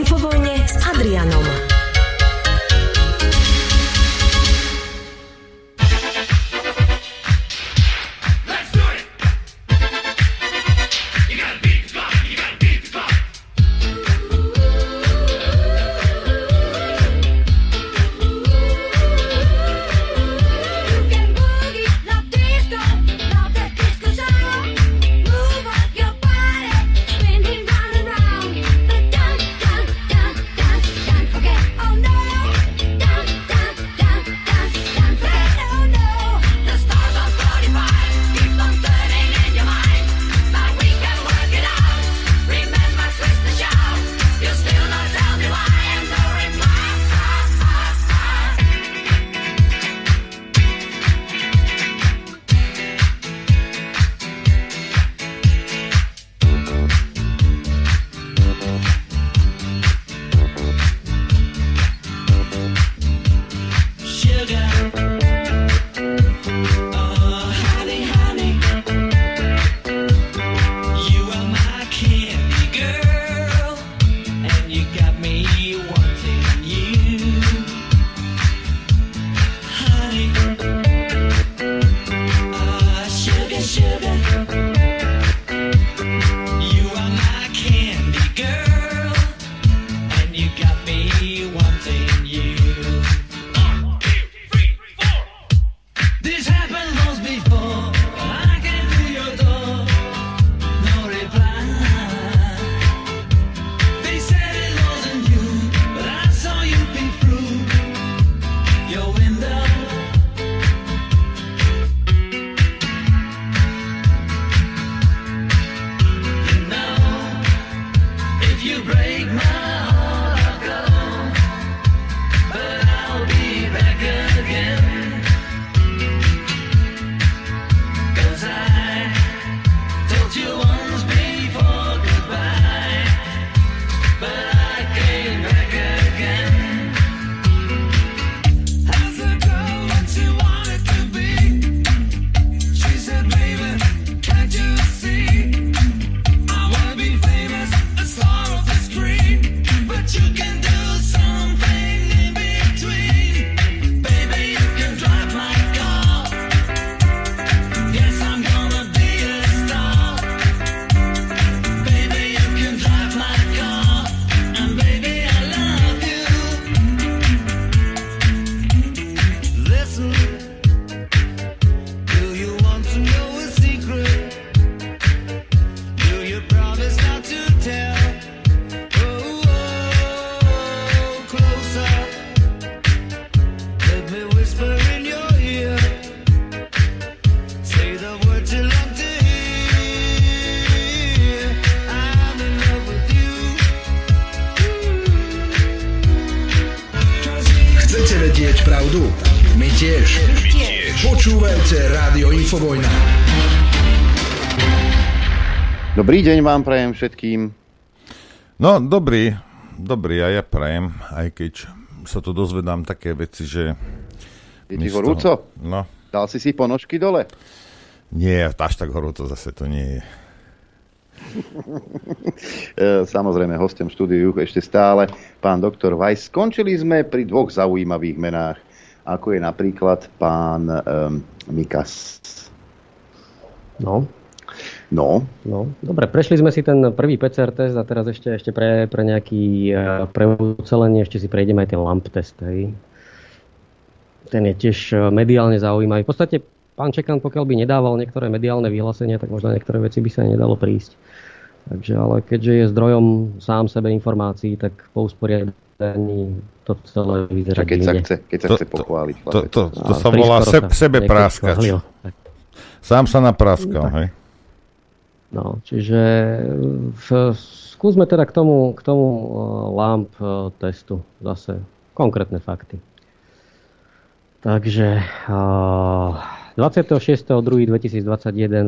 Infovojne s Adrianom. Dobrý deň vám prajem všetkým. No, dobrý, a ja prajem, aj keď sa tu dozvedám také veci, že... Je ti horúco? No. Dal si si ponožky dole? Nie, až tak horúco zase to nie je. Samozrejme, hostom štúdiu ešte stále pán doktor Weiss. Skončili sme pri dvoch zaujímavých menách, ako je napríklad pán Mikas. No, dobre, prešli sme si ten prvý PCR test a teraz ešte pre nejaký preucelenie ešte si prejdeme aj ten LAMP test. Hej. Ten je tiež mediálne zaujímavý. V podstate pán Čekan, pokiaľ by nedával niektoré mediálne vyhlásenia, tak možno niektoré veci by sa nedalo prísť. Takže, ale keďže je zdrojom sám sebe informácií, tak po usporiadaní to celé vyzerá. Keď sa chce pochváliť. To sa volá sebepráskač. Sám sa napráskal, no, hej. No, čiže skúsme teda k tomu LAMP testu zase konkrétne fakty. Takže 26.2.2021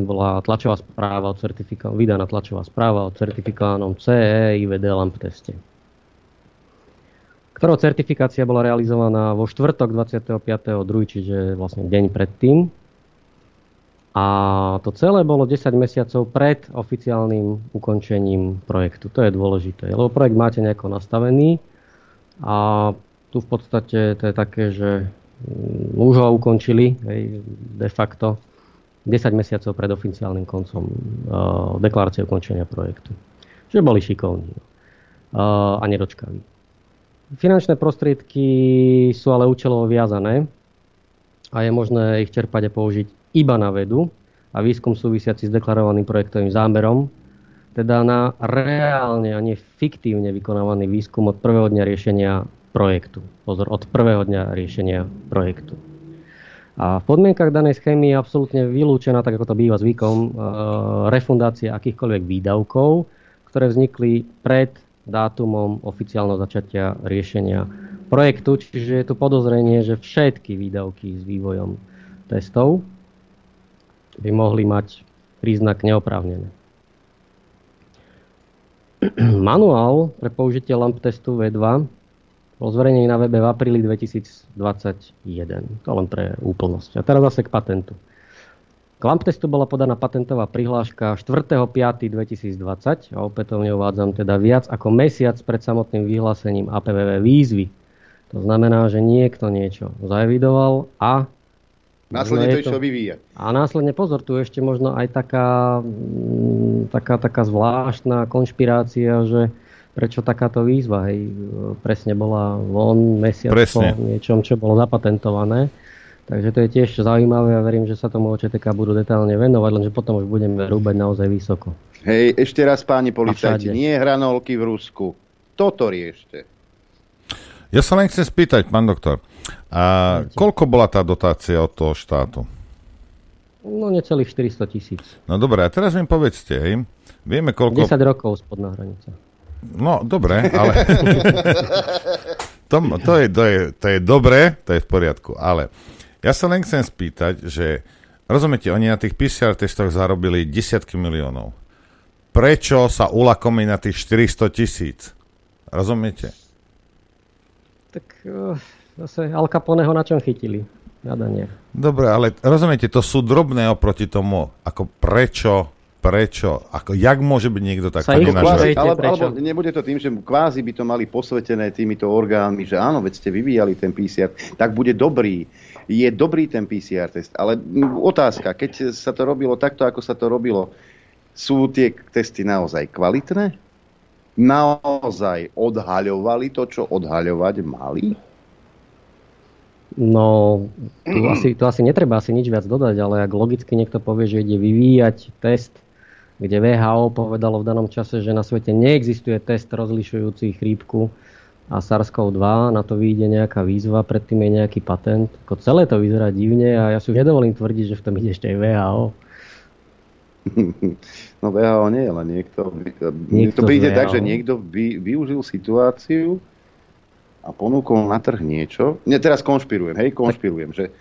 bola vydaná tlačová správa o certifikovanom CE IVD LAMP teste, ktorá certifikácia bola realizovaná vo štvrtok 25.2., čiže vlastne deň predtým. A to celé bolo 10 mesiacov pred oficiálnym ukončením projektu. To je dôležité, lebo projekt máte nejako nastavený a tu v podstate to je také, že už ho ukončili de facto 10 mesiacov pred oficiálnym koncom deklarácie ukončenia projektu. Že boli šikovní a nedočkaví. Finančné prostriedky sú ale účelovo viazané a je možné ich čerpať a použiť iba na vedu a výskum súvisiaci s deklarovaným projektovým zámerom, teda na reálne a nefiktívne vykonávaný výskum od prvého dňa riešenia projektu. Pozor, od prvého dňa riešenia projektu. A v podmienkach danej schémy je absolútne vylúčená, tak ako to býva zvykom, refundácia akýchkoľvek výdavkov, ktoré vznikli pred dátumom oficiálneho začatia riešenia projektu. Čiže je tu podozrenie, že všetky výdavky s vývojom testov by mohli mať príznak neoprávnené. Manuál pre použitie LAMP testu V2 bol zverejnený na webe v apríli 2021. To len pre úplnosť. A teraz zase k patentu. K LAMP testu bola podaná patentová prihláška 4.5.2020 a opätovne uvádzam teda viac ako mesiac pred samotným vyhlásením APVV výzvy. To znamená, že niekto niečo zaevidoval a následne to išlo vyvíjať. A následne, pozor, tu ešte možno aj taká zvláštna konšpirácia, že prečo takáto výzva, hej, presne bola von mesiac po niečom, čo bolo zapatentované. Takže to je tiež zaujímavé a verím, že sa tomu OČTK budú detailne venovať, lenže potom už budeme rúbať naozaj vysoko. Hej, ešte raz, páni policajti, nie hranolky v Rusku. Toto riešte. Ja sa len chcem spýtať, pán doktor, a koľko bola tá dotácia od toho štátu? No necelých 400 000. No dobre, a teraz mi povedzte, hej, vieme koľko... 10 rokov spodná hranica. No dobre, ale... to je dobre, to je v poriadku, ale ja sa len chcem spýtať, že rozumiete, oni na tých PCR testoch zarobili desiatky miliónov. Prečo sa ulakomí na tých 400 000? Rozumiete? Tak zase Al Caponeho na čom chytili? Jadanie. Dobre, ale rozumiete, to sú drobné oproti tomu, ako prečo, ako jak môže byť niekto takto nenažrať? Alebo nebude to tým, že kvázi by to mali posvetené týmito orgánmi, že áno, veď ste vyvíjali ten PCR, tak bude dobrý. Je dobrý ten PCR test, ale otázka, keď sa to robilo takto, ako sa to robilo, sú tie testy naozaj kvalitné? Naozaj odhaľovali to, čo odhaľovať mali? No, tu asi netreba asi nič viac dodať, ale ak logicky niekto povie, že ide vyvíjať test, kde WHO povedalo v danom čase, že na svete neexistuje test rozlišujúci chrípku a SARS-CoV-2, na to vyjde nejaká výzva, predtým je nejaký patent. Ako celé to vyzerá divne a ja si už nedovolím tvrdiť, že v tom ide ešte aj WHO. No VHO nie, ale niekto príde tak, že niekto využil situáciu a ponúkol na trh niečo. Nie, teraz konšpirujem, že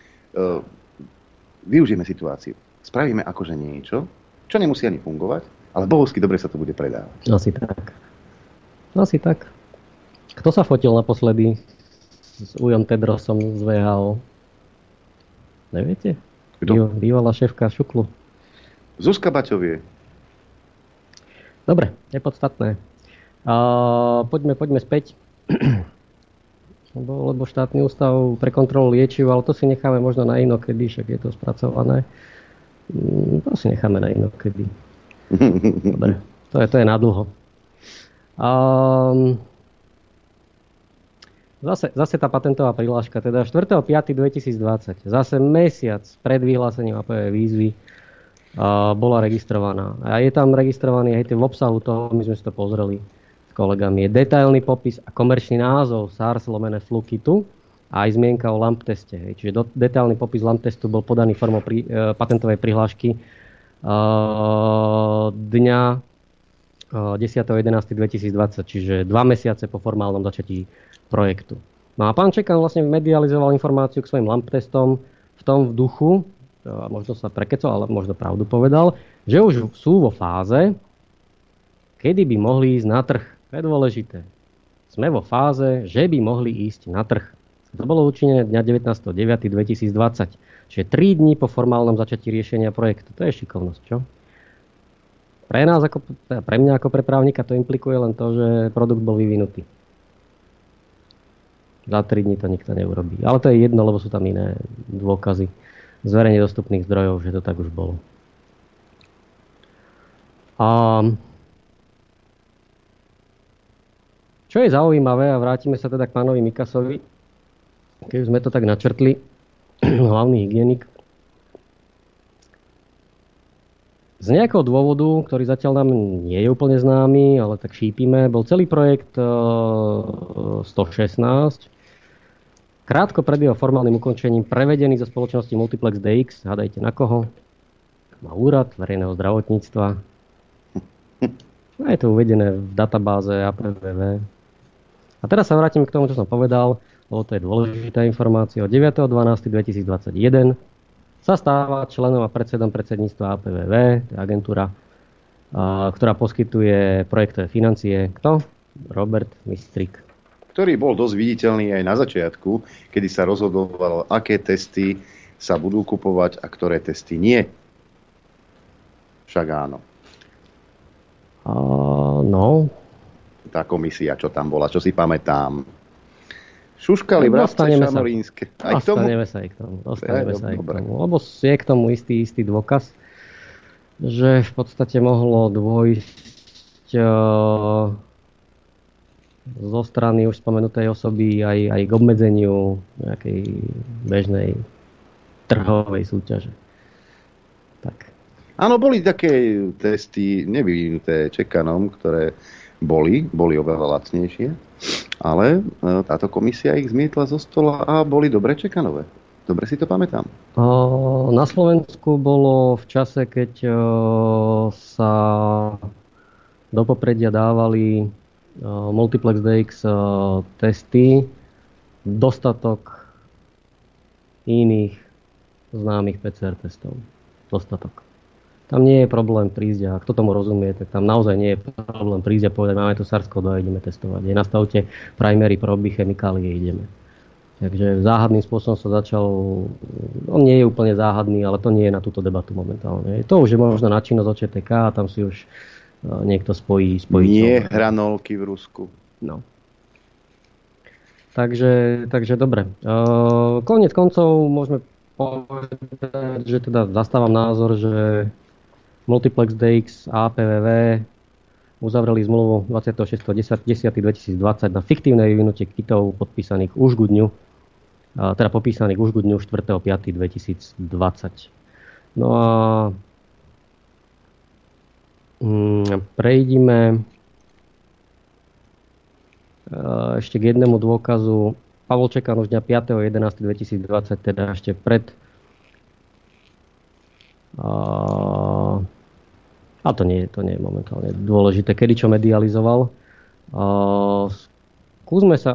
využijeme situáciu. Spravíme akože niečo, čo nemusí ani fungovať, ale bohovsky dobre sa to bude predávať. Asi tak. Kto sa fotil naposledy s Ujom Tedrosom z VHO? Neviete? Kto? Bývalá šéfka Šuklu. Zuzka Baťovie. Dobre, nepodstatné. Poďme späť. lebo štátny ústav pre kontrolu liečiv, ale to si necháme možno na inokedy, však je to spracované. To si necháme na inokedy. Dobre, to je nadlho. Zase tá patentová prihláška, teda 4.5.2020, zase mesiac pred vyhlásením APV výzvy, bola registrovaná. A je tam registrovaný aj v obsahu toho, my sme si to pozreli s kolegami. Je detailný popis a komerčný názov SARS/flu kitu a aj zmienka o LAMP teste. Čiže detailný popis LAMP testu bol podaný formou patentovej prihlášky dňa 10.11.2020, čiže 2 mesiace po formálnom začatí projektu. No a pán Čekan vlastne medializoval informáciu k svojim LAMP testom v tom v duchu, a možno sa prekecal, ale možno pravdu povedal, že už sú vo fáze, kedy by mohli ísť na trh. To je dôležité. Sme vo fáze, že by mohli ísť na trh. To bolo učinené dňa 19.9.2020. Čiže 3 dní po formálnom začiatí riešenia projektu. To je šikovnosť, čo? Pre nás, pre mňa ako pre právnika, to implikuje len to, že produkt bol vyvinutý. Za 3 dní to nikto neurobí. Ale to je jedno, lebo sú tam iné dôkazy z verejne dostupných zdrojov, že to tak už bolo. A čo je zaujímavé, a vrátime sa teda k pánovi Mikasovi, keď už sme to tak načrtli, hlavný hygienik. Z nejakého dôvodu, ktorý zatiaľ nám nie je úplne známy, ale tak šípime, bol celý projekt 116 krátko pred jeho formálnym ukončením prevedený zo spoločnosti Multiplex DX, hádajte na koho, na úrad verejného zdravotníctva. No, je to uvedené v databáze APVV. A teraz sa vrátim k tomu, čo som povedal, lebo to je dôležitá informácia. Od 9.12.2021 sa stáva členom a predsedom predsedníctva APVV, to je agentúra, ktorá poskytuje projektové financie. Kto? Robert Mistrík. Ktorý bol dosť viditeľný aj na začiatku, kedy sa rozhodovalo, aké testy sa budú kupovať a ktoré testy nie. Však áno. No. Tá komisia, čo tam bola, čo si pamätám. Šuškali vrátce Šamorínske. Dostaneme sa aj k tomu. Lebo je k tomu istý dôkaz, že v podstate mohlo dôjsť zo strany už spomenutej osoby aj k obmedzeniu nejakej bežnej trhovej súťaže. Tak. Áno, boli také testy nevyvinuté Čekanom, ktoré boli oveľa lacnejšie, ale táto komisia ich zmietla zo stola a boli dobre čekanové. Dobre si to pamätám. Na Slovensku bolo v čase, keď sa do popredia dávali Multiplex DX testy, dostatok iných známych PCR testov. Dostatok. Tam nie je problém prísť, a kto tomu rozumie, tak tam naozaj nie je problém prísť a povedať, máme tu SARS-CoV-2, ideme testovať. Je nastavte primary, proby, chemikálie, ideme. Takže záhadným spôsobom sa začal, on nie je úplne záhadný, ale to nie je na túto debatu momentálne. To už je možno na činnosť OČTK a tam si už niekto spojí. Nie to. Hranolky v Rusku. No. Takže dobre. Koniec koncov môžeme povedať, že teda zastávam názor, že Multiplex DX a APVV uzavreli zmluvu 26.10.2020 na fiktívne vyvinutie kitov podpísaných už ku dňu, teda popísaných už ku dňu 4.5.2020. No a prejdime ešte k jednému dôkazu. Pavol Čekan už dňa 5.11.2020, teda ešte pred a to nie je momentálne dôležité, kedy čo medializoval.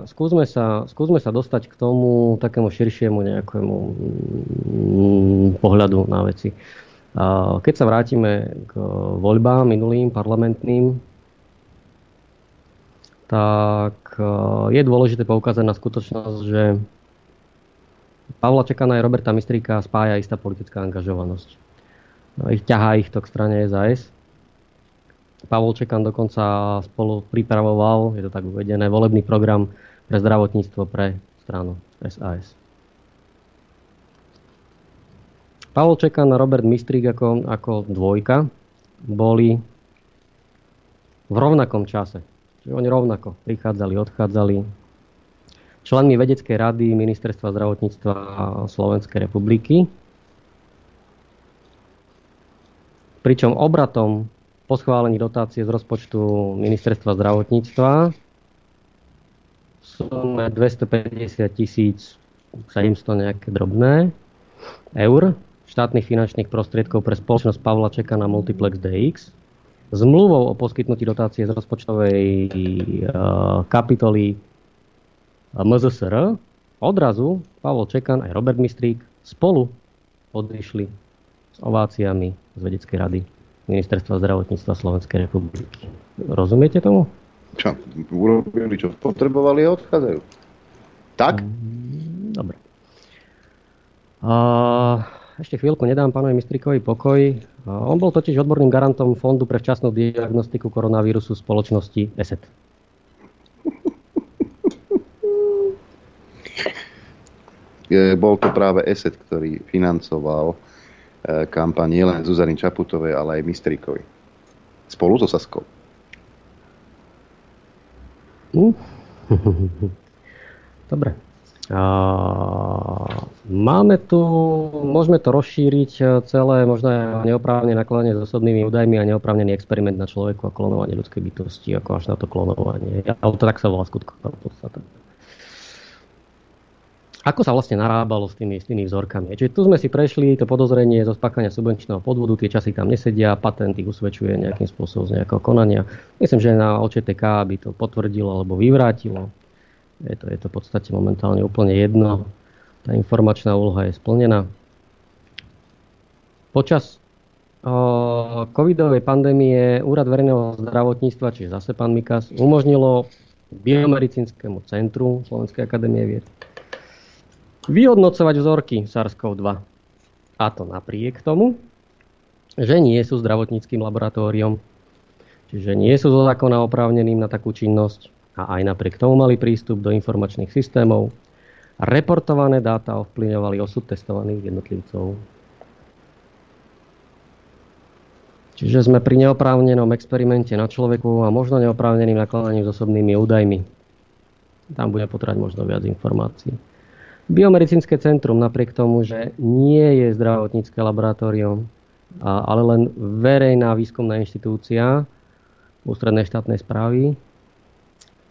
Skúsme sa dostať k tomu takému širšiemu nejakému pohľadu na veci. Keď sa vrátime k voľbám minulým parlamentným, tak je dôležité poukázať na skutočnosť, že Pavla Čekana a Roberta Mistríka spája istá politická angažovanosť. Ťahá ich to k strane SAS. Pavol Čekan dokonca spolu pripravoval, je to tak uvedené, volebný program pre zdravotníctvo pre stranu SAS. Pavol Čekan a Robert Mistrík ako dvojka boli v rovnakom čase. Čiže oni rovnako prichádzali, odchádzali. Členmi vedeckej rady Ministerstva zdravotníctva Slovenskej republiky. Pričom obratom po schválení dotácie z rozpočtu Ministerstva zdravotníctva sú 250 700 nejaké drobné eur štátnych finančných prostriedkov pre spoločnosť Pavla Čekana Multiplex DX. Zmluvou o poskytnutí dotácie z rozpočtovej kapitoly MZSR odrazu Pavol Čekan aj Robert Mistrík spolu odišli s ováciami z vedeckej rady Ministerstva zdravotníctva Slovenskej republiky. Rozumiete tomu? Čo? Urobili, čo potrebovali a odchádzajú. Tak? Dobre. Ešte chvíľku nedám pánovi Mistríkovi pokoj. On bol totiž odborným garantom Fondu pre včasnú diagnostiku koronavírusu spoločnosti ESET. Bol to práve ESET, ktorý financoval kampaň nielen Zuzany Čaputovej, ale aj Mistríkovi. Spolu so Saskou. Dobre. Máme tu, môžeme to rozšíriť celé možno neoprávne nakladanie s osobnými údajmi a neoprávnený experiment na človeku a klonovanie ľudskej bytosti, ako až na to klonovanie. Ale to tak sa volá skutková podstata. Ako sa vlastne narábalo s tými vzorkami? Čiže tu sme si prešli to podozrenie zo spáchania subvenčného podvodu, tie časy tam nesedia, patent ich usvedčuje nejakým spôsobom z nejakého konania. Myslím, že na OČTK by to potvrdilo alebo vyvrátilo. Je to v podstate momentálne úplne jedno. Tá informačná úloha je splnená. Počas covidovej pandémie Úrad verejného zdravotníctva, čiže zase pán Mikas, umožnilo Biomedicínskemu centru Slovenskej akadémie vied vyhodnocovať vzorky SARS-CoV-2. A to napriek tomu, že nie sú zdravotníckym laboratóriom, čiže nie sú zo zákona oprávneným na takú činnosť. A aj napriek tomu mali prístup do informačných systémov. Reportované dáta ovplyvňovali osud testovaných jednotlivcov. Čiže sme pri neoprávnenom experimente na človeku a možno neoprávneným nakladaním s osobnými údajmi. Tam bude potrebovať možno viac informácií. Biomedicínske centrum napriek tomu, že nie je zdravotnícke laboratórium, ale len verejná výskumná inštitúcia ústrednej štátnej správy,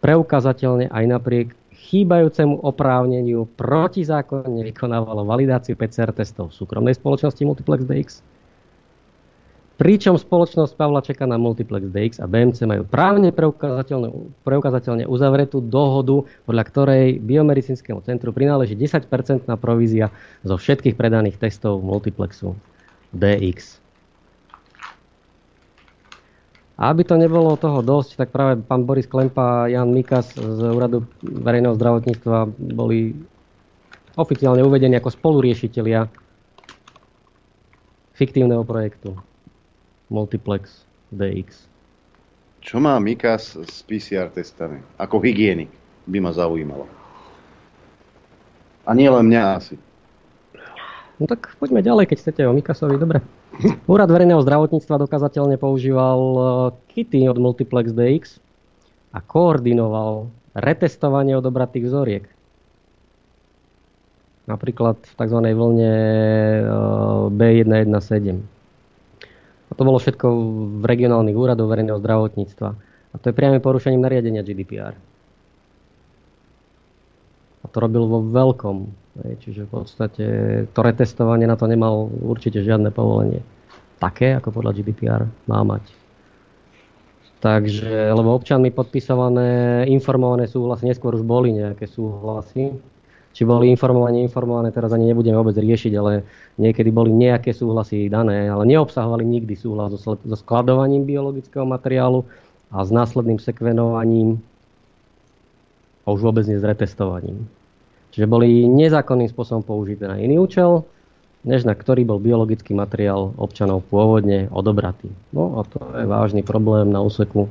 preukazateľne aj napriek chýbajúcemu oprávneniu protizákonne vykonávalo validáciu PCR testov súkromnej spoločnosti Multiplex DX. Pričom spoločnosť Pavla Čeka na Multiplex DX a BMC majú právne preukazateľne uzavretú dohodu, podľa ktorej Biomedicínskemu centru prináleží 10% provízia zo všetkých predaných testov Multiplexu DX. A aby to nebolo toho dosť, tak práve pán Boris Klempa a Jan Mikas z Úradu verejného zdravotníctva boli oficiálne uvedení ako spoluriešitelia fiktívneho projektu Multiplex DX. Čo má Mikas s PCR testami? Ako hygienik by ma zaujímalo. A nie len mňa asi. No tak poďme ďalej, keď chcete o Mikasovi, dobre. Úrad verejného zdravotníctva dokázateľne používal kity od Multiplex DX a koordinoval retestovanie odobratých vzoriek. Napríklad v tzv. Vlne B117. A to bolo všetko v regionálnych úradoch verejného zdravotníctva. A to je priame porušením nariadenia GDPR. A to robil vo veľkom. Čiže v podstate to retestovanie na to nemal určite žiadne povolenie. Také, ako podľa GDPR má mať. Takže, lebo občanmi podpisované, informované súhlasy, neskôr už boli nejaké súhlasy. Či boli informované, teraz ani nebudeme vôbec riešiť, ale niekedy boli nejaké súhlasy dané, ale neobsahovali nikdy súhlas so skladovaním biologického materiálu a s následným sekvenovaním a už vôbec nie s retestovaním. Čiže boli nezákonným spôsobom použité na iný účel, než na ktorý bol biologický materiál občanov pôvodne odobratý. No a to je vážny problém na úseku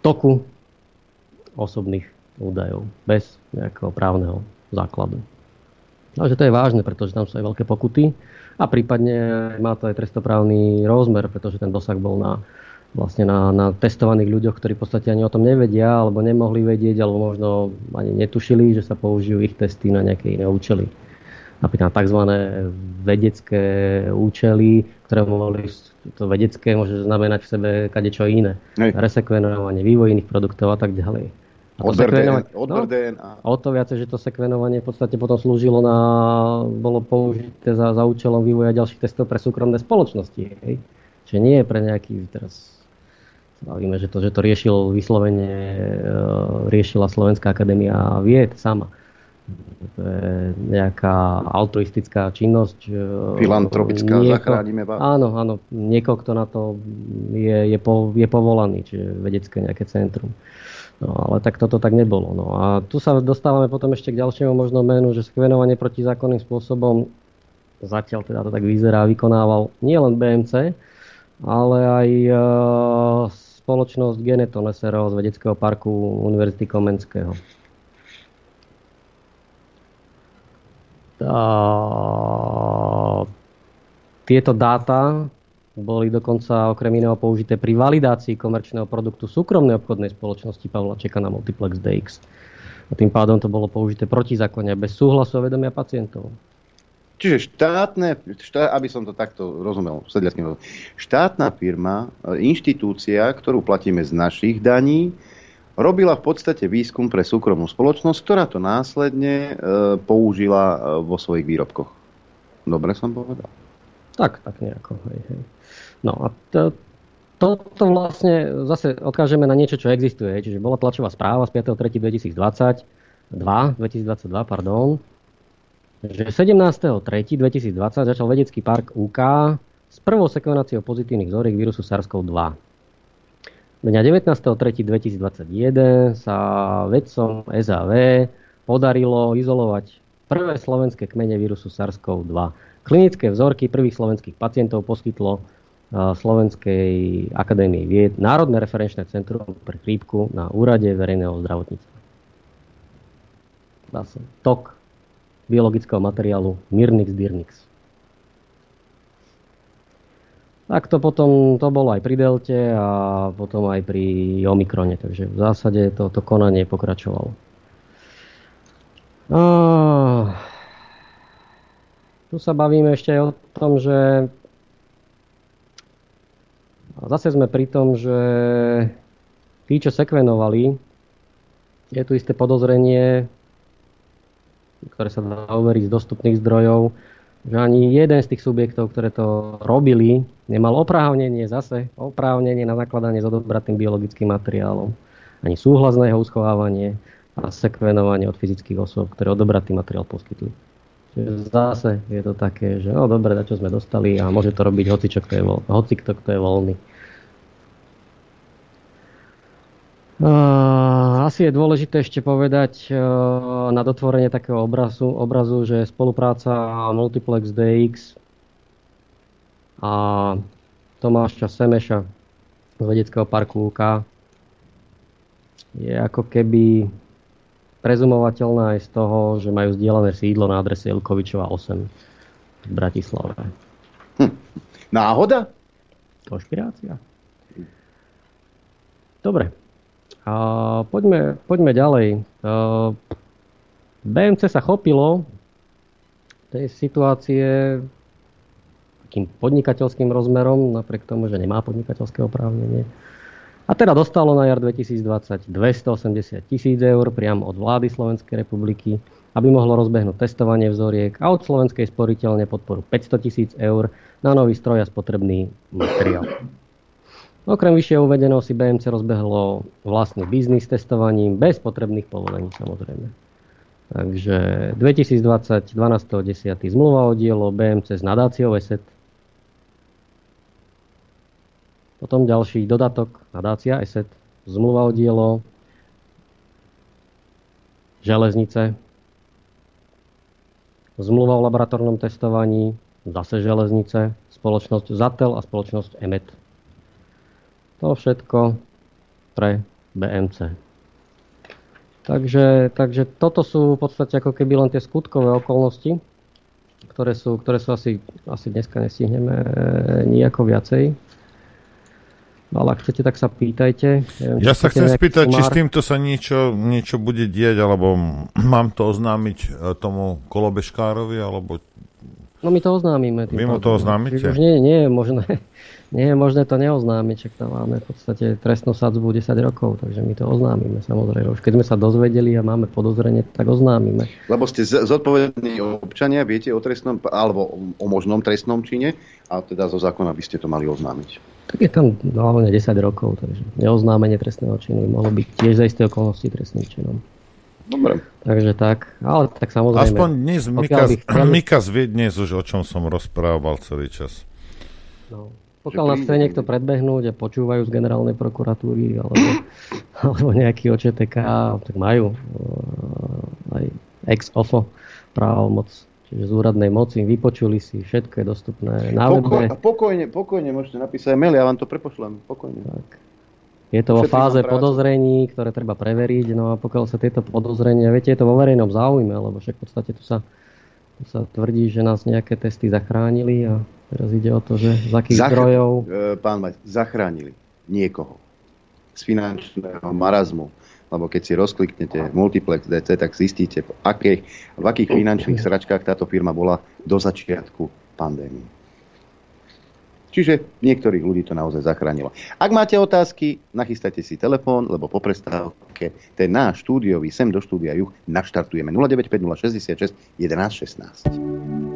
toku osobných údajov bez nejakého právneho základu. Takže to je vážne, pretože tam sú aj veľké pokuty a prípadne má to aj trestnoprávny rozmer, pretože ten dosah bol na testovaných ľuďoch, ktorí v podstate ani o tom nevedia, alebo nemohli vedieť, alebo možno ani netušili, že sa použijú ich testy na nejaké iné účely. Napríklad tzv. Vedecké účely, ktoré mohli, to vedecké môže znamenať v sebe kadečo iné. Resekvenovanie, vývoj iných produktov a tak ďalej. A to odber DNA. O to viacej, že to sekvenovanie v podstate potom slúžilo bolo použité za účelom vývoja ďalších testov pre súkromné spoločnosti. Hej? Čiže nie je pre nejaký, teraz bavíme, že to riešila Slovenská akadémia vied sama. To je nejaká altruistická činnosť. Filantropická, zachránime vás. Áno, niekoho, kto na to je povolaný, čiže vedecké nejaké centrum. No, ale tak toto tak nebolo. No a tu sa dostávame potom ešte k ďalšiemu možno menu, že skvenovanie protizákonným spôsobom zatiaľ teda to tak vyzerá, vykonával nielen BMC, ale aj spoločnosť Geneton SRO z vedeckého parku Univerzity Komenského. Tieto dáta boli dokonca okrem iného použité pri validácii komerčného produktu súkromnej obchodnej spoločnosti Pavla Čeka na Multiplex DX. A tým pádom to bolo použité protizákonne, bez súhlasu a vedomia pacientov. Čiže aby som to takto rozumel, štátna firma, inštitúcia, ktorú platíme z našich daní, robila v podstate výskum pre súkromnú spoločnosť, ktorá to následne použila vo svojich výrobkoch. Dobre som povedal? Tak nejako. Hej. No a toto vlastne zase odkážeme na niečo, čo existuje. Čiže bola tlačová správa z 5. 3. 2022, že 17.3.2020 začal vedecký park UK s prvou sekvenáciou pozitívnych vzoriek vírusu SARS-CoV-2. Dňa 19.3.2021 sa vedcom SAV podarilo izolovať prvé slovenské kmene vírusu SARS-CoV-2. Klinické vzorky prvých slovenských pacientov poskytlo Slovenskej akadémii vied Národné referenčné centrum pre chrípku na Úrade verejného zdravotníctva. Dá sa tok biologického materiálu Myrnix-Dyrnix. Tak to potom, to bolo aj pri delte a potom aj pri omikrone, takže v zásade to konanie pokračovalo. Tu sa bavíme ešte o tom, že zase sme pri tom, že tí, čo sekvenovali, je tu isté podozrenie, ktoré sa dá overiť z dostupných zdrojov, že ani jeden z tých subjektov, ktoré to robili, nemal oprávnenie na nakladanie s odobratým biologickým materiálom, ani súhlas na jeho uschovávanie a sekvenovanie od fyzických osôb, ktoré odobratý materiál poskytli. Čiže zase je to také, že no dobre, čo sme dostali a môže to robiť hocikto, kto je voľný. Asi je dôležité ešte povedať na dotvorenie takého obrazu, že spolupráca Multiplex DX a Tomáša Semeša z vedeckého parku UK je ako keby prezumovateľná aj z toho, že majú zdieľané sídlo na adrese Ilkovičova 8 v Bratislave. Náhoda? Konšpirácia. Dobre. Poďme ďalej. BMC sa chopilo tej situácie takým podnikateľským rozmerom, napriek tomu, že nemá podnikateľské oprávnenie. A teda dostalo na jar 2020 280 000 eur priamo od vlády Slovenskej republiky, aby mohlo rozbehnúť testovanie vzoriek a od Slovenskej sporiteľne podporu 500 000 eur na nový stroj a spotrebný materiál. Okrem vyššie uvedeného si BMC rozbehlo vlastný biznis testovaním bez potrebných povolení, samozrejme. Takže 2020 12.10. zmluva o dielo BMC s nadáciou ESET. Potom ďalší dodatok nadácia ESET, zmluva o dielo železnice, zmluva o laboratórnom testovaní, zase železnice, spoločnosť Zatel a spoločnosť EMET. To všetko pre BMC. Takže toto sú v podstate ako keby len tie skutkové okolnosti, ktoré sú asi dneska nestihneme nejako viacej. Ale ak chcete, tak sa pýtajte. Neviem, ja sa chcem spýtať, či s týmto sa niečo bude diať, alebo mám to oznámiť tomu kolobežkárovi, alebo... No my to oznámime. Vy mu to oznámite? Už nie je možné. Nie je možné to neoznámiť, však tam máme v podstate trestnú sadzbu 10 rokov, takže my to oznámime, samozrejme. Už keď sme sa dozvedeli a máme podozrenie, tak oznámime. Lebo ste zodpovední občania, viete o trestnom, alebo o možnom trestnom čine, a teda zo zákona by ste to mali oznámiť. Tak je tam hlavne 10 rokov, takže neoznámenie trestného činu by mohlo byť tiež za isté okolnosti trestným činom. Dobre. Takže tak, ale tak samozrejme. Aspoň dnes Mika z Viedne, už o čom som rozprával celý čas. No. Pokiaľ nás chce niekto predbehnúť a počúvajú z generálnej prokuratúry alebo nejaký očetk, tak majú aj ex ofo právomoc Čiže z úradnej moci vypočuli si všetko je dostupné návodné. Pokojne môžete napísať mail, ja vám to prepošlem. Pokojne. Tak. Je to všetci vo fáze podozrení, ktoré treba preveriť. No a pokiaľ sa tieto podozrenia, viete, je to vo verejnom záujme, lebo však v podstate tu sa tvrdí, že nás nejaké testy zachránili a teraz ide o to, že z akých zdrojov... Pán Mať, zachránili niekoho z finančného marazmu. Lebo keď si rozkliknete Multiplex DC, tak zistíte, v akých finančných sračkách táto firma bola do začiatku pandémie. Čiže niektorých ľudí to naozaj zachránilo. Ak máte otázky, nachystajte si telefón, lebo po prestávke ten náš štúdiový sem do štúdia Juh naštartujeme 0950 66 11 16.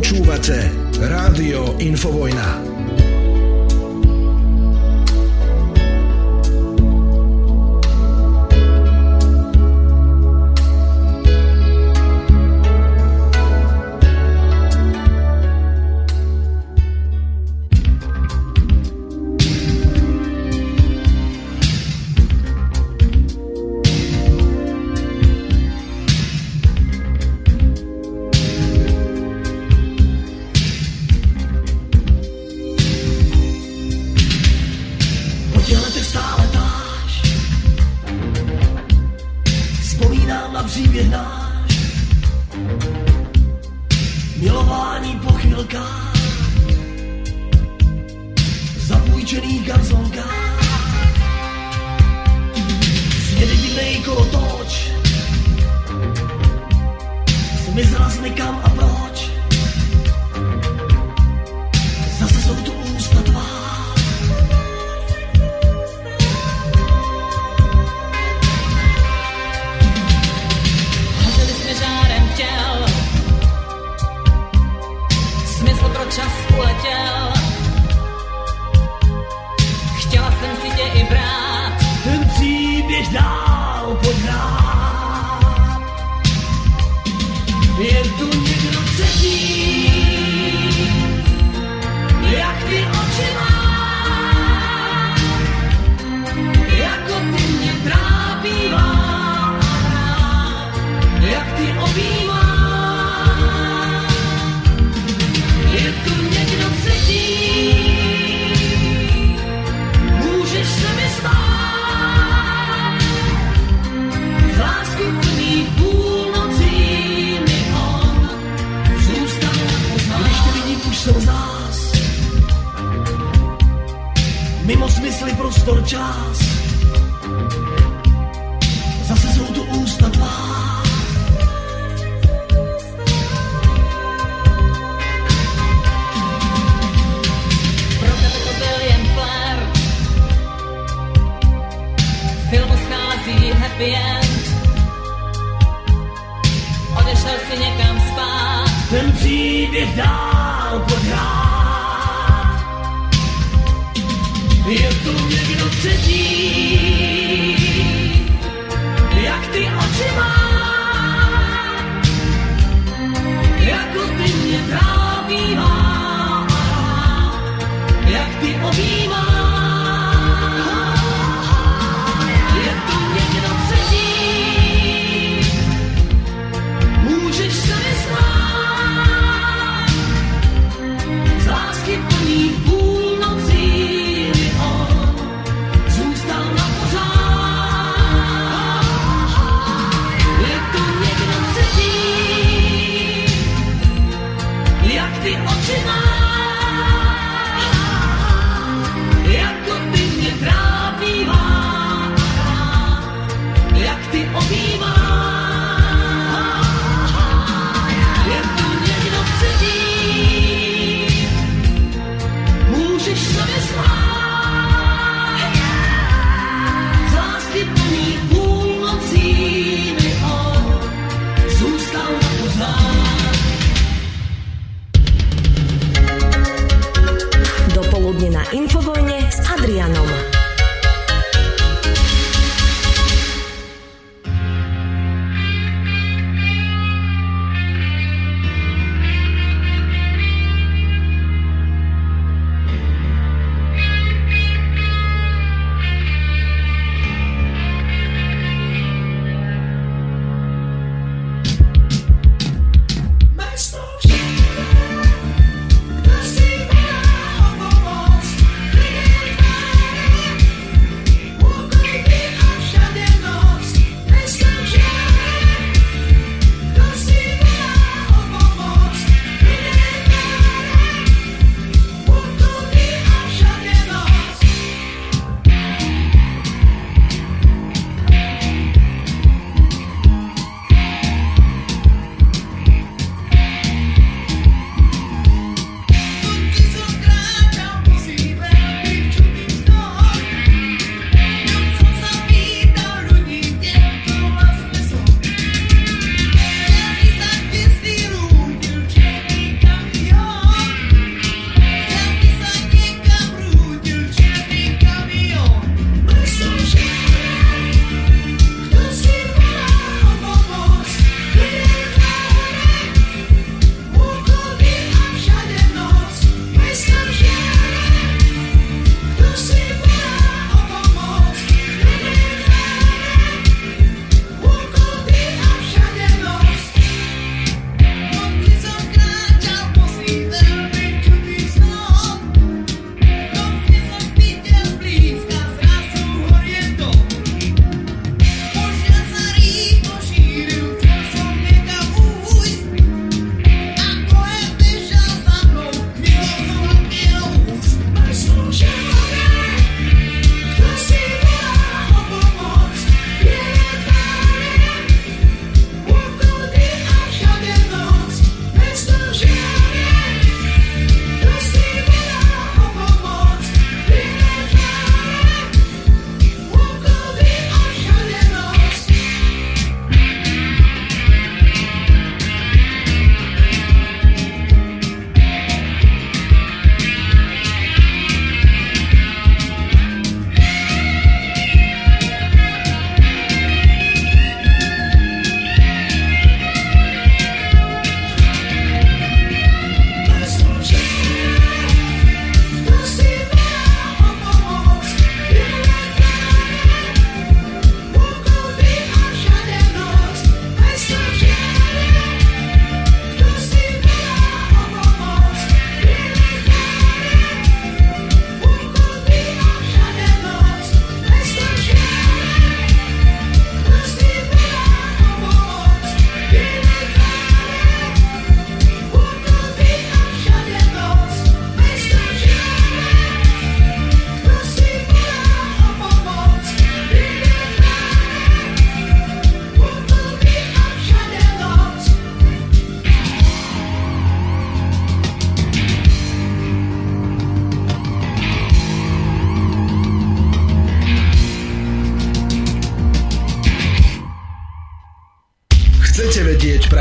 Počúvate Rádio Infovojna. Zůstal na pořád.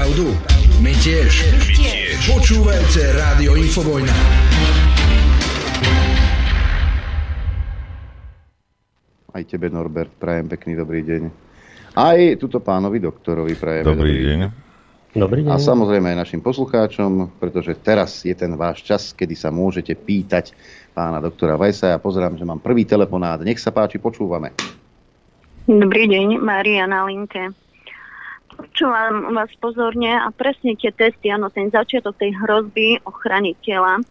pravdu? My tiež. Počúvajte Rádio Infovojna. Aj tebe, Norbert, prajem pekný dobrý deň. Aj tuto pánovi doktorovi prajem dobrý deň. Dobrý deň. A samozrejme aj našim poslucháčom, pretože teraz je ten váš čas, kedy sa môžete pýtať pána doktora Weissa. Ja pozerám, že mám prvý telefonát. Nech sa páči, počúvame. Dobrý deň, Mária na linke. Počúvam vás pozorne a presne tie testy, áno, ten začiatok tej hrozby ochrany tela,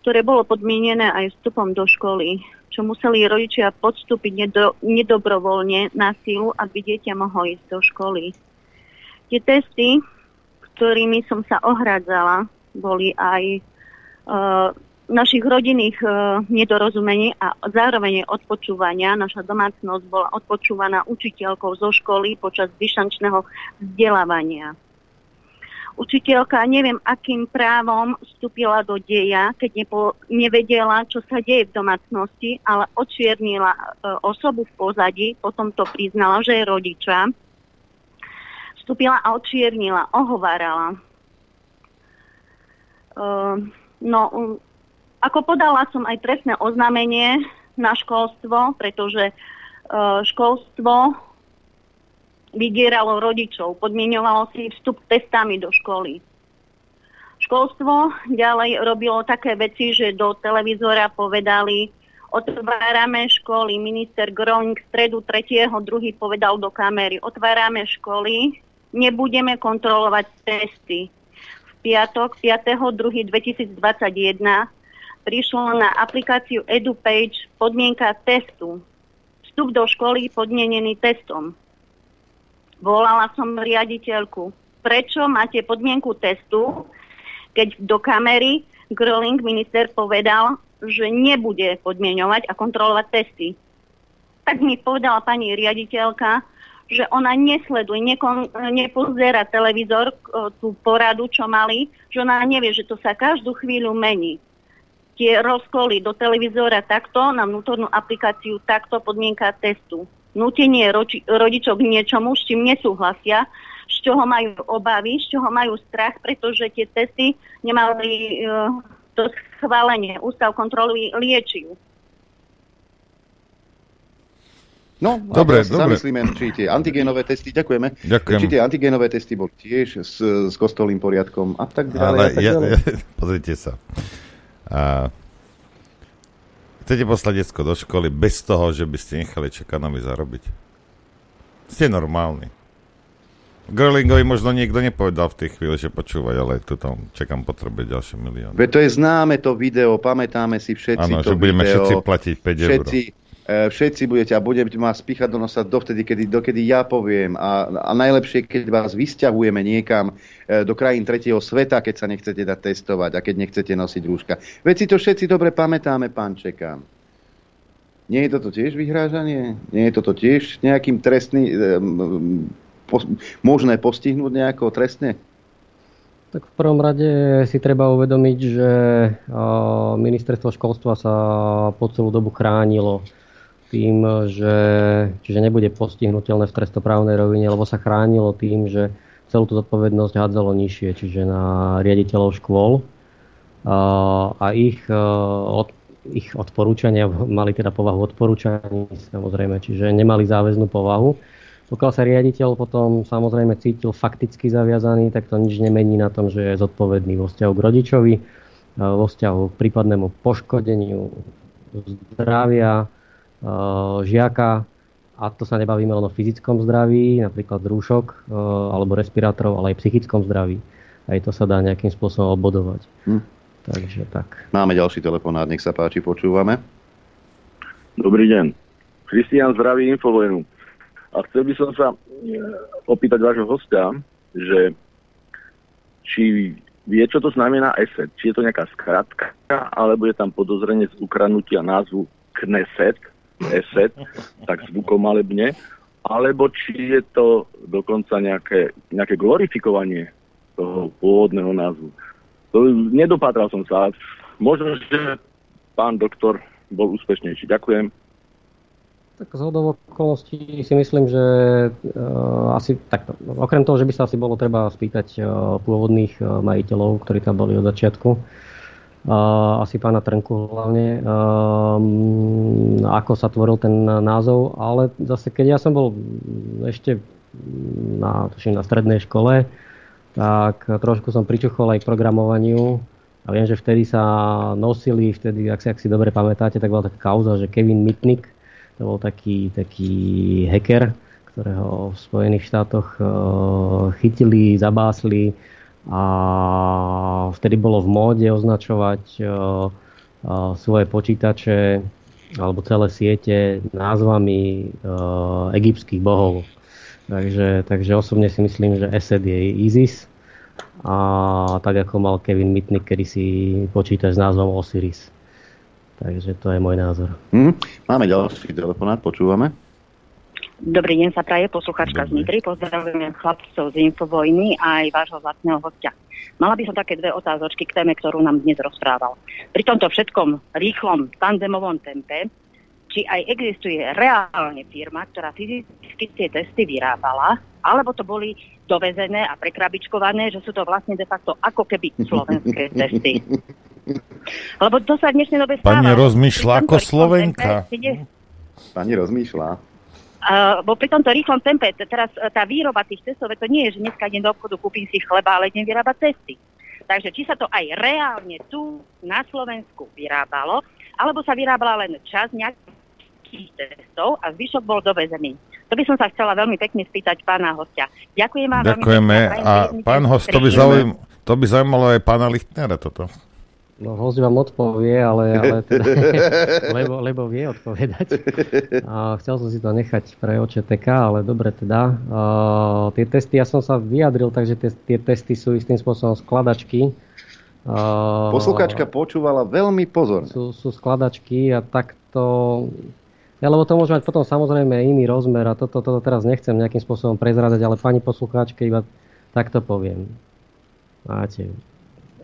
ktoré bolo podmienené aj vstupom do školy, čo museli rodičia podstúpiť nedobrovoľne na sílu, aby dieťa mohlo ísť do školy. Tie testy, ktorými som sa ohradzala, boli aj našich rodinných nedorozumení a zároveň odpočúvania. Naša domácnosť bola odpočúvaná učiteľkou zo školy počas distančného vzdelávania. Učiteľka neviem akým právom vstúpila do deja, keď nevedela, čo sa deje v domácnosti, ale očierňila osobu v pozadí, potom to priznala, že je rodiča. Vstúpila a očierňila, ohovárala. Ako podala som aj trestné oznámenie na školstvo, pretože školstvo vydieralo rodičov, podmieňovalo si vstup testami do školy. Školstvo ďalej robilo také veci, že do televízora povedali, otvárame školy. Minister Groning v stredu 3.2. povedal do kamery, otvárame školy, nebudeme kontrolovať testy. V piatok 5.2.2021 prišlo na aplikáciu EduPage podmienka testu. Vstup do školy podmienený testom. Volala som riaditeľku. Prečo máte podmienku testu, keď do kamery Gröling minister povedal, že nebude podmienovať a kontrolovať testy? Tak mi povedala pani riaditeľka, že ona nesleduje, nepozerá televízor, tú poradu, čo mali, že ona nevie, že to sa každú chvíľu mení. Tie rozkoly do televízora takto, na vnútornú aplikáciu takto, podmienka testu. Nútenie rodičov k niečomu, s čím nesúhlasia, z čoho majú obavy, z čoho majú strach, pretože tie testy nemali to schválenie. Ústav kontroly liečiv. No, dobre, zamyslíme, či tie antigénové testy, ďakujeme, či tie antigénové testy boli tiež s kostolným poriadkom a tak ďalej. Ale pozrite sa. A chcete poslať decko do školy bez toho, že by ste nechali čekanovi zarobiť? Ste normálni. Grölingovi možno niekto nepovedal v tej chvíli, že počúvať, ale tu tam čekám potrebuje ďalšie milióny. Veď to je známe to video, pamätáme si všetci ano, to video. Áno, že budeme všetci platiť 5 eur. Všetci budete a budete ma spíchať do nosa dovtedy, dokedy ja poviem. A najlepšie, keď vás vysťahujeme niekam do krajín tretieho sveta, keď sa nechcete dať testovať a keď nechcete nosiť rúška. Veď si to všetci dobre pamätáme, pán Čekám. Nie je toto tiež vyhrážanie? Nie je toto tiež nejakým trestným... možné postihnúť nejako trestne? Tak v prvom rade si treba uvedomiť, že ministerstvo školstva sa po celú dobu chránilo tým, že čiže nebude postihnutelné v trestnoprávnej rovine, lebo sa chránilo tým, že celú tú zodpovednosť hádzalo nižšie, čiže na riaditeľov škôl. A ich odporúčania mali teda povahu odporúčaní, samozrejme, čiže nemali záväznú povahu. Pokiaľ sa riaditeľ potom samozrejme cítil fakticky zaviazaný, tak to nič nemení na tom, že je zodpovedný vo vzťahu k rodičovi, vo vzťahu k prípadnému poškodeniu zdravia žiaka, a to sa nebavíme len o fyzickom zdraví, napríklad rúšok alebo respirátorov, ale aj psychickom zdraví. Aj to sa dá nejakým spôsobom obodovať. Takže tak. Máme ďalší telefonát, nech sa páči, počúvame. Dobrý deň. Kristián zdraví Infovojnu. A chcel by som sa opýtať vášho hostia, že či vie, čo to znamená ESET. Či je to nejaká skratka, alebo je tam podozrenie z ukradnutia názvu Kneset, ESET, tak zvukomalebne, alebo či je to dokonca nejaké glorifikovanie toho pôvodného názvu. To nedopátral som sa. Možno, že pán doktor bol úspešnejší. Ďakujem. Tak zhodou okolností si myslím, že asi takto. Okrem toho, že by sa asi bolo treba spýtať pôvodných majiteľov, ktorí tam boli od začiatku, asi pána Trnku hlavne, ako sa tvoril ten názov, ale zase keď ja som bol ešte na strednej škole, tak trošku som pričuchol aj k programovaniu. A viem, že vtedy sa nosili, ak si dobre pamätáte, tak bola taká kauza, že Kevin Mitnick, to bol taký hacker, ktorého v Spojených štátoch chytili, zabásli a vtedy bolo v móde označovať svoje počítače alebo celé siete názvami egyptských bohov. Takže osobne si myslím, že Esed je Isis. A tak ako mal Kevin Mitnick, kedy si počítač s názvom Osiris. Takže to je môj názor. Máme ďalší telefonát, počúvame. Dobrý deň sa praje, posluchačka z Nitry. Pozdravujem chlapcov z Infovojny a aj vášho vlastného hostia. Mala by som také dve otázočky k téme, ktorú nám dnes rozprával. Pri tomto všetkom rýchlom tandemovom tempe, či aj existuje reálne firma, ktorá fyzicky tie testy vyrábala, alebo to boli dovezené a prekrabičkované, že sú to vlastne de facto ako keby slovenské testy. Lebo to sa v dnešnej dobe stáva. Pani rozmýšľa ako Slovenka. Pani rozmýšľa. Bo pri tomto rýchlom tempe, teraz tá výroba tých testov, to nie je, že dneska idem do obchodu, kúpim si chleba, ale idem vyrábať testy. Takže či sa to aj reálne tu na Slovensku vyrábalo, alebo sa vyrábala len časť nejakých testov a zvyšok bol dovezený. To by som sa chcela veľmi pekne spýtať pána hostia. Ďakujem vám. Ďakujeme. A pán host, to by zaujímalo aj pána Lichtnera toto. No, host vám odpovie, ale teda, lebo vie odpovedať. A chcel som si to nechať pre OČTK, ale dobre teda. Tie testy, ja som sa vyjadril, takže tie testy sú istým spôsobom skladačky. Posluchačka počúvala veľmi pozorne. Sú skladačky a takto... Ja, lebo to môže mať potom samozrejme iný rozmer a toto teraz nechcem nejakým spôsobom prezrádať, ale pani poslucháčke iba takto poviem.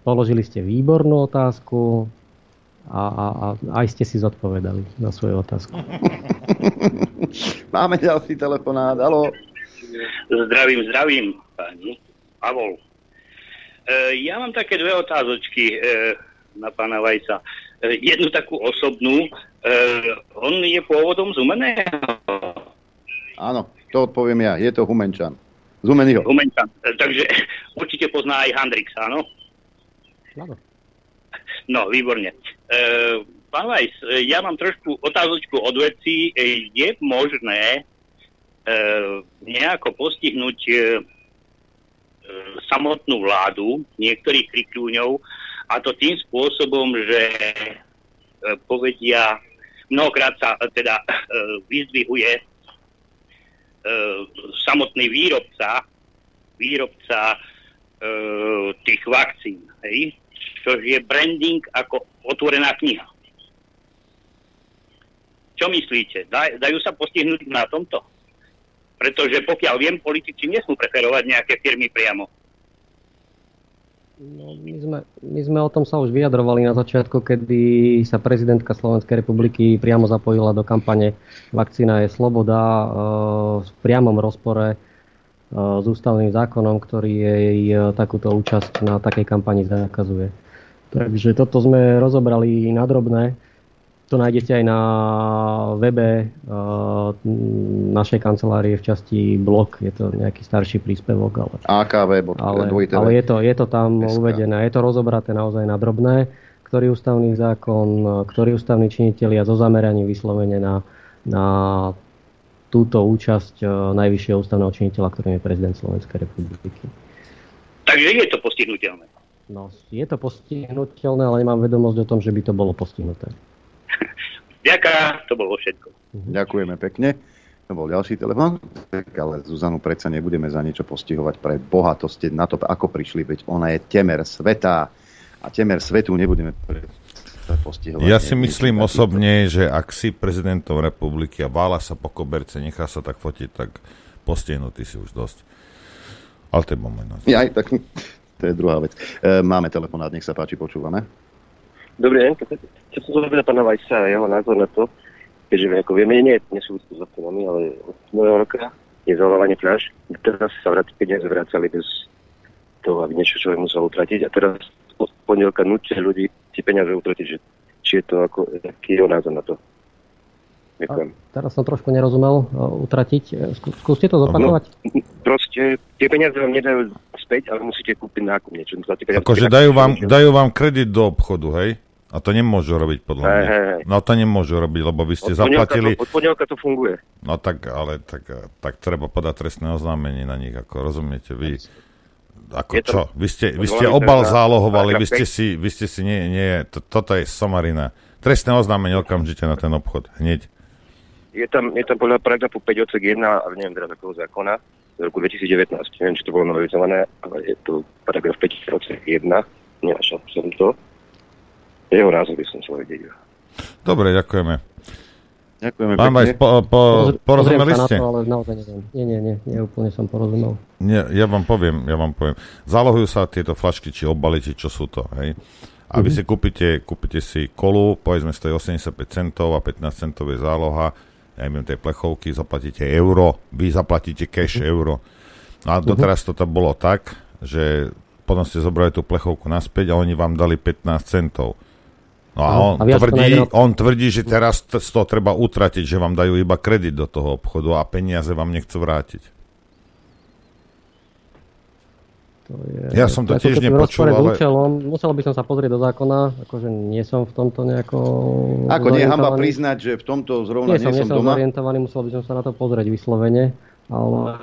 Položili ste výbornú otázku a aj ste si zodpovedali na svoju otázku. Máme ďalší telefonát, haló. Zdravím, pani Pavol. Ja mám také dve otázočky na pána Vajca. Jednu takú osobnú. On je pôvodom z Humeného. Áno, to odpoviem ja. Je to Humenčan. Z Humeného. Humenčan. Takže určite pozná aj Handrixa, áno? Áno. No, výborne. Pán Vajs, ja mám trošku otázočku od vecí. Je možné nejako postihnúť samotnú vládu niektorých krikľúňov, a to tým spôsobom, že povedia, mnohokrát sa teda vyzdvihuje samotný výrobca tých vakcín, hej? Čo je branding ako otvorená kniha. Čo myslíte? Dajú sa postihnúť na tomto? Pretože pokiaľ viem, politici nesmú preferovať nejaké firmy priamo. No, my sme o tom sa už vyjadrovali na začiatku, kedy sa prezidentka Slovenskej republiky priamo zapojila do kampane Vakcína je sloboda v priamom rozpore s ústavným zákonom, ktorý jej takúto účasť na takej kampani zakazuje. Takže toto sme rozobrali nadrobné. To nájdete aj na webe našej kancelárie v časti blog. Je to nejaký starší príspevok. Ale AKV.tv. je to tam SK. Uvedené. Je to rozobraté naozaj nadrobné, ktorý ústavný zákon, ktorý ústavní činitelia so zameraním vyslovene na túto účasť najvyššieho ústavného činiteľa, ktorým je prezident Slovenskej republiky. Takže je to postihnutelné. No, je to postihnutelné, ale nemám vedomosť o tom, že by to bolo postihnuté. Ďaká, to bolo všetko. Ďakujeme pekne. To bol ďalší telefon. Ale Zuzanu predsa nebudeme za niečo postihovať, pre Boha, to ste na to, ako prišli, veď ona je temer sveta a temer svetu nebudeme postihovať. Ja si myslím osobne, že ak si prezidentom republiky a vála sa po koberce, nechá sa tak fotiť, tak postihnutý si už dosť. Ale to je moment. Tak to je druhá vec. Máme telefonát, nech sa páči, počúvame. Dobrý deň, chcem sa povedať pána Vajsa a jeho názor na to, keďže ako vieme, nie sú to za tsunami, ale od nového roka je zalovanie pláž. Teraz sa peniaze vracali bez toho, aby niečo človek musel utratiť. A teraz od pondelka nútia ľudí si peniaze utratiť, že či je to ako, aký je názor na to. Ďakujem. A teraz som trošku nerozumel utratiť. Skúste to zopakovať? No, proste tie peniaze vám nedajú späť, ale musíte kúpiť nákup niečo. Akože dajú vám kredit do obchodu, hej? A to nemôžu robiť podľa mňa. No to nemôžu robiť, lebo vy ste zaplatili... Od pondelka to funguje. No tak, ale tak treba podať trestné oznámenie na nich, ako rozumiete vy. Ako čo? Vy ste obal zálohovali, vy ste si nie, toto je somarina. Trestné oznámenie okamžite na ten obchod, hneď. Je tam podľa paragrafu 5 odsek 1, ale neviem teda takého zákona, z roku 2019, neviem, či to bolo novelizované, ale je to paragraf 5 odsek 1, nenašiel som to. Jeho názor by som svoj vedel. Dobre, ďakujeme. Ďakujeme pekne. Pán Bajs, porozumeli ste? Na to, ale naozaj neviem. Nie, úplne som porozumel. Nie, ja vám poviem. Zálohujú sa tieto flašky, či obaly, či čo sú to, hej? A vy si kúpite si kolu, povedzme, stojí 85 centov a 15 centov je záloha, neviem, tej plechovky, zaplatíte euro, vy zaplatíte cash euro. A doteraz toto bolo tak, že potom ste zobrali tú plechovku naspäť a oni vám dali 15 centov. No a on tvrdí, že teraz z toho treba utratiť, že vám dajú iba kredit do toho obchodu a peniaze vám nechcú vrátiť. Ja som to tiež nepočul, ale... Musel by som sa pozrieť do zákona, akože nie som v tomto nejako... Ako nie, hanba priznať, že v tomto zrovna nie som doma? Nie som zorientovaný, musel by som sa na to pozrieť vyslovene. Ale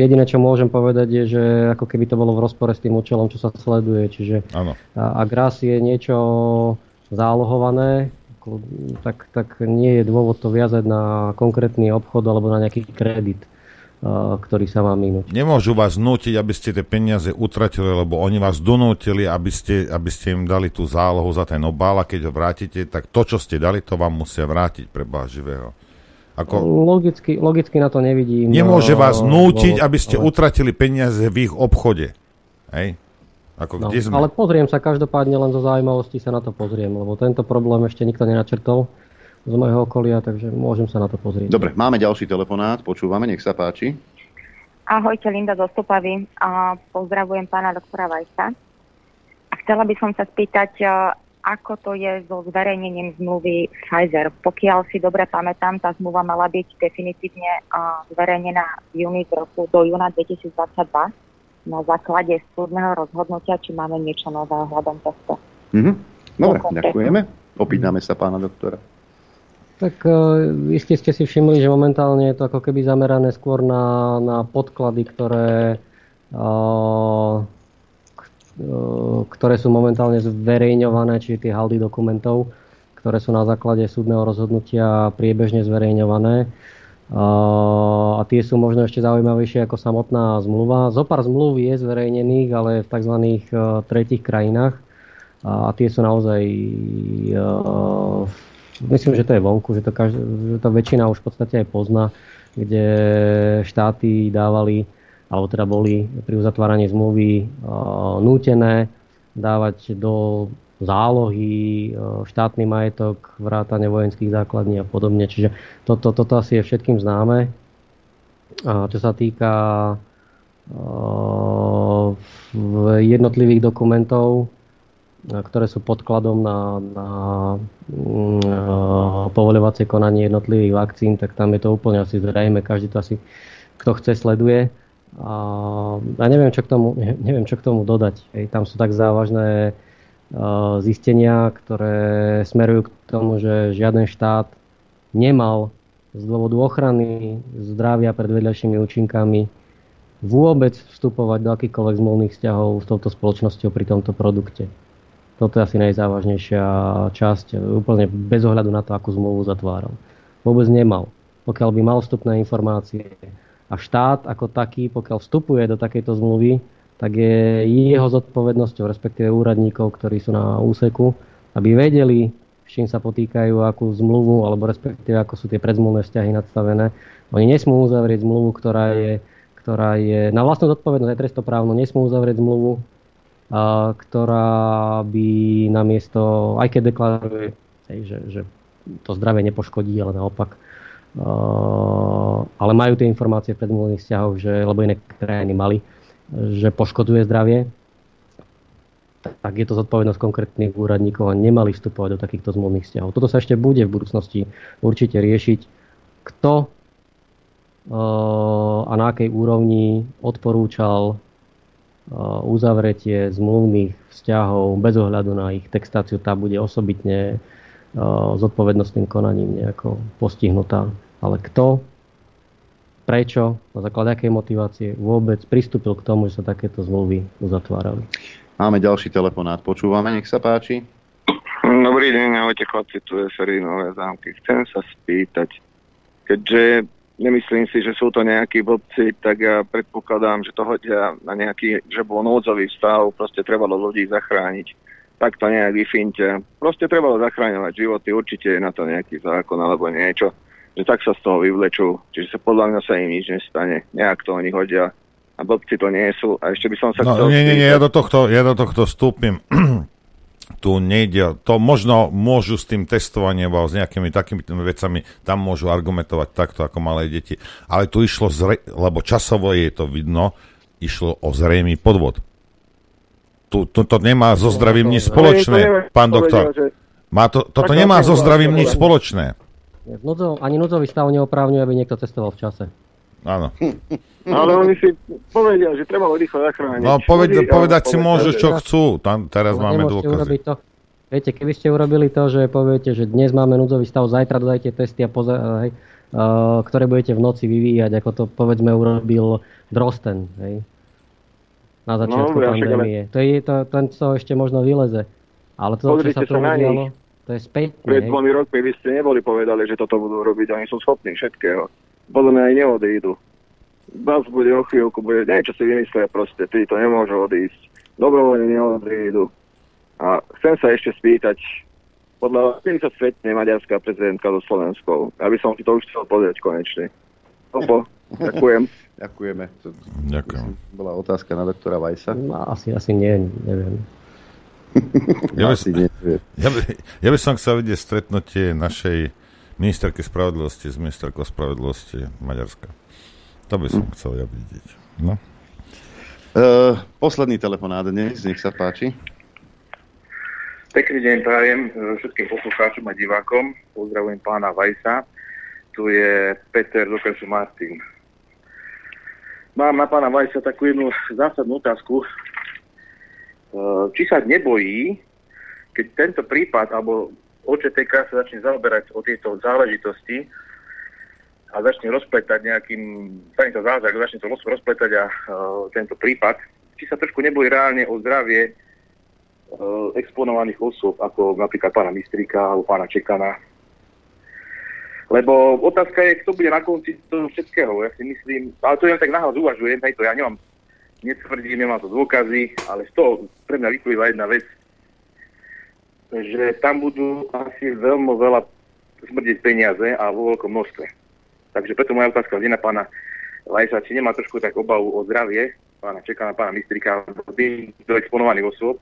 jediné, čo môžem povedať, je, že ako keby to bolo v rozpore s tým účelom, čo sa sleduje. Čiže ak raz je niečo zálohované, tak nie je dôvod to viazať na konkrétny obchod alebo na nejaký kredit, ktorý sa vám minúť. Nemôžu vás nútiť, aby ste tie peniaze utratili, lebo oni vás donútili, aby ste im dali tú zálohu za ten obal a keď ho vrátite, tak to, čo ste dali, to vám musia vrátiť pre Boha živého. Logicky na to nevidím. Nemôže vás nútiť, aby ste utratili peniaze v ich obchode. Hej? Kde sme? Ale pozriem sa každopádne, len zo zaujímavosti sa na to pozriem, lebo tento problém ešte nikto nenačrtol z mojho okolia, takže môžem sa na to pozrieť. Dobre, máme ďalší telefonát, počúvame, nech sa páči. Ahojte, Linda zo Stopavy a pozdravujem pána doktora Vajsa. Chcela by som sa spýtať, ako to je so zverejnením zmluvy Pfizer. Pokiaľ si dobre pamätám, tá zmluva mala byť definitívne zverejnená do júna 2022 na základe súdneho rozhodnutia, či máme niečo nové hľadom tohto. Dobre, ďakujeme. Opýtame sa pána doktora. Tak iste ste si všimli, že momentálne je to ako keby zamerané skôr na podklady, ktoré sú momentálne zverejňované, čiže tie haldy dokumentov, ktoré sú na základe súdneho rozhodnutia priebežne zverejňované. A tie sú možno ešte zaujímavejšie ako samotná zmluva. Zopár zmluv je zverejnených, ale v tzv. Tretích krajinách. A tie sú naozaj... Myslím, že to je vonku, že to väčšina už v podstate aj pozná, kde štáty dávali alebo teda boli pri uzatváraní zmluvy nútené dávať do zálohy štátny majetok, vrátane vojenských základní a podobne. Čiže toto asi je všetkým známe. Čo sa týka jednotlivých dokumentov, ktoré sú podkladom na povoľovacie konanie jednotlivých vakcín, tak tam je to úplne asi zrejme. Každý to asi, kto chce, sleduje. A neviem, čo k tomu dodať. Tam sú tak závažné zistenia, ktoré smerujú k tomu, že žiaden štát nemal z dôvodu ochrany zdravia pred vedľajšími účinkami vôbec vstupovať do akýchkoľvek zmluvných vzťahov s touto spoločnosťou pri tomto produkte. Toto je asi najzávažnejšia časť, úplne bez ohľadu na to, akú zmluvu zatváral. Vôbec nemal. Pokiaľ by mal vstupné informácie, a štát ako taký, pokiaľ vstupuje do takejto zmluvy, tak je jeho zodpovednosťou, respektíve úradníkov, ktorí sú na úseku, aby vedeli, s čím sa potýkajú, akú zmluvu, alebo respektíve, ako sú tie predzmluvné vzťahy nadstavené. Oni nesmú uzavrieť zmluvu, ktorá je na vlastnú zodpovednosť, aj trestnoprávnu, nesmú uzavrieť zmluvu, ktorá by namiesto, aj keď deklaruje, že to zdravie nepoškodí, ale naopak. Ale majú tie informácie v predmluvných vzťahoch, lebo iné krajiny mali, že poškoduje zdravie, tak je to zodpovednosť konkrétnych úradníkov a nemali vstupovať do takýchto zmluvných vzťahov. Toto sa ešte bude v budúcnosti určite riešiť, kto a na akej úrovni odporúčal uzavretie zmluvných vzťahov bez ohľadu na ich textáciu, tá bude osobitne zodpovednostným konaním nejako postihnutá. Ale kto, prečo, na základe akej motivácie vôbec pristúpil k tomu, že sa takéto zmluvy uzatvárali. Máme ďalší telefonát, počúvame, nech sa páči. Dobrý deň, ahojte chlapci, tu je Servinové zámky. Chcem sa spýtať, keďže nemyslím si, že sú to nejakí blbci, tak ja predpokladám, že to hodia na nejaký, že bol núdzový stav, proste trebalo ľudí zachrániť. Tak to nejak vyfinte. Proste trebalo zachráňovať životy, určite je na to nejaký zákon alebo niečo, že tak sa z toho vyvlečú. Čiže sa podľa mňa sa im nič nestane. Nejak to oni hodia a blbci to nie sú. A ešte by som sa chcel... Nie, ja do tohto vstúpim. Tu nejde, to možno môžu s tým testovaním alebo s nejakými takými vecami, tam môžu argumentovať takto ako malé deti. Ale tu išlo, lebo časovo je to vidno, išlo o zrejmý podvod. Toto nemá so zdravím nič spoločné, pán doktor. Toto nemá so zdravím nič spoločné. Ani núdzový stav neoprávňuje, aby niekto testoval v čase. Áno. Ale oni si povedia, že treba ho rýchlo zachrániť. No povedať si môžu, čo chcú. Tam teraz máme dôkazy. Viete, keby ste urobili to, že poviete, že dnes máme núdzový stav, zajtra dodajte testy, ktoré budete v noci vyvíjať, ako to povedzme urobil Drosten, hej. Na začiatku pandémie. Ten, co ešte možno vyleze. Ale to, čo sa tu udialo, to je spätne. Pred 2 rokmi vy ste neboli povedali, že toto budú robiť. Oni sú schopní všetkého. Podľa mňa aj neodídu. Vás bude o chvíľku, bude niečo si vymyslia proste. Tí to nemôžu odísť. Dobrovoľne neodídu. A chcem sa ešte spýtať, podľa vás, kým sa stretne maďarská prezidentka so Slovenskou? Aby som ti to už chcel povedať konečne. Opo, ďakujem. Ďakujeme. Ďakujem. Bola otázka na doktora Weissa. No, asi nie, neviem. Ja by som chcel vidieť stretnutie našej ministerky spravodlivosti s ministerkou spravodlivosti Maďarska. To by som chcel ja vidieť. No. Posledný telefonát dnes, nech sa páči. Pekný deň prajem všetkým poslucháčom a divákom. Pozdravujem pána Weissa. Tu je Peter z okresu Martin. Mám na pána Weissa takú jednu zásadnú otázku. Či sa nebojí, keď tento prípad, alebo OČTK sa začne zaoberať o tieto záležitosti a začne rozpletať nejakým, stane to zázrak, začne to rozpletať a tento prípad, či sa trošku nebojí reálne o zdravie exponovaných osôb, ako napríklad pána Mistríka alebo pána Čekana. Lebo otázka je, kto bude na konci toho všetkého. Ja si myslím, ale to ja tak nahlas uvažujem, hej, to ja nemám, netvrdím, nemám to dôkazy, ale z toho pre mňa vyplýva jedna vec, že tam budú asi veľmi veľa smrdiť peniaze a vo veľkom množstve. Takže preto moja otázka je na pána Weissa, či nemá trošku tak obavu o zdravie pána Čekana, pána Mistríka, do exponovaných osôb.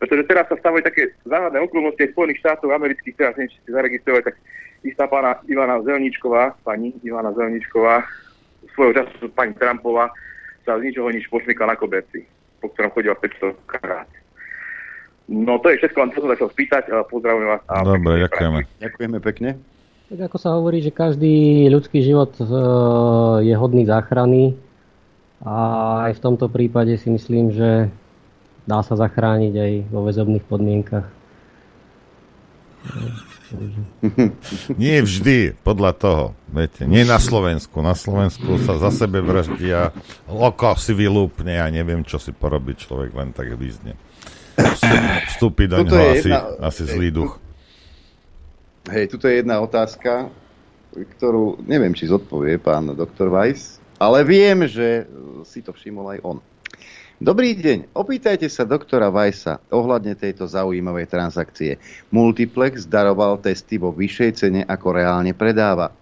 Pretože teraz sa stávajú také záhadné okolnosti Spojených štátov amerických, teraz neviem, či ste zaregistrovali, tak istá pani Ivana Zelničková, svojho času pani Trumpová, sa z ničoho nič pošmykla na koberci, po ktorom chodila 500 krát. No to je všetko, len to som sa chcel spýtať, pozdravujem vás. Dobre, ďakujeme. Ďakujeme pekne. Tak ako sa hovorí, že každý ľudský život je hodný záchrany a aj v tomto prípade si myslím, že dá sa zachrániť aj vo väzobných podmienkach. Nie vždy, podľa toho. Viete, nie na Slovensku. Na Slovensku sa za sebe vraždia, oko si vylúpne a neviem, čo si porobí človek, len tak lízne. Vstúpi do neho asi zlý duch. Hej, tuto je jedna otázka, ktorú neviem, či zodpovie pán doktor Weiss, ale viem, že si to všimol aj on. Dobrý deň, opýtajte sa doktora Weissa ohľadne tejto zaujímavej transakcie. Multiplex daroval testy vo vyššej cene, ako reálne predáva.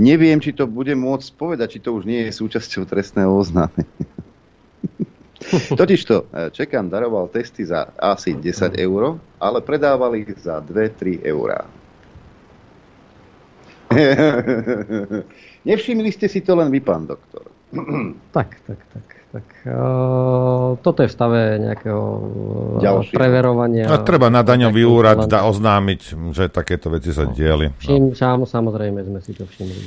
Neviem, či to bude môcť povedať, či to už nie je súčasťou trestného oznámenia. Totižto, Čekan daroval testy za asi 10 €, ale predával ich za 2-3 €. Nevšimli ste si to len vy, pán doktor. Tak. Toto je v stave nejakého preverovania. A treba na daňový úrad dá oznámiť, že takéto veci sa diali. Samozrejme sme si to všimli,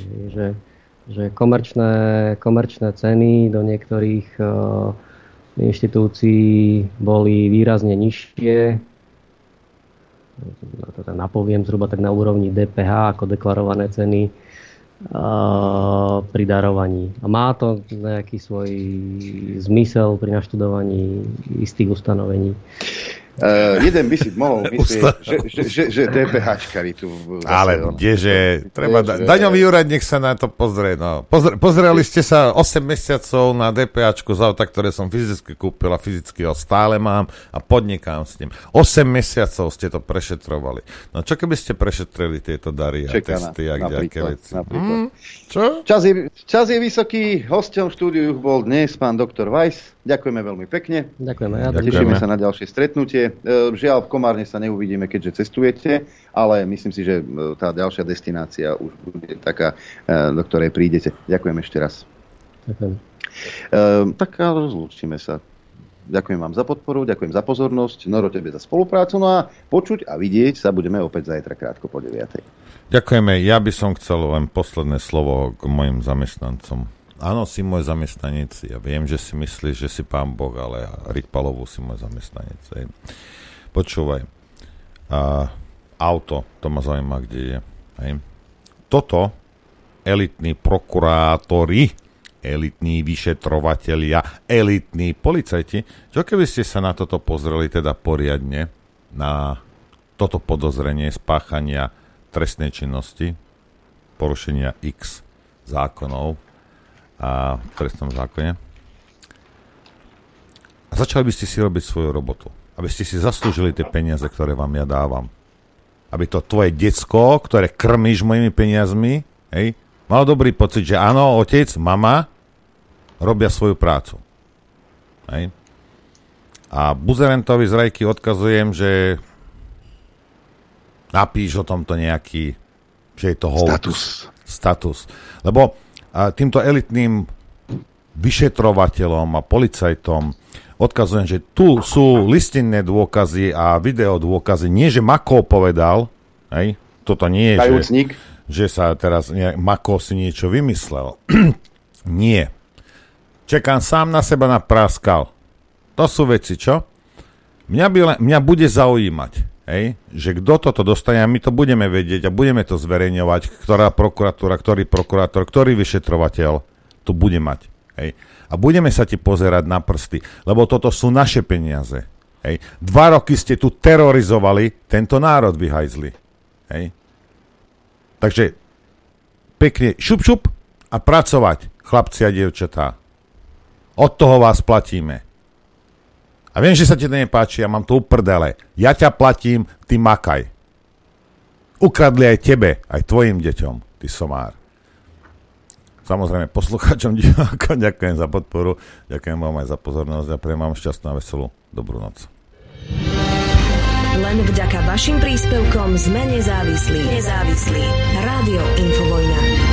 že komerčné ceny do niektorých inštitúcií boli výrazne nižšie. Napoviem zhruba tak na úrovni DPH ako deklarované ceny pri darovaní. A má to nejaký svoj zmysel pri naštudovaní istých ustanovení. Jeden by si mohol myslieť, že DPH-čkari tu... Ale kdeže, daňový úrad nech sa na to pozrie. No. Pozreli ste sa 8 mesiacov na DPH-čku za auta, ktoré som fyzicky kúpil a fyzicky ho stále mám a podnikám s ním. 8 mesiacov ste to prešetrovali. No čo keby ste prešetrili tieto dary a testy a kdejaké veci? Čas je vysoký. Hosťom v štúdiu bol dnes pán doktor Weiss. Ďakujeme veľmi pekne. Ďakujeme. Ja tešíme sa na ďalšie stretnutie. Žiaľ, v Komárne sa neuvidíme, keďže cestujete, ale myslím si, že tá ďalšia destinácia už bude taká, do ktorej prídete. Ďakujem ešte raz. Ďakujem. Tak rozlúčime sa. Ďakujem vám za podporu, ďakujem za pozornosť, Noro, tebe za spoluprácu, no a počuť a vidieť sa budeme opäť zajtra krátko po 9:00. Ďakujeme, ja by som chcel len posledné slovo k mojim zamestnancom. Áno, si môj zamestnanec, ja viem, že si myslíš, že si pán Boh, ale Rikpalovú si môj zamestnanec. Počúvaj, auto, to ma zaujíma, kde je. Toto elitní prokurátori, elitní vyšetrovatelia, elitní policajti. Čo keby ste sa na toto pozreli teda poriadne, na toto podozrenie spáchania trestnej činnosti, porušenia X zákonov a v trestnom zákone. A začali by ste si robiť svoju robotu. Aby ste si zaslúžili tie peniaze, ktoré vám ja dávam. Aby to tvoje decko, ktoré krmíš mojimi peniazmi, malo dobrý pocit, že áno, otec, mama, robia svoju prácu. Hej. A Buzerentovi z Rajky odkazujem, že napíš o tomto nejaký, že je to hoax. Status. Lebo týmto elitným vyšetrovateľom a policajtom odkazujem, že tu sú listinné dôkazy a videodôkazy. Nie, že Mako povedal, hej, toto nie je, že sa teraz Mako si niečo vymyslel. Nie. Čekám sám na seba napráskal. To sú veci, čo? Mňa bude zaujímať, hej, že kto toto dostane a my to budeme vedieť a budeme to zverejňovať, ktorá prokuratúra, ktorý prokurátor, ktorý vyšetrovateľ to bude mať. Hej. A budeme sa ti pozerať na prsty, lebo toto sú naše peniaze. Hej. 2 roky ste tu terorizovali, tento národ vyhajzli. Hej. Takže pekne šup šup a pracovať, chlapci a dievčatá. Od toho vás platíme. A viem, že sa ti to nepáči, ja mám to uprdele. Ja ťa platím, ty makaj. Ukradli aj tebe, aj tvojim deťom, ty somár. Samozrejme, poslucháčom divákom ďakujem za podporu, ďakujem vám aj za pozornosť a prejem vám šťastnú a veselú dobrú noc. Len vďaka vašim príspevkom sme nezávislí. Rádio Infovojna.